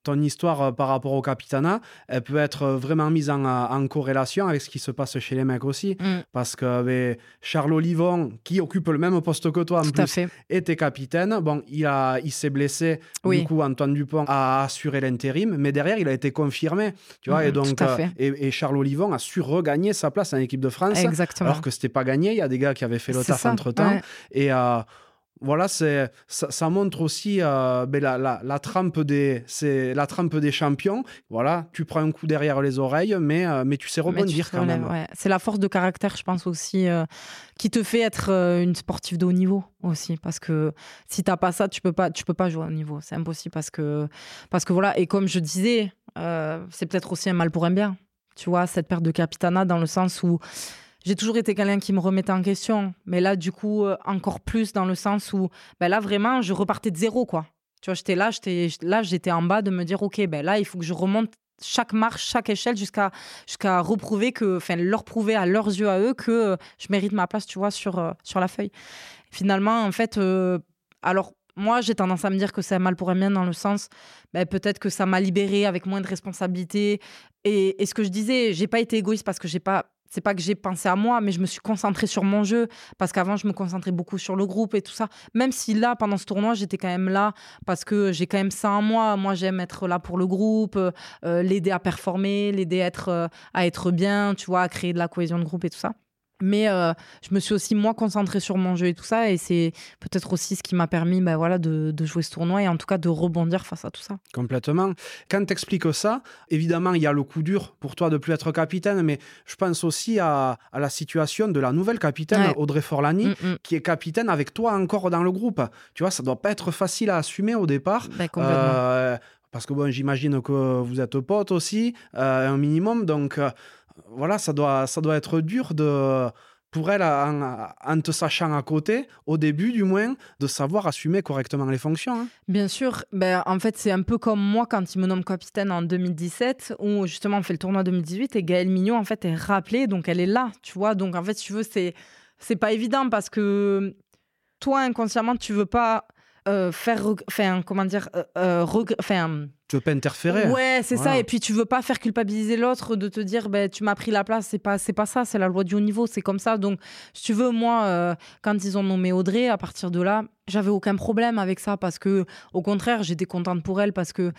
ton histoire par rapport au capitanat, elle peut être vraiment mise en corrélation avec ce qui se passe chez les mecs aussi. Mm. Parce que Charles Olivon, qui occupe le même poste que toi, était capitaine. Bon, il s'est blessé. Oui. Du coup, Antoine Dupont a assuré l'intérim, mais derrière, il a été confirmé. Tu vois, et donc, et Charles Olivon a su regagner sa place en équipe de France. Exactement. Alors que c'était pas gagné. Il y a des gars qui avaient fait le taf entre-temps. Ouais. Et... voilà, ça montre aussi la trempe des champions. Voilà, tu prends un coup derrière les oreilles, mais tu sais rebondir quand même. Ouais. C'est la force de caractère, je pense aussi, qui te fait être une sportive de haut niveau aussi. Parce que si t'as pas ça, tu peux pas jouer à haut niveau. C'est impossible parce que voilà. Et comme je disais, c'est peut-être aussi un mal pour un bien. Tu vois, cette perte de capitanat dans le sens où... J'ai toujours été quelqu'un qui me remettait en question, mais là, du coup, encore plus dans le sens où, là, vraiment, je repartais de zéro, quoi. Tu vois, j'étais en bas de me dire, OK, là, il faut que je remonte chaque marche, chaque échelle jusqu'à leur prouver à leurs yeux à eux que je mérite ma place, tu vois, sur la feuille. Finalement, en fait, Alors, moi, j'ai tendance à me dire que c'est un mal pour un bien dans le sens, ben, peut-être que ça m'a libérée avec moins de responsabilités. Et ce que je disais, j'ai pas été égoïste parce que j'ai pas... C'est pas que j'ai pensé à moi, mais je me suis concentrée sur mon jeu parce qu'avant, je me concentrais beaucoup sur le groupe et tout ça. Même si là, pendant ce tournoi, j'étais quand même là parce que j'ai quand même ça en moi. Moi, j'aime être là pour le groupe, l'aider à performer, l'aider à être bien, tu vois, à créer de la cohésion de groupe et tout ça. Mais je me suis aussi, moi, concentrée sur mon jeu et tout ça. Et c'est peut-être aussi ce qui m'a permis de jouer ce tournoi et en tout cas de rebondir face à tout ça. Complètement. Quand tu expliques ça, évidemment, il y a le coup dur pour toi de ne plus être capitaine. Mais je pense aussi à la situation de la nouvelle capitaine, ouais, Audrey Forlani, qui est capitaine avec toi encore dans le groupe. Tu vois, ça ne doit pas être facile à assumer au départ. Ben, complètement. Parce que bon, j'imagine que vous êtes potes aussi, un minimum. Donc... Voilà, ça doit être dur pour elle, en te sachant à côté, au début du moins, de savoir assumer correctement les fonctions. Hein. Bien sûr. Ben, en fait, c'est un peu comme moi quand ils me nomment capitaine en 2017, où justement on fait le tournoi 2018 et Gaëlle Mignot, en fait, est rappelée, donc elle est là, tu vois. Donc en fait, si tu veux, c'est pas évident parce que toi, inconsciemment, tu veux pas... tu veux pas interférer. Ouais, c'est voilà. Ça. Et puis tu veux pas faire culpabiliser l'autre de te dire tu m'as pris la place. C'est pas ça. C'est la loi du haut niveau. C'est comme ça. Donc si tu veux, moi, quand ils ont nommé Audrey, à partir de là, j'avais aucun problème avec ça parce que au contraire, j'étais contente pour elle parce que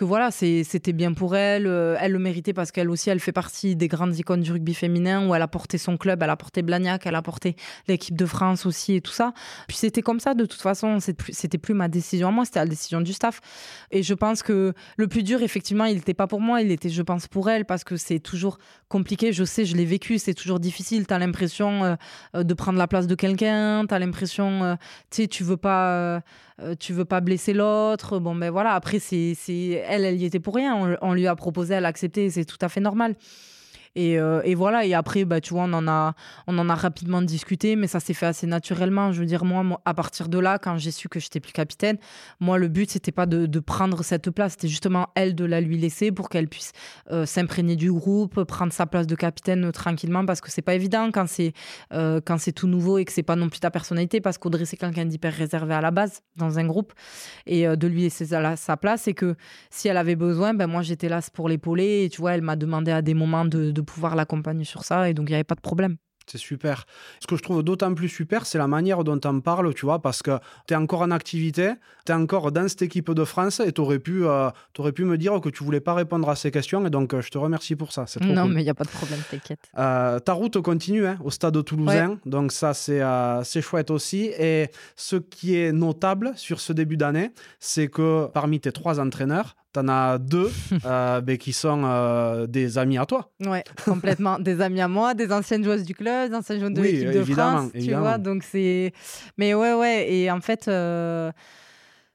voilà, c'était bien pour elle. Elle le méritait parce qu'elle aussi, elle fait partie des grandes icônes du rugby féminin où elle a porté son club, elle a porté Blagnac, elle a porté l'équipe de France aussi et tout ça. Puis c'était comme ça de toute façon. C'était plus ma décision à moi, c'était la décision du staff. Et je pense que le plus dur, effectivement, il n'était pas pour moi, il était, je pense, pour elle, parce que c'est toujours compliqué. Je sais, je l'ai vécu, c'est toujours difficile. Tu as l'impression de prendre la place de quelqu'un, tu as l'impression, tu veux pas blesser l'autre. Bon, ben voilà, après, elle y était pour rien. On lui a proposé, elle a accepté, c'est tout à fait normal. Et voilà, et après, tu vois, on en a rapidement discuté, mais ça s'est fait assez naturellement. Je veux dire, moi, à partir de là, quand j'ai su que j'étais plus capitaine, moi, le but, c'était pas de prendre cette place. C'était justement, elle, de la lui laisser pour qu'elle puisse s'imprégner du groupe, prendre sa place de capitaine tranquillement, parce que c'est pas évident quand c'est tout nouveau et que c'est pas non plus ta personnalité, parce qu'Audrey, c'est quelqu'un d'hyper réservé à la base, dans un groupe, et de lui laisser sa place, et que si elle avait besoin, moi, j'étais là pour l'épauler, et tu vois, elle m'a demandé à des moments de pouvoir l'accompagner sur ça, et donc il n'y avait pas de problème. C'est super. Ce que je trouve d'autant plus super, c'est la manière dont on parle, tu vois, parce que tu es encore en activité, tu es encore dans cette équipe de France, et tu aurais pu me dire que tu ne voulais pas répondre à ces questions, et donc je te remercie pour ça. C'est trop cool. Mais il n'y a pas de problème, t'inquiète. Ta route continue au Stade Toulousain, ouais. Donc ça c'est chouette aussi, et ce qui est notable sur ce début d'année, c'est que parmi tes 3 entraîneurs, t'en as 2 qui sont des amis à toi. Oui, complètement. Des amis à moi, des anciennes joueuses du club, des anciennes joueuses de l'équipe de France. Évidemment. Tu vois, donc c'est... Mais ouais. Et en fait,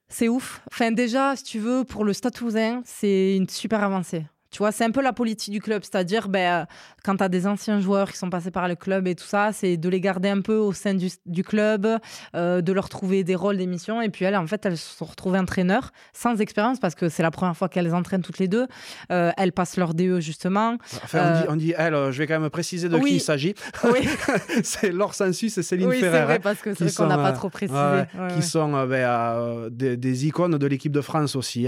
c'est ouf. Enfin, déjà, si tu veux, pour le Stade Toulousain, c'est une super avancée. Tu vois, c'est un peu la politique du club. C'est-à-dire, quand tu as des anciens joueurs qui sont passés par le club et tout ça, c'est de les garder un peu au sein du club, de leur trouver des rôles, des missions. Et puis, elles se sont retrouvées entraîneurs sans expérience parce que c'est la première fois qu'elles entraînent toutes les 2. Elles passent leur DE, justement. Enfin, on dit elles, je vais quand même préciser de qui il s'agit. Oui. C'est Laure Sansus et Céline Ferrer. Oui, c'est vrai, parce que c'est vrai qu'on n'a pas trop précisé. Qui sont des icônes de l'équipe de France aussi.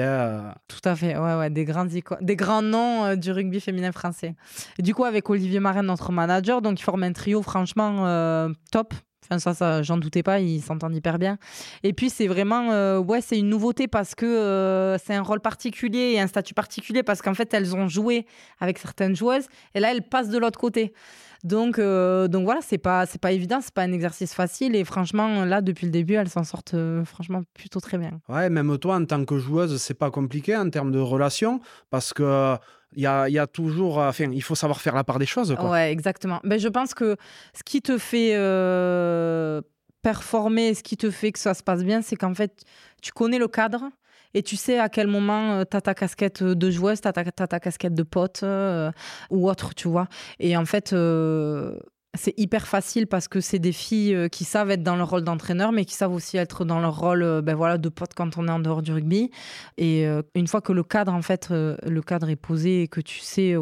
Tout à fait, des grandes icônes. Des grandes nom du rugby féminin français. Et du coup, avec Olivier Marin, notre manager, donc ils forment un trio franchement top. Enfin, ça, j'en doutais pas, ils s'entendent hyper bien. Et puis, c'est vraiment... c'est une nouveauté parce que c'est un rôle particulier et un statut particulier parce qu'en fait, elles ont joué avec certaines joueuses et là, elles passent de l'autre côté. Donc voilà, c'est pas évident, c'est pas un exercice facile et franchement, là, depuis le début, elles s'en sortent franchement plutôt très bien. Ouais, même toi, en tant que joueuse, c'est pas compliqué en termes de relations parce que... Il y a toujours... il faut savoir faire la part des choses, quoi. Ouais, exactement. Je pense que ce qui te fait performer, ce qui te fait que ça se passe bien, c'est qu'en fait, tu connais le cadre et tu sais à quel moment tu as ta casquette de joueuse, tu as ta casquette de pote ou autre, tu vois. Et en fait... C'est hyper facile parce que c'est des filles qui savent être dans leur rôle d'entraîneur, mais qui savent aussi être dans leur rôle de pote quand on est en dehors du rugby. Et une fois que le cadre est posé et que tu sais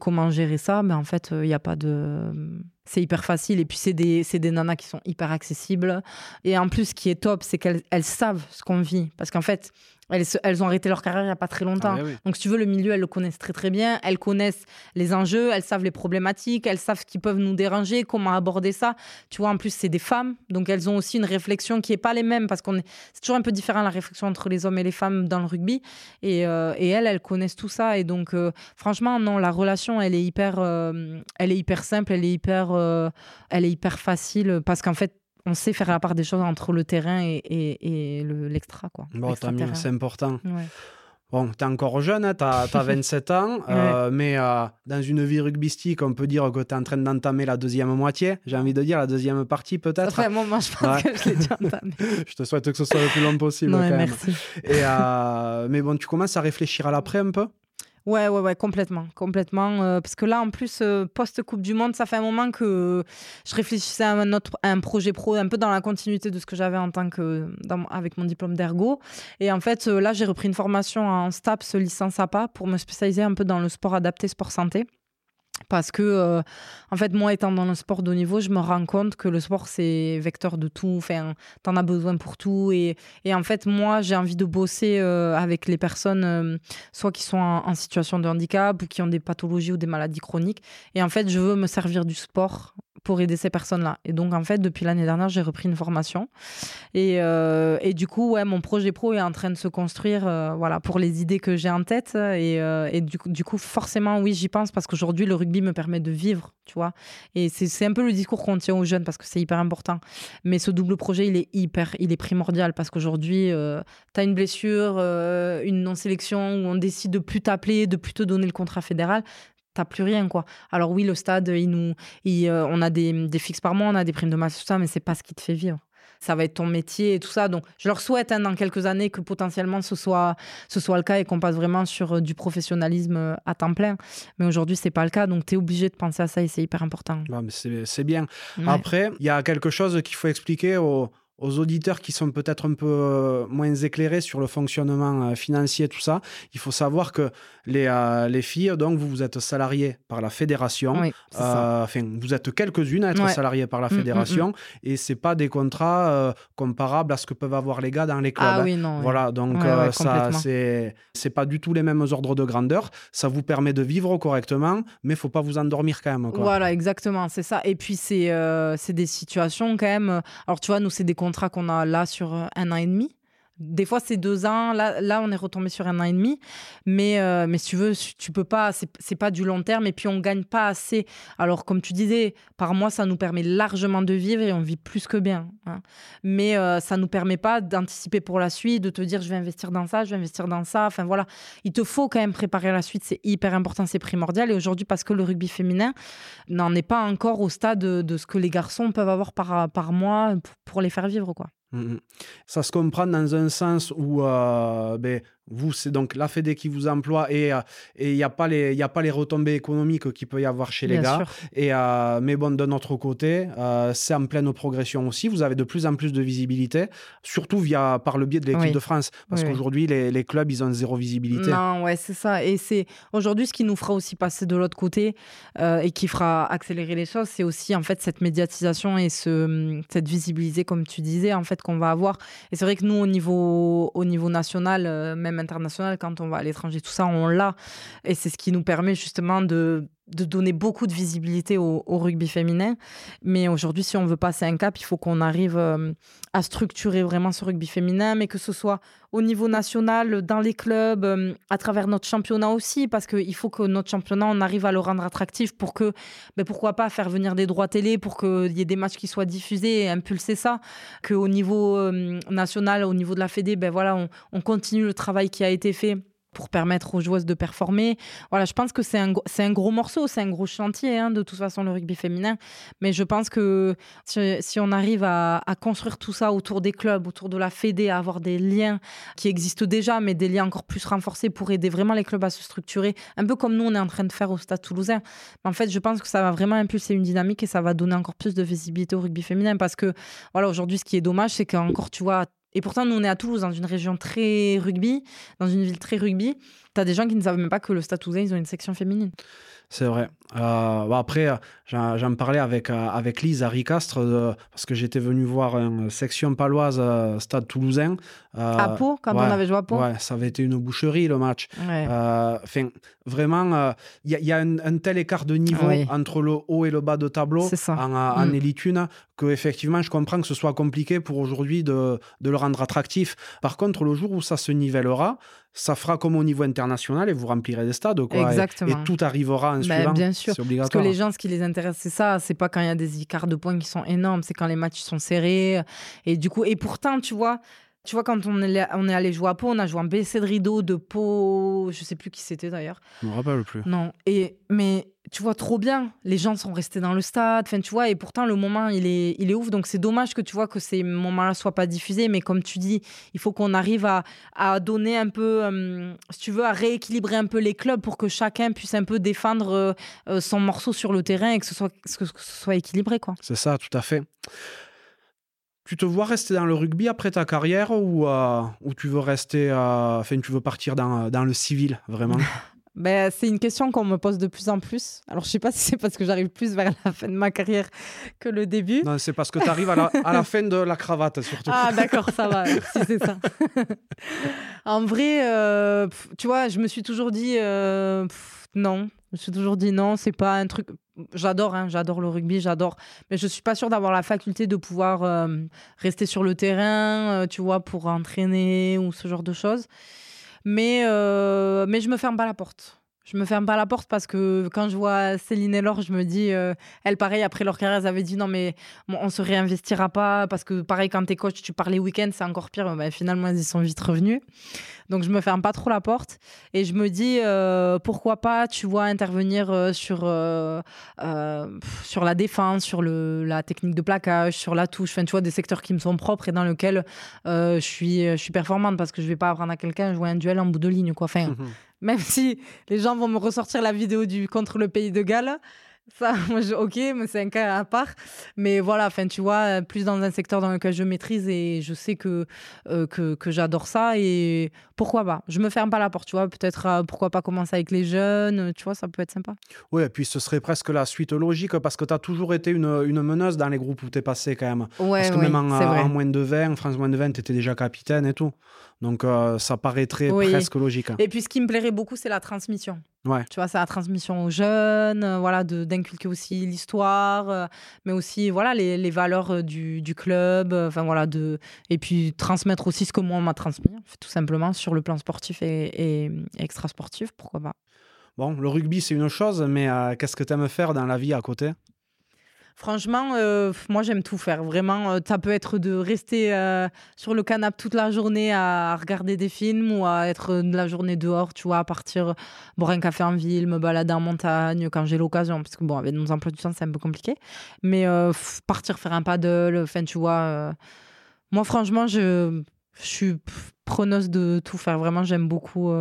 comment gérer ça, en fait, il n'y a pas de... C'est hyper facile et puis c'est des nanas qui sont hyper accessibles. Et en plus, ce qui est top, c'est qu'elles savent ce qu'on vit. Parce qu'en fait, elles ont arrêté leur carrière il n'y a pas très longtemps. Ah, oui. Donc si tu veux, le milieu, elles le connaissent très très bien. Elles connaissent les enjeux, elles savent les problématiques, elles savent ce qui peut nous déranger, comment aborder ça. Tu vois, en plus, c'est des femmes. Donc elles ont aussi une réflexion qui n'est pas les mêmes. Parce que c'est toujours un peu différent la réflexion entre les hommes et les femmes dans le rugby. Et elles connaissent tout ça. Et donc franchement, non, la relation, elle est hyper simple, elle est hyper facile. Parce qu'en fait, on sait faire la part des choses entre le terrain et l'extra, quoi. Bon, t'as mis, c'est important. Ouais. Bon, t'es encore jeune, hein, t'as 27 ans, ouais. Mais dans une vie rugbystique, on peut dire que t'es en train d'entamer la deuxième moitié. J'ai envie de dire la deuxième partie, peut-être. Ça fait un moment, je pense que je l'ai déjà entamé. Je te souhaite que ce soit le plus long possible, non, quand merci. Même. Et, mais bon, tu commences à réfléchir à l'après un peu ? Ouais, complètement. Parce que là, en plus, post-Coupe du Monde, ça fait un moment que je réfléchissais à un projet pro, un peu dans la continuité de ce que j'avais en tant que avec mon diplôme d'ergo. Et en fait, là, j'ai repris une formation en STAPS, licence APA, pour me spécialiser un peu dans le sport adapté, sport santé. Parce que, en fait, moi, étant dans le sport de haut niveau, je me rends compte que le sport, c'est vecteur de tout. Enfin, t'en as besoin pour tout. Et en fait, moi, j'ai envie de bosser avec les personnes, soit qui sont en situation de handicap ou qui ont des pathologies ou des maladies chroniques. Et en fait, je veux me servir du sport pour aider ces personnes-là. Et donc, en fait, depuis l'année dernière, j'ai repris une formation. Et du coup, ouais, mon projet pro est en train de se construire pour les idées que j'ai en tête. Et du coup, forcément, oui, j'y pense parce qu'aujourd'hui, le rugby me permet de vivre, tu vois. Et c'est un peu le discours qu'on tient aux jeunes parce que c'est hyper important. Mais ce double projet, il est primordial parce qu'aujourd'hui, t'as une blessure, une non-sélection où on décide de plus t'appeler, de plus te donner le contrat fédéral. T'as plus rien, quoi. Alors oui, le stade, on a des fixes par mois, on a des primes de masse, tout ça, mais c'est pas ce qui te fait vivre. Ça va être ton métier et tout ça. Donc, je leur souhaite, dans quelques années, que potentiellement ce soit le cas et qu'on passe vraiment sur du professionnalisme à temps plein. Mais aujourd'hui, c'est pas le cas. Donc, t'es obligé de penser à ça et c'est hyper important. Bah, mais c'est bien. Ouais. Après, il y a quelque chose qu'il faut expliquer aux auditeurs qui sont peut-être un peu moins éclairés sur le fonctionnement financier, tout ça. Il faut savoir que les filles, donc vous êtes salariées par la fédération. Oui, vous êtes quelques-unes à être salariées par la fédération et c'est pas des contrats comparables à ce que peuvent avoir les gars dans les clubs. Ah, oui, non, voilà, donc ça, c'est pas du tout les mêmes ordres de grandeur. Ça vous permet de vivre correctement, mais faut pas vous endormir quand même, quoi. Voilà, exactement, c'est ça. Et puis c'est des situations quand même. Alors tu vois, nous c'est des contrat qu'on a là sur 1 an et demi. Des fois, c'est 2 ans. Là, on est retombé sur 1 an et demi. Mais si tu veux, tu peux pas. C'est pas du long terme. Et puis, on gagne pas assez. Alors, comme tu disais, par mois, ça nous permet largement de vivre et on vit plus que bien. Hein. Mais ça nous permet pas d'anticiper pour la suite, de te dire je vais investir dans ça, je vais investir dans ça. Enfin, voilà. Il te faut quand même préparer la suite. C'est hyper important, c'est primordial. Et aujourd'hui, parce que le rugby féminin n'en est pas encore au stade de ce que les garçons peuvent avoir par mois pour les faire vivre, quoi. Ça se comprend dans un sens où vous, c'est donc la fédé qui vous emploie et il n'y a pas les retombées économiques qu'il peut y avoir chez les gars. Sûr. Mais bon, d'un autre côté, c'est en pleine progression aussi. Vous avez de plus en plus de visibilité, surtout par le biais de l'équipe de France. Parce qu'aujourd'hui, les clubs, ils ont 0 visibilité. Non, ouais, c'est ça. Et c'est aujourd'hui, ce qui nous fera aussi passer de l'autre côté et qui fera accélérer les choses, c'est aussi en fait cette médiatisation et cette visibilité, comme tu disais, en fait, qu'on va avoir. Et c'est vrai que nous, au niveau national, même international, quand on va à l'étranger, tout ça, on l'a. Et c'est ce qui nous permet justement de donner beaucoup de visibilité au rugby féminin. Mais aujourd'hui, si on veut passer un cap, il faut qu'on arrive à structurer vraiment ce rugby féminin, mais que ce soit au niveau national, dans les clubs, à travers notre championnat aussi, parce qu'il faut que notre championnat, on arrive à le rendre attractif pour que, pourquoi pas, faire venir des droits télé pour qu'il y ait des matchs qui soient diffusés et impulser ça. Qu'au niveau national, au niveau de la fédé, on continue le travail qui a été fait pour permettre aux joueuses de performer. Voilà, je pense que c'est un gros morceau, c'est un gros chantier, de toute façon, le rugby féminin. Mais je pense que si on arrive à construire tout ça autour des clubs, autour de la fédé, à avoir des liens qui existent déjà, mais des liens encore plus renforcés pour aider vraiment les clubs à se structurer, un peu comme nous, on est en train de faire au Stade Toulousain. Mais en fait, je pense que ça va vraiment impulser une dynamique et ça va donner encore plus de visibilité au rugby féminin parce que, voilà, aujourd'hui, ce qui est dommage, c'est qu'encore, tu vois, et pourtant, nous, on est à Toulouse, dans une région très rugby, dans une ville très rugby. T'as des gens qui ne savent même pas que le Stade Toulousain, ils ont une section féminine. C'est vrai. Après, j'en parlais avec Lise à Ricastre, parce que j'étais venu voir une section paloise, Stade Toulousain. À Pau, quand on avait joué à Pau. Ouais, ça avait été une boucherie, le match. Ouais. Vraiment, il y a un tel écart de niveau entre le haut et le bas de tableau en Élite 1, qu'effectivement, je comprends que ce soit compliqué pour aujourd'hui de le rendre attractif. Par contre, le jour où ça se nivellera, ça fera comme au niveau international et vous remplirez des stades. Quoi. Exactement. Et tout arrivera en suivant. Bien sûr, parce que les gens, ce qui les intéresse, c'est ça. C'est pas quand il y a des écarts de points qui sont énormes, c'est quand les matchs sont serrés. Et du coup, et pourtant, tu vois, quand on est allé jouer à Pau, on a joué un BC de rideau de Pau, je sais plus qui c'était d'ailleurs. Je me rappelle plus. Non. Mais tu vois trop bien, les gens sont restés dans le stade. Enfin, tu vois, et pourtant le moment il est ouf. Donc c'est dommage que tu vois que ces moments-là soient pas diffusés. Mais comme tu dis, il faut qu'on arrive à donner un peu, si tu veux, à rééquilibrer un peu les clubs pour que chacun puisse un peu défendre son morceau sur le terrain et que ce soit équilibré, quoi. C'est ça, tout à fait. Tu te vois rester dans le rugby après ta carrière ou tu veux rester, tu veux partir dans le civil, vraiment? C'est une question qu'on me pose de plus en plus. Alors, je ne sais pas si c'est parce que j'arrive plus vers la fin de ma carrière que le début. Non, c'est parce que tu arrives à la fin de la cravate, surtout. Ah, d'accord, ça va, si c'est ça. En vrai, tu vois, je me suis toujours dit non. Je me suis toujours dit non, c'est pas un truc... J'adore le rugby, mais je suis pas sûre d'avoir la faculté de pouvoir rester sur le terrain, tu vois, pour entraîner ou ce genre de choses. Mais je me ferme pas la porte. Je me ferme pas la porte parce que quand je vois Céline et Laure, je me dis, elles, pareil, après leur carrière, elles avaient dit non, mais on se réinvestira pas parce que, pareil, quand t'es coach, tu pars les week-ends, c'est encore pire. Finalement, ils sont vite revenus. Donc, je me ferme pas trop la porte et je me dis, pourquoi pas, tu vois, intervenir sur la défense, sur la technique de plaquage, sur la touche, enfin, tu vois, des secteurs qui me sont propres et dans lesquels je suis performante parce que je vais pas apprendre à quelqu'un à jouer un duel en bout de ligne, quoi. Enfin, même si les gens vont me ressortir la vidéo contre le pays de Galles, ça, moi, ok, mais c'est un cas à part. Mais voilà, tu vois, plus dans un secteur dans lequel je maîtrise et je sais que j'adore ça. Et pourquoi pas? Je me ferme pas la porte, tu vois. Peut-être, pourquoi pas commencer avec les jeunes, tu vois, ça peut être sympa. Oui, et puis ce serait presque la suite logique parce que tu as toujours été une meneuse dans les groupes où tu es passée quand même. Ouais, parce que même en moins de 20, en France moins de 20, tu étais déjà capitaine et tout. Donc, ça paraîtrait presque logique. Et puis, ce qui me plairait beaucoup, c'est la transmission. Ouais. Tu vois, c'est la transmission aux jeunes, d'inculquer aussi l'histoire, mais aussi, voilà, les valeurs du club. Et puis, transmettre aussi ce que moi, on m'a transmis, tout simplement, sur le plan sportif et extra-sportif, pourquoi pas. Bon, le rugby, c'est une chose, mais qu'est-ce que tu aimes faire dans la vie à côté ? Franchement, moi, j'aime tout faire. Vraiment, ça peut être de rester sur le canapé toute la journée à regarder des films ou à être la journée dehors, tu vois, à partir boire un café en ville, me balader en montagne quand j'ai l'occasion. Parce que, avec nos emplois du temps, c'est un peu compliqué. Mais partir faire un paddle, tu vois... moi, franchement, je suis preneuse de tout faire. Vraiment, j'aime beaucoup...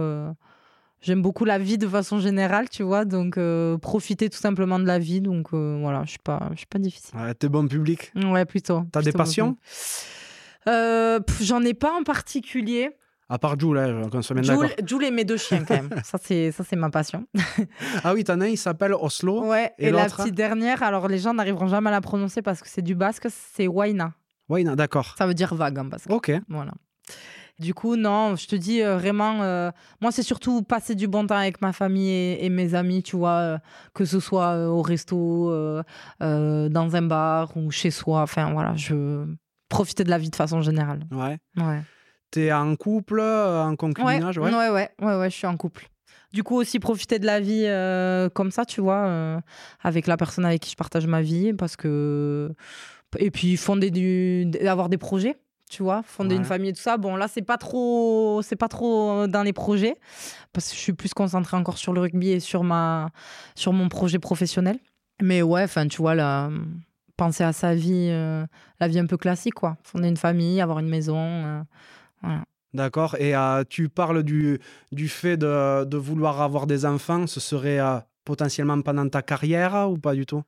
J'aime beaucoup la vie de façon générale, tu vois, donc profiter tout simplement de la vie. Donc voilà, je suis pas difficile. Ouais, t'es bon public. Ouais, plutôt. T'as des passions ? J'en ai pas en particulier. À part Joule, qu'on se mette d'accord. Joule et mes deux chiens, quand même. ça, c'est ma passion. Ah oui, t'en as un, il s'appelle Oslo. Ouais, et la petite dernière, alors les gens n'arriveront jamais à la prononcer parce que c'est du basque, c'est Waina. Waina, d'accord. Ça veut dire vague en basque. Ok. Voilà. Du coup, non, je te dis vraiment, moi, c'est surtout passer du bon temps avec ma famille et mes amis, tu vois, que ce soit au resto, dans un bar ou chez soi. Enfin, voilà, je profiter de la vie de façon générale. Ouais. T'es en couple, en concubinage, ouais, je suis en couple. Du coup, aussi profiter de la vie comme ça, tu vois, avec la personne avec qui je partage ma vie, parce que... Et puis, avoir des projets. Tu vois, fonder une famille et tout ça. Bon, là, c'est pas trop dans les projets parce que je suis plus concentrée encore sur le rugby et sur mon projet professionnel. Mais ouais, tu vois, penser à sa vie, la vie un peu classique, quoi. Fonder une famille, avoir une maison, voilà. D'accord. Et tu parles du fait de vouloir avoir des enfants. Ce serait potentiellement pendant ta carrière ou pas du tout?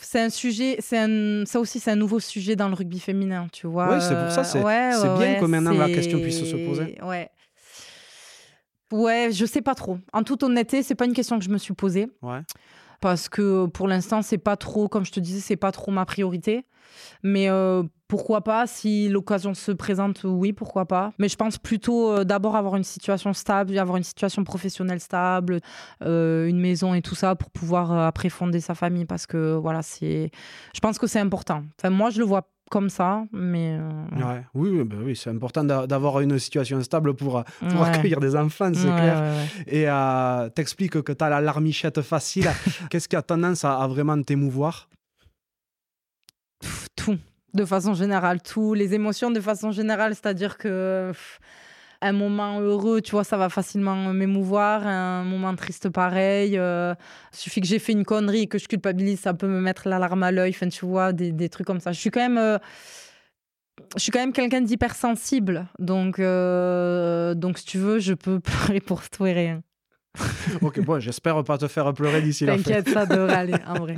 C'est un sujet, ça aussi, c'est un nouveau sujet dans le rugby féminin, tu vois. Oui, c'est pour ça, c'est bien que maintenant la question puisse se poser. Ouais. Ouais, je sais pas trop. En toute honnêteté, c'est pas une question que je me suis posée. Ouais. Parce que pour l'instant, c'est pas trop, comme je te disais, c'est pas trop ma priorité. Mais pourquoi pas, si l'occasion se présente, oui, pourquoi pas. Mais je pense plutôt d'abord avoir une situation stable, avoir une situation professionnelle stable, une maison et tout ça pour pouvoir après fonder sa famille. Parce que voilà, c'est, je pense que c'est important. Enfin, moi, je le vois comme ça, mais... Ouais. Oui, ben oui, c'est important d'avoir une situation stable pour accueillir des enfants, c'est clair. Ouais. Et t'expliques que t'as la larmichette facile. Qu'est-ce qui a tendance à vraiment t'émouvoir ? Tout, de façon générale, tout, les émotions de façon générale, c'est-à-dire que... un moment heureux, tu vois, ça va facilement m'émouvoir. Un moment triste, pareil. Suffit que j'ai fait une connerie et que je culpabilise, ça peut me mettre la larme à l'œil. Enfin, tu vois, des trucs comme ça. Je suis quand même quelqu'un d'hypersensible. Donc, si tu veux, je peux pleurer pour tout et rien. Ok, bon, j'espère pas te faire pleurer d'ici la fin. T'inquiète, ça devrait aller, en vrai.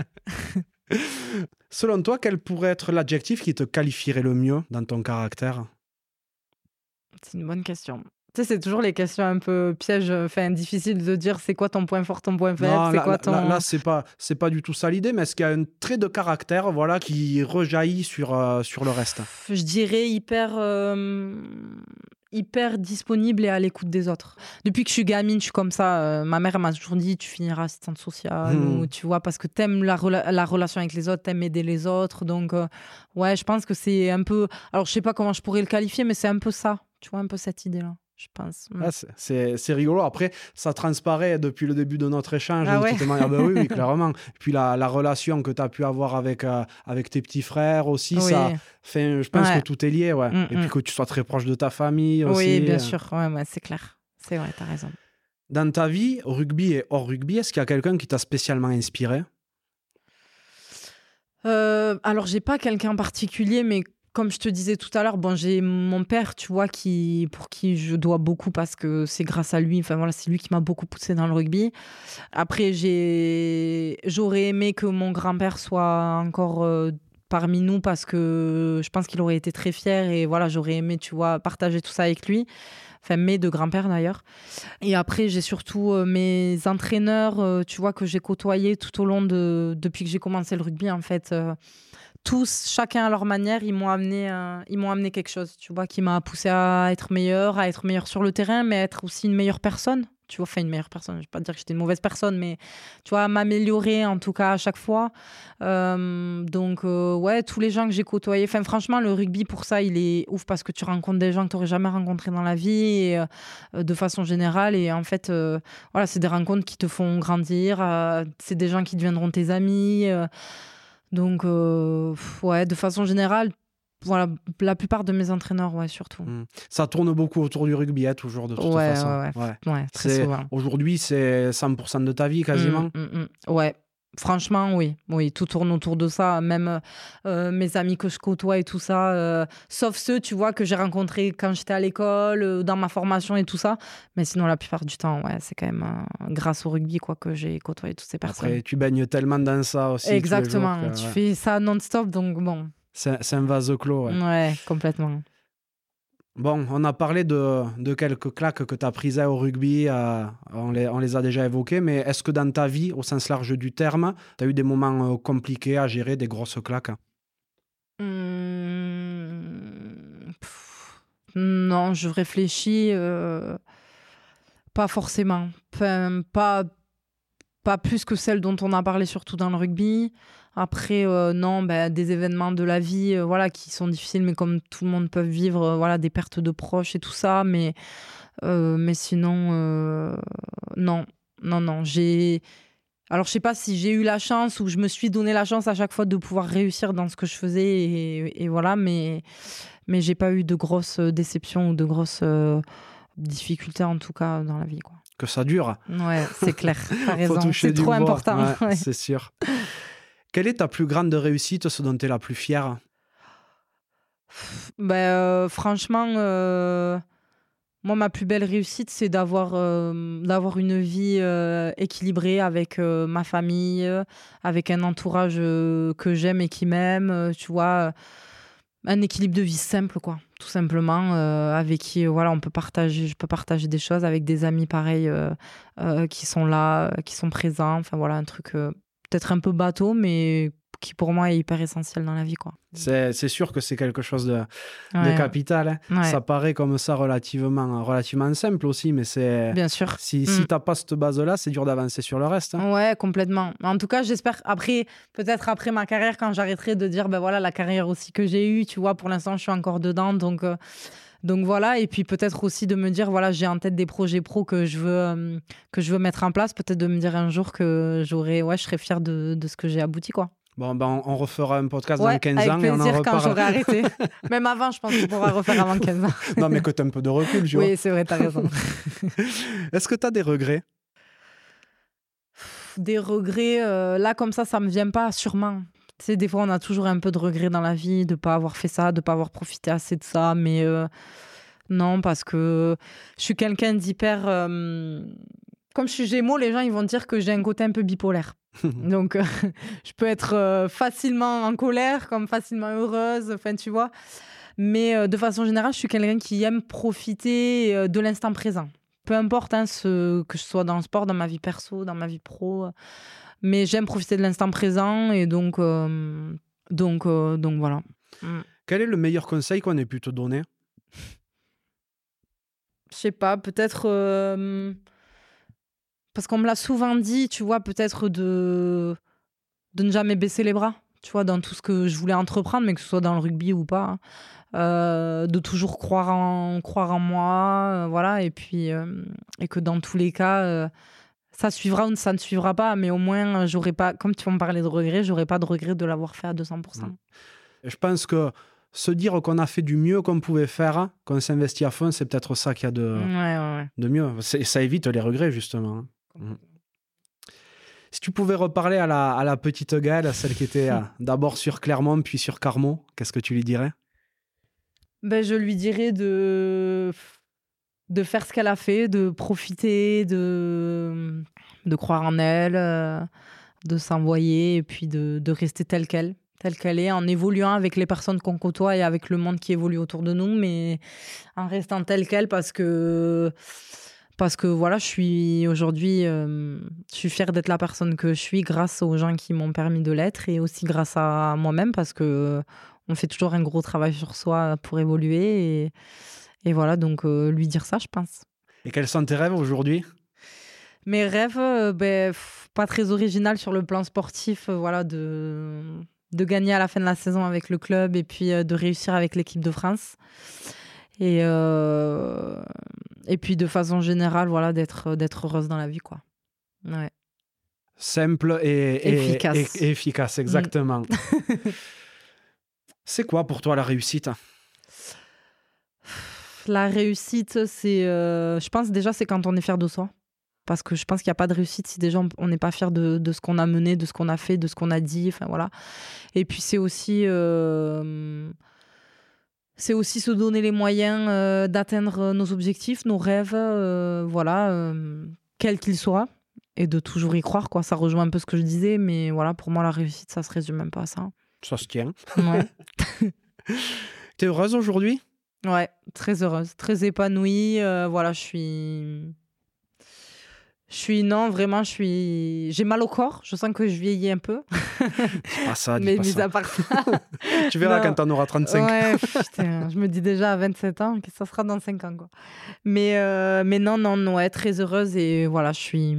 Selon toi, quel pourrait être l'adjectif qui te qualifierait le mieux dans ton caractère ? C'est une bonne question. Tu sais, c'est toujours les questions un peu pièges, enfin, difficiles de dire c'est quoi ton point fort, ton point faible, c'est quoi ton... Là, c'est pas du tout ça l'idée, mais est-ce qu'il y a un trait de caractère voilà, qui rejaillit sur le reste ? Je dirais hyper disponible et à l'écoute des autres. Depuis que je suis gamine, je suis comme ça. Ma mère m'a toujours dit, tu finiras assistante sociale, ou, tu vois, parce que t'aimes la relation avec les autres, t'aimes aider les autres. Donc, ouais, je pense que c'est un peu... Alors, je sais pas comment je pourrais le qualifier, mais c'est un peu ça. Tu vois, un peu cette idée-là, je pense. Ah, c'est rigolo. Après, ça transparaît depuis le début de notre échange. Ah ouais. Ah ben oui, clairement. Puis la relation que tu as pu avoir avec tes petits frères aussi, oui. Ça, je pense que tout est lié. Ouais. Et puis que tu sois très proche de ta famille aussi. Oui, bien sûr. Ouais, c'est clair. C'est vrai, tu as raison. Dans ta vie, rugby et hors rugby, est-ce qu'il y a quelqu'un qui t'a spécialement inspiré ? Alors, j'ai pas quelqu'un en particulier, mais... Comme je te disais tout à l'heure, bon, j'ai mon père, tu vois, pour qui je dois beaucoup parce que c'est grâce à lui. Enfin voilà, c'est lui qui m'a beaucoup poussée dans le rugby. Après, j'aurais aimé que mon grand-père soit encore parmi nous parce que je pense qu'il aurait été très fier et voilà, j'aurais aimé, tu vois, partager tout ça avec lui. Enfin, mes deux grands-pères d'ailleurs. Et après, j'ai surtout mes entraîneurs, tu vois, que j'ai côtoyés tout au long depuis que j'ai commencé le rugby, en fait. Tous, chacun à leur manière, ils m'ont amené quelque chose, tu vois, qui m'a poussé à être meilleure sur le terrain, mais à être aussi une meilleure personne, tu vois, enfin une meilleure personne, je vais pas dire que j'étais une mauvaise personne, mais tu vois, à m'améliorer en tout cas à chaque fois. Donc, ouais, tous les gens que j'ai côtoyés, enfin franchement, le rugby pour ça, il est ouf parce que tu rencontres des gens que tu n'aurais jamais rencontrés dans la vie et, de façon générale, et en fait, voilà, c'est des rencontres qui te font grandir, c'est des gens qui deviendront tes amis. Donc, ouais, de façon générale, voilà, la plupart de mes entraîneurs, ouais, surtout. Ça tourne beaucoup autour du rugby, hein, toujours, de toute façon. Ouais, très souvent. Aujourd'hui, c'est 100% de ta vie, quasiment. Ouais, franchement, oui, tout tourne autour de ça. Même mes amis que je côtoie et tout ça, sauf ceux, tu vois, que j'ai rencontrés quand j'étais à l'école, dans ma formation et tout ça. Mais sinon, la plupart du temps, ouais, c'est quand même grâce au rugby quoi, que j'ai côtoyé toutes ces personnes. Après, tu baignes tellement dans ça aussi. Exactement, tous les jours, tu fais ça non-stop, donc bon. C'est un vase clos. Ouais, complètement. Bon, on a parlé de quelques claques que tu as prises au rugby, on les a déjà évoquées, mais est-ce que dans ta vie, au sens large du terme, tu as eu des moments compliqués à gérer, des grosses claques ? Non, je réfléchis, pas forcément, enfin, pas plus que celle dont on a parlé surtout dans le rugby. Après, non, des événements de la vie voilà, qui sont difficiles, mais comme tout le monde peut vivre, voilà, des pertes de proches et tout ça. Mais sinon, non. Alors, je ne sais pas si j'ai eu la chance ou je me suis donné la chance à chaque fois de pouvoir réussir dans ce que je faisais. Et voilà, mais je n'ai pas eu de grosses déceptions ou de grosses difficultés, en tout cas, dans la vie, quoi. Que ça dure. Ouais, c'est clair. T'as raison. C'est trop important. Ouais. C'est sûr. Quelle est ta plus grande réussite, ce dont tu es la plus fière ? Franchement, moi, ma plus belle réussite, c'est d'avoir une vie équilibrée avec ma famille, avec un entourage que j'aime et qui m'aime, tu vois. un équilibre de vie simple, quoi, tout simplement, avec qui voilà, on peut partager, je peux partager des choses avec des amis pareils qui sont là, qui sont présents. Enfin voilà, un truc peut-être un peu bateau, mais qui pour moi est hyper essentiel dans la vie, quoi. C'est sûr que c'est quelque chose de capital, hein. Ouais. Ça paraît comme ça relativement simple aussi, mais c'est... Bien sûr. Si t'as pas cette base-là, c'est dur d'avancer sur le reste, hein. Ouais, complètement. En tout cas, j'espère, peut-être après ma carrière, quand j'arrêterai de dire, ben voilà, la carrière aussi que j'ai eue, tu vois, pour l'instant, je suis encore dedans, donc voilà, et puis peut-être aussi de me dire, voilà, j'ai en tête des projets pro que je veux mettre en place, peut-être de me dire un jour que je serai fière de ce que j'ai abouti, quoi. Bon, ben on refera un podcast dans 15 ans et on en reparle. Quand j'aurai arrêté. Même avant, je pense qu'on pourra refaire avant 15 ans. Non, mais que t'as un peu de recul, tu vois. Oui, c'est vrai, t'as raison. Est-ce que t'as des regrets ? Des regrets, là, comme ça me vient pas, sûrement. Tu sais, des fois, on a toujours un peu de regrets dans la vie, de pas avoir fait ça, de pas avoir profité assez de ça, mais non, parce que je suis quelqu'un d'hyper... Comme je suis Gémeaux, les gens ils vont dire que j'ai un côté un peu bipolaire. Donc, je peux être facilement en colère, comme facilement heureuse, enfin, tu vois. Mais de façon générale, je suis quelqu'un qui aime profiter de l'instant présent. Peu importe que je sois dans le sport, dans ma vie perso, dans ma vie pro. Mais j'aime profiter de l'instant présent et donc voilà. Quel est le meilleur conseil qu'on ait pu te donner ? Je sais pas, peut-être... Parce qu'on me l'a souvent dit, tu vois, peut-être de ne jamais baisser les bras, tu vois, dans tout ce que je voulais entreprendre, mais que ce soit dans le rugby ou pas, hein. De toujours croire en moi, voilà, et puis et que dans tous les cas, ça suivra ou ça ne suivra pas, mais au moins, j'aurais pas, comme tu vas me parler de regrets, j'aurais pas de regret de l'avoir fait à 200%. Je pense que se dire qu'on a fait du mieux qu'on pouvait faire, qu'on s'investit à fond, c'est peut-être ça qu'il y a de mieux. Ça évite les regrets, justement. Si tu pouvais reparler à la petite Gaëlle, à celle qui était d'abord sur Clermont puis sur Carmaux, qu'est-ce que tu lui dirais ? Ben, je lui dirais de faire ce qu'elle a fait, de profiter, de croire en elle, de s'envoyer et puis de rester telle qu'elle est, en évoluant avec les personnes qu'on côtoie et avec le monde qui évolue autour de nous, mais en restant telle qu'elle parce que voilà, je suis aujourd'hui, je suis fière d'être la personne que je suis grâce aux gens qui m'ont permis de l'être et aussi grâce à moi-même parce que on fait toujours un gros travail sur soi pour évoluer et voilà, donc lui dire ça, je pense. Et quels sont tes rêves aujourd'hui ? Mes rêves, pas très original sur le plan sportif, voilà, de gagner à la fin de la saison avec le club et puis de réussir avec l'équipe de France. Et puis, de façon générale, voilà, d'être heureuse dans la vie, quoi. Ouais. Simple et efficace. Efficace, exactement. C'est quoi pour toi la réussite ? La réussite, c'est... je pense déjà, c'est quand on est fier de soi. Parce que je pense qu'il n'y a pas de réussite si déjà on n'est pas fier de ce qu'on a mené, de ce qu'on a fait, de ce qu'on a dit. Enfin, voilà. Et puis, c'est aussi... C'est aussi se donner les moyens d'atteindre nos objectifs, nos rêves, voilà, quels qu'ils soient, et de toujours y croire, quoi. Ça rejoint un peu ce que je disais, mais voilà, pour moi, la réussite, ça se résume même pas à ça. Ça se tient. Ouais. T'es heureuse aujourd'hui ? Ouais, très heureuse, très épanouie. Voilà, j'ai mal au corps, je sens que je vieillis un peu. Ah ça, mais mis à part ça. Tu verras quand t'en auras 35. Ouais, putain, je me dis déjà à 27 ans que ça sera dans 5 ans, quoi. Mais non, ouais, très heureuse et voilà, je suis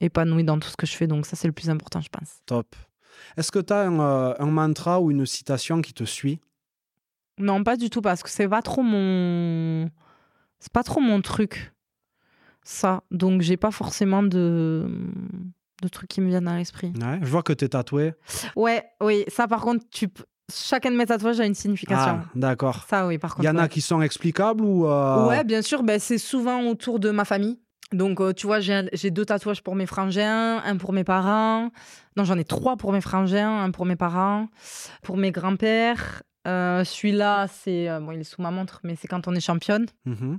épanouie dans tout ce que je fais, donc ça c'est le plus important, je pense. Top. Est-ce que t'as un mantra ou une citation qui te suit ? Non, pas du tout, parce que c'est pas trop mon truc. Ça, donc j'ai pas forcément de trucs qui me viennent à l'esprit. Ouais, je vois que t'es tatouée. Ouais, oui, ça par contre, chacun de mes tatouages a une signification. Ah, d'accord. Ça, oui, par contre. Il y en a qui sont explicables ou... Ouais, bien sûr, c'est souvent autour de ma famille. Donc, tu vois, j'ai 2 tatouages pour mes frangins, un pour mes parents. Non, j'en ai 3 pour mes frangins, un pour mes parents, pour mes grands-pères Celui-là, c'est, bon, il est sous ma montre, mais c'est quand on est championne. Mmh.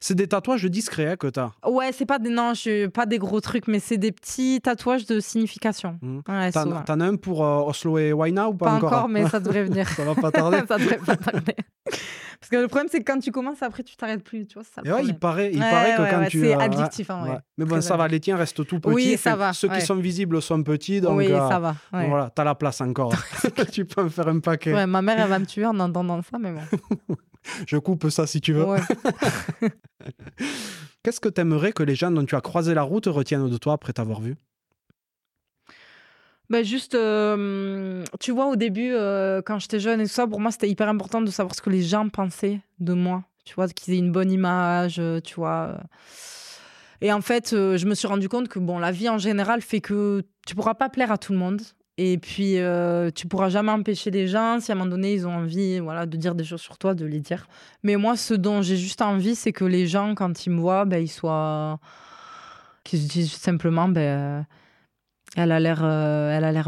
C'est des tatouages discrets hein, que t'as. Ouais, c'est pas des, non, pas des gros trucs, mais c'est des petits tatouages de signification. Mmh. Ouais, t'en as un pour Oslo et Waina ou pas encore? Pas encore, mais ça devrait venir. Ça va pas tarder. Ça devrait pas tarder. Parce que le problème, c'est que quand tu commences, après, tu t'arrêtes plus. Tu vois, c'est ça, le problème. Il paraît que quand tu... C'est addictif, en vrai. Ouais. Mais bon, ça va, les tiens restent tout petits. Oui, ça va. Ceux qui sont visibles sont petits, donc... Oui, ça va. Ouais. Voilà, t'as la place encore. Tu peux en faire un paquet. Ouais, ma mère, elle va me tuer en entendant ça, mais bon. Je coupe ça, si tu veux. Ouais. Qu'est-ce que t'aimerais que les gens dont tu as croisé la route retiennent de toi après t'avoir vu ? Ben juste, tu vois, au début, quand j'étais jeune et tout ça, pour moi, c'était hyper important de savoir ce que les gens pensaient de moi. Tu vois, qu'ils aient une bonne image, tu vois. Et en fait, je me suis rendu compte que bon, la vie en général fait que tu pourras pas plaire à tout le monde. Et puis, tu pourras jamais empêcher les gens. Si à un moment donné, ils ont envie voilà, de dire des choses sur toi, de les dire. Mais moi, ce dont j'ai juste envie, c'est que les gens, quand ils me voient, ben, ils soient... qu'ils se disent simplement... Ben, elle a l'air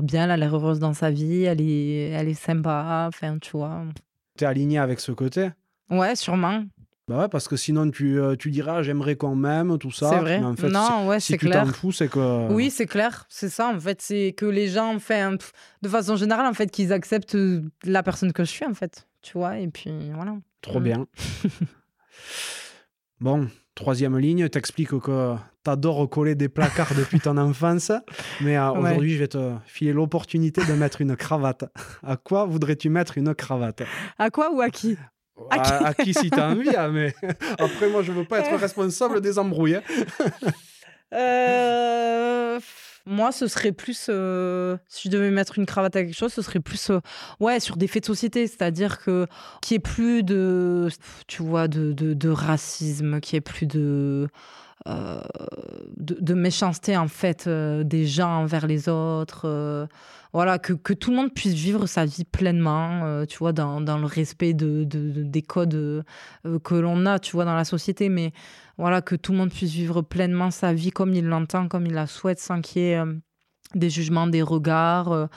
bien, elle a l'air heureuse dans sa vie, elle est sympa, enfin, tu vois. T'es alignée avec ce côté ? Ouais, sûrement. Bah ouais, parce que sinon, tu diras, j'aimerais quand même, tout ça. C'est vrai. Mais en fait, c'est clair. Si tu t'en fous, c'est que... Oui, c'est clair, c'est ça, en fait. C'est que les gens, enfin, de façon générale, en fait, qu'ils acceptent la personne que je suis, en fait. Tu vois, et puis, voilà. Trop bien. Bon, troisième ligne, t'expliques que... T'adores recoller des placards depuis ton enfance, mais aujourd'hui, je vais te filer l'opportunité de mettre une cravate. À quoi voudrais-tu mettre une cravate ? À quoi ou à qui ? À qui si t'as envie, mais après, moi, je veux pas être responsable des embrouilles. Moi, ce serait plus... si je devais mettre une cravate à quelque chose, ce serait plus sur des faits de société. C'est-à-dire que, qu'il n'y ait plus de, tu vois, de racisme, qu'il n'y ait plus de méchanceté en fait des gens envers les autres voilà que tout le monde puisse vivre sa vie pleinement tu vois dans le respect des codes que l'on a tu vois dans la société mais voilà que tout le monde puisse vivre pleinement sa vie comme il l'entend comme il la souhaite sans qu'il y ait des jugements, des regards,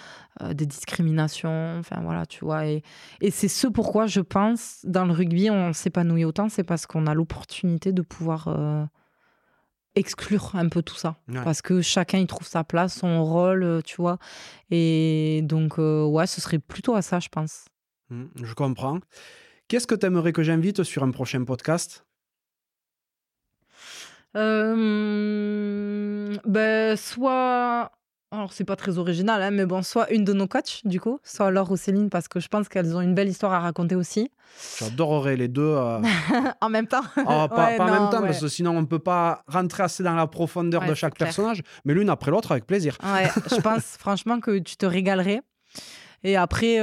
des discriminations, enfin voilà, tu vois. Et c'est ce pourquoi je pense dans le rugby on s'épanouit autant, c'est parce qu'on a l'opportunité de pouvoir exclure un peu tout ça parce que chacun il trouve sa place, son rôle, tu vois, et donc ce serait plutôt à ça je pense. Je comprends. Qu'est-ce que t'aimerais que j'invite sur un prochain podcast ? Soit alors c'est pas très original mais bon soit une de nos coachs du coup, soit Laure ou Céline parce que je pense qu'elles ont une belle histoire à raconter aussi. J'adorerais les deux en même temps. Pas en même temps parce que sinon on peut pas rentrer assez dans la profondeur de chaque personnage, mais l'une après l'autre avec plaisir. Ouais, je pense franchement que tu te régalerais. Et après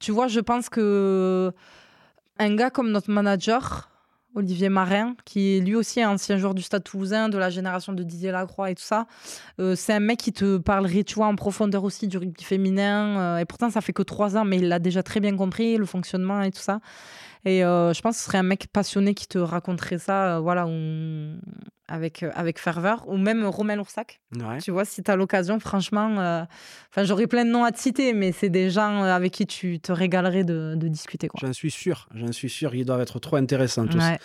tu vois, je pense que un gars comme notre manager Olivier Marin, qui est lui aussi un ancien joueur du Stade Toulousain, de la génération de Didier Lacroix et tout ça. C'est un mec qui te parlerait, tu vois, en profondeur aussi du rugby féminin. Et pourtant, ça fait que 3 ans, mais il l'a déjà très bien compris, le fonctionnement et tout ça. Et je pense que ce serait un mec passionné qui te raconterait ça, avec ferveur. Ou même Romain Loursac. Ouais. Tu vois, si t'as l'occasion, franchement... j'aurais plein de noms à te citer, mais c'est des gens avec qui tu te régalerais de discuter. Quoi. J'en suis sûr. Ils doivent être trop intéressants tous. Ouais.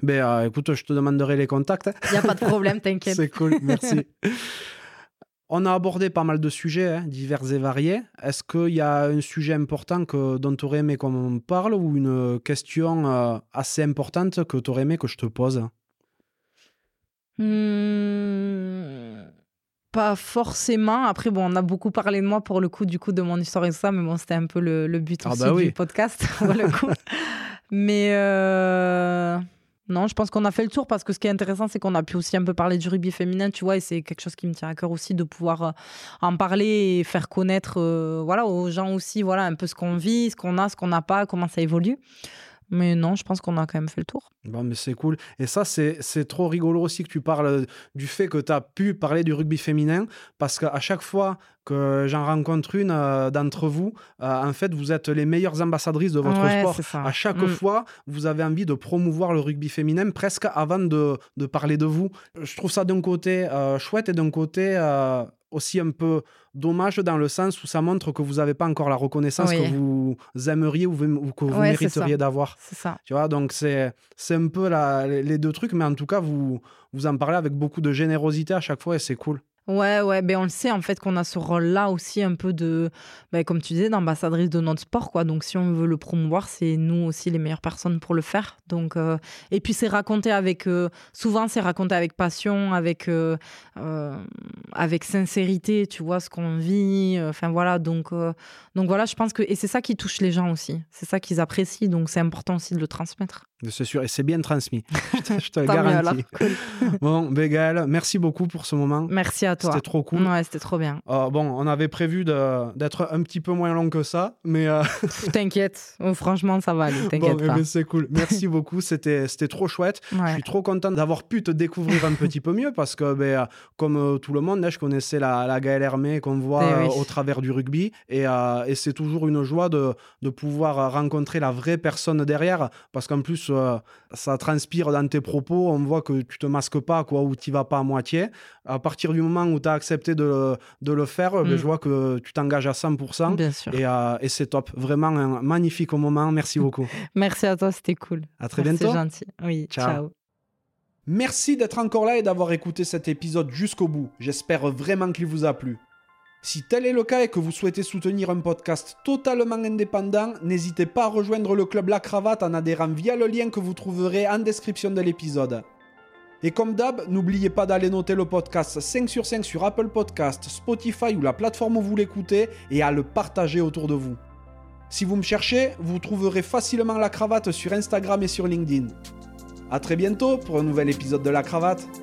Mais, écoute, je te demanderai les contacts. Il n'y a pas de problème, t'inquiète. C'est cool, merci. On a abordé pas mal de sujets, divers et variés. Est-ce qu'il y a un sujet important dont tu aurais aimé qu'on parle ou une question assez importante que tu aurais aimé que je te pose ? Pas forcément. Après, on a beaucoup parlé de moi pour le coup, du coup, de mon histoire et ça, mais bon, c'était un peu le but du podcast, pour le coup. Mais... Non, je pense qu'on a fait le tour parce que ce qui est intéressant, c'est qu'on a pu aussi un peu parler du rugby féminin, tu vois, et c'est quelque chose qui me tient à cœur aussi de pouvoir en parler et faire connaître aux gens aussi un peu ce qu'on vit, ce qu'on n'a pas, comment ça évolue. Mais non, je pense qu'on a quand même fait le tour. Bon, mais c'est cool. Et ça, c'est trop rigolo aussi que tu parles du fait que tu as pu parler du rugby féminin parce qu'à chaque fois que j'en rencontre une d'entre vous, en fait, vous êtes les meilleures ambassadrices de votre sport. À chaque fois, vous avez envie de promouvoir le rugby féminin presque avant de parler de vous. Je trouve ça d'un côté chouette et d'un côté... aussi un peu dommage dans le sens où ça montre que vous n'avez pas encore la reconnaissance oui. que vous aimeriez ou que vous ouais, mériteriez d'avoir. C'est ça. Tu vois, donc c'est un peu les deux trucs, mais en tout cas, vous en parlez avec beaucoup de générosité à chaque fois et c'est cool. Ouais, ben on le sait en fait qu'on a ce rôle-là aussi un peu de, ben comme tu disais, d'ambassadrice de notre sport quoi. Donc si on veut le promouvoir, c'est nous aussi les meilleures personnes pour le faire. Donc et puis c'est raconté avec, souvent c'est raconté avec passion, avec sincérité, tu vois ce qu'on vit. Enfin voilà, donc voilà, je pense que et c'est ça qui touche les gens aussi, c'est ça qu'ils apprécient. Donc c'est important aussi de le transmettre. C'est sûr, et c'est bien transmis. Je te le garantis. Cool. Bon, Gaëlle, merci beaucoup pour ce moment. Merci à toi. C'était trop cool. Ouais, c'était trop bien. Bon, on avait prévu d'être un petit peu moins long que ça, mais... T'inquiète. Oh, franchement, ça va aller. T'inquiète pas. Mais c'est cool. Merci beaucoup. C'était trop chouette. Ouais. Je suis trop content d'avoir pu te découvrir un petit peu mieux parce que, comme tout le monde, là, je connaissais la Gaëlle Hermet qu'on voit au travers du rugby et c'est toujours une joie de pouvoir rencontrer la vraie personne derrière parce qu'en plus, ça transpire dans tes propos, on voit que tu te masques pas quoi, ou tu vas pas à moitié. À partir du moment où tu as accepté de le faire, je vois que tu t'engages à 100% et c'est top. Vraiment un magnifique moment, merci beaucoup. Merci à toi, c'était cool. À très bientôt. C'est gentil, oui, ciao. Merci d'être encore là et d'avoir écouté cet épisode jusqu'au bout. J'espère vraiment qu'il vous a plu. Si tel est le cas et que vous souhaitez soutenir un podcast totalement indépendant, n'hésitez pas à rejoindre le club La Cravate en adhérant via le lien que vous trouverez en description de l'épisode. Et comme d'hab, n'oubliez pas d'aller noter le podcast 5/5 sur Apple Podcasts, Spotify ou la plateforme où vous l'écoutez et à le partager autour de vous. Si vous me cherchez, vous trouverez facilement La Cravate sur Instagram et sur LinkedIn. À très bientôt pour un nouvel épisode de La Cravate.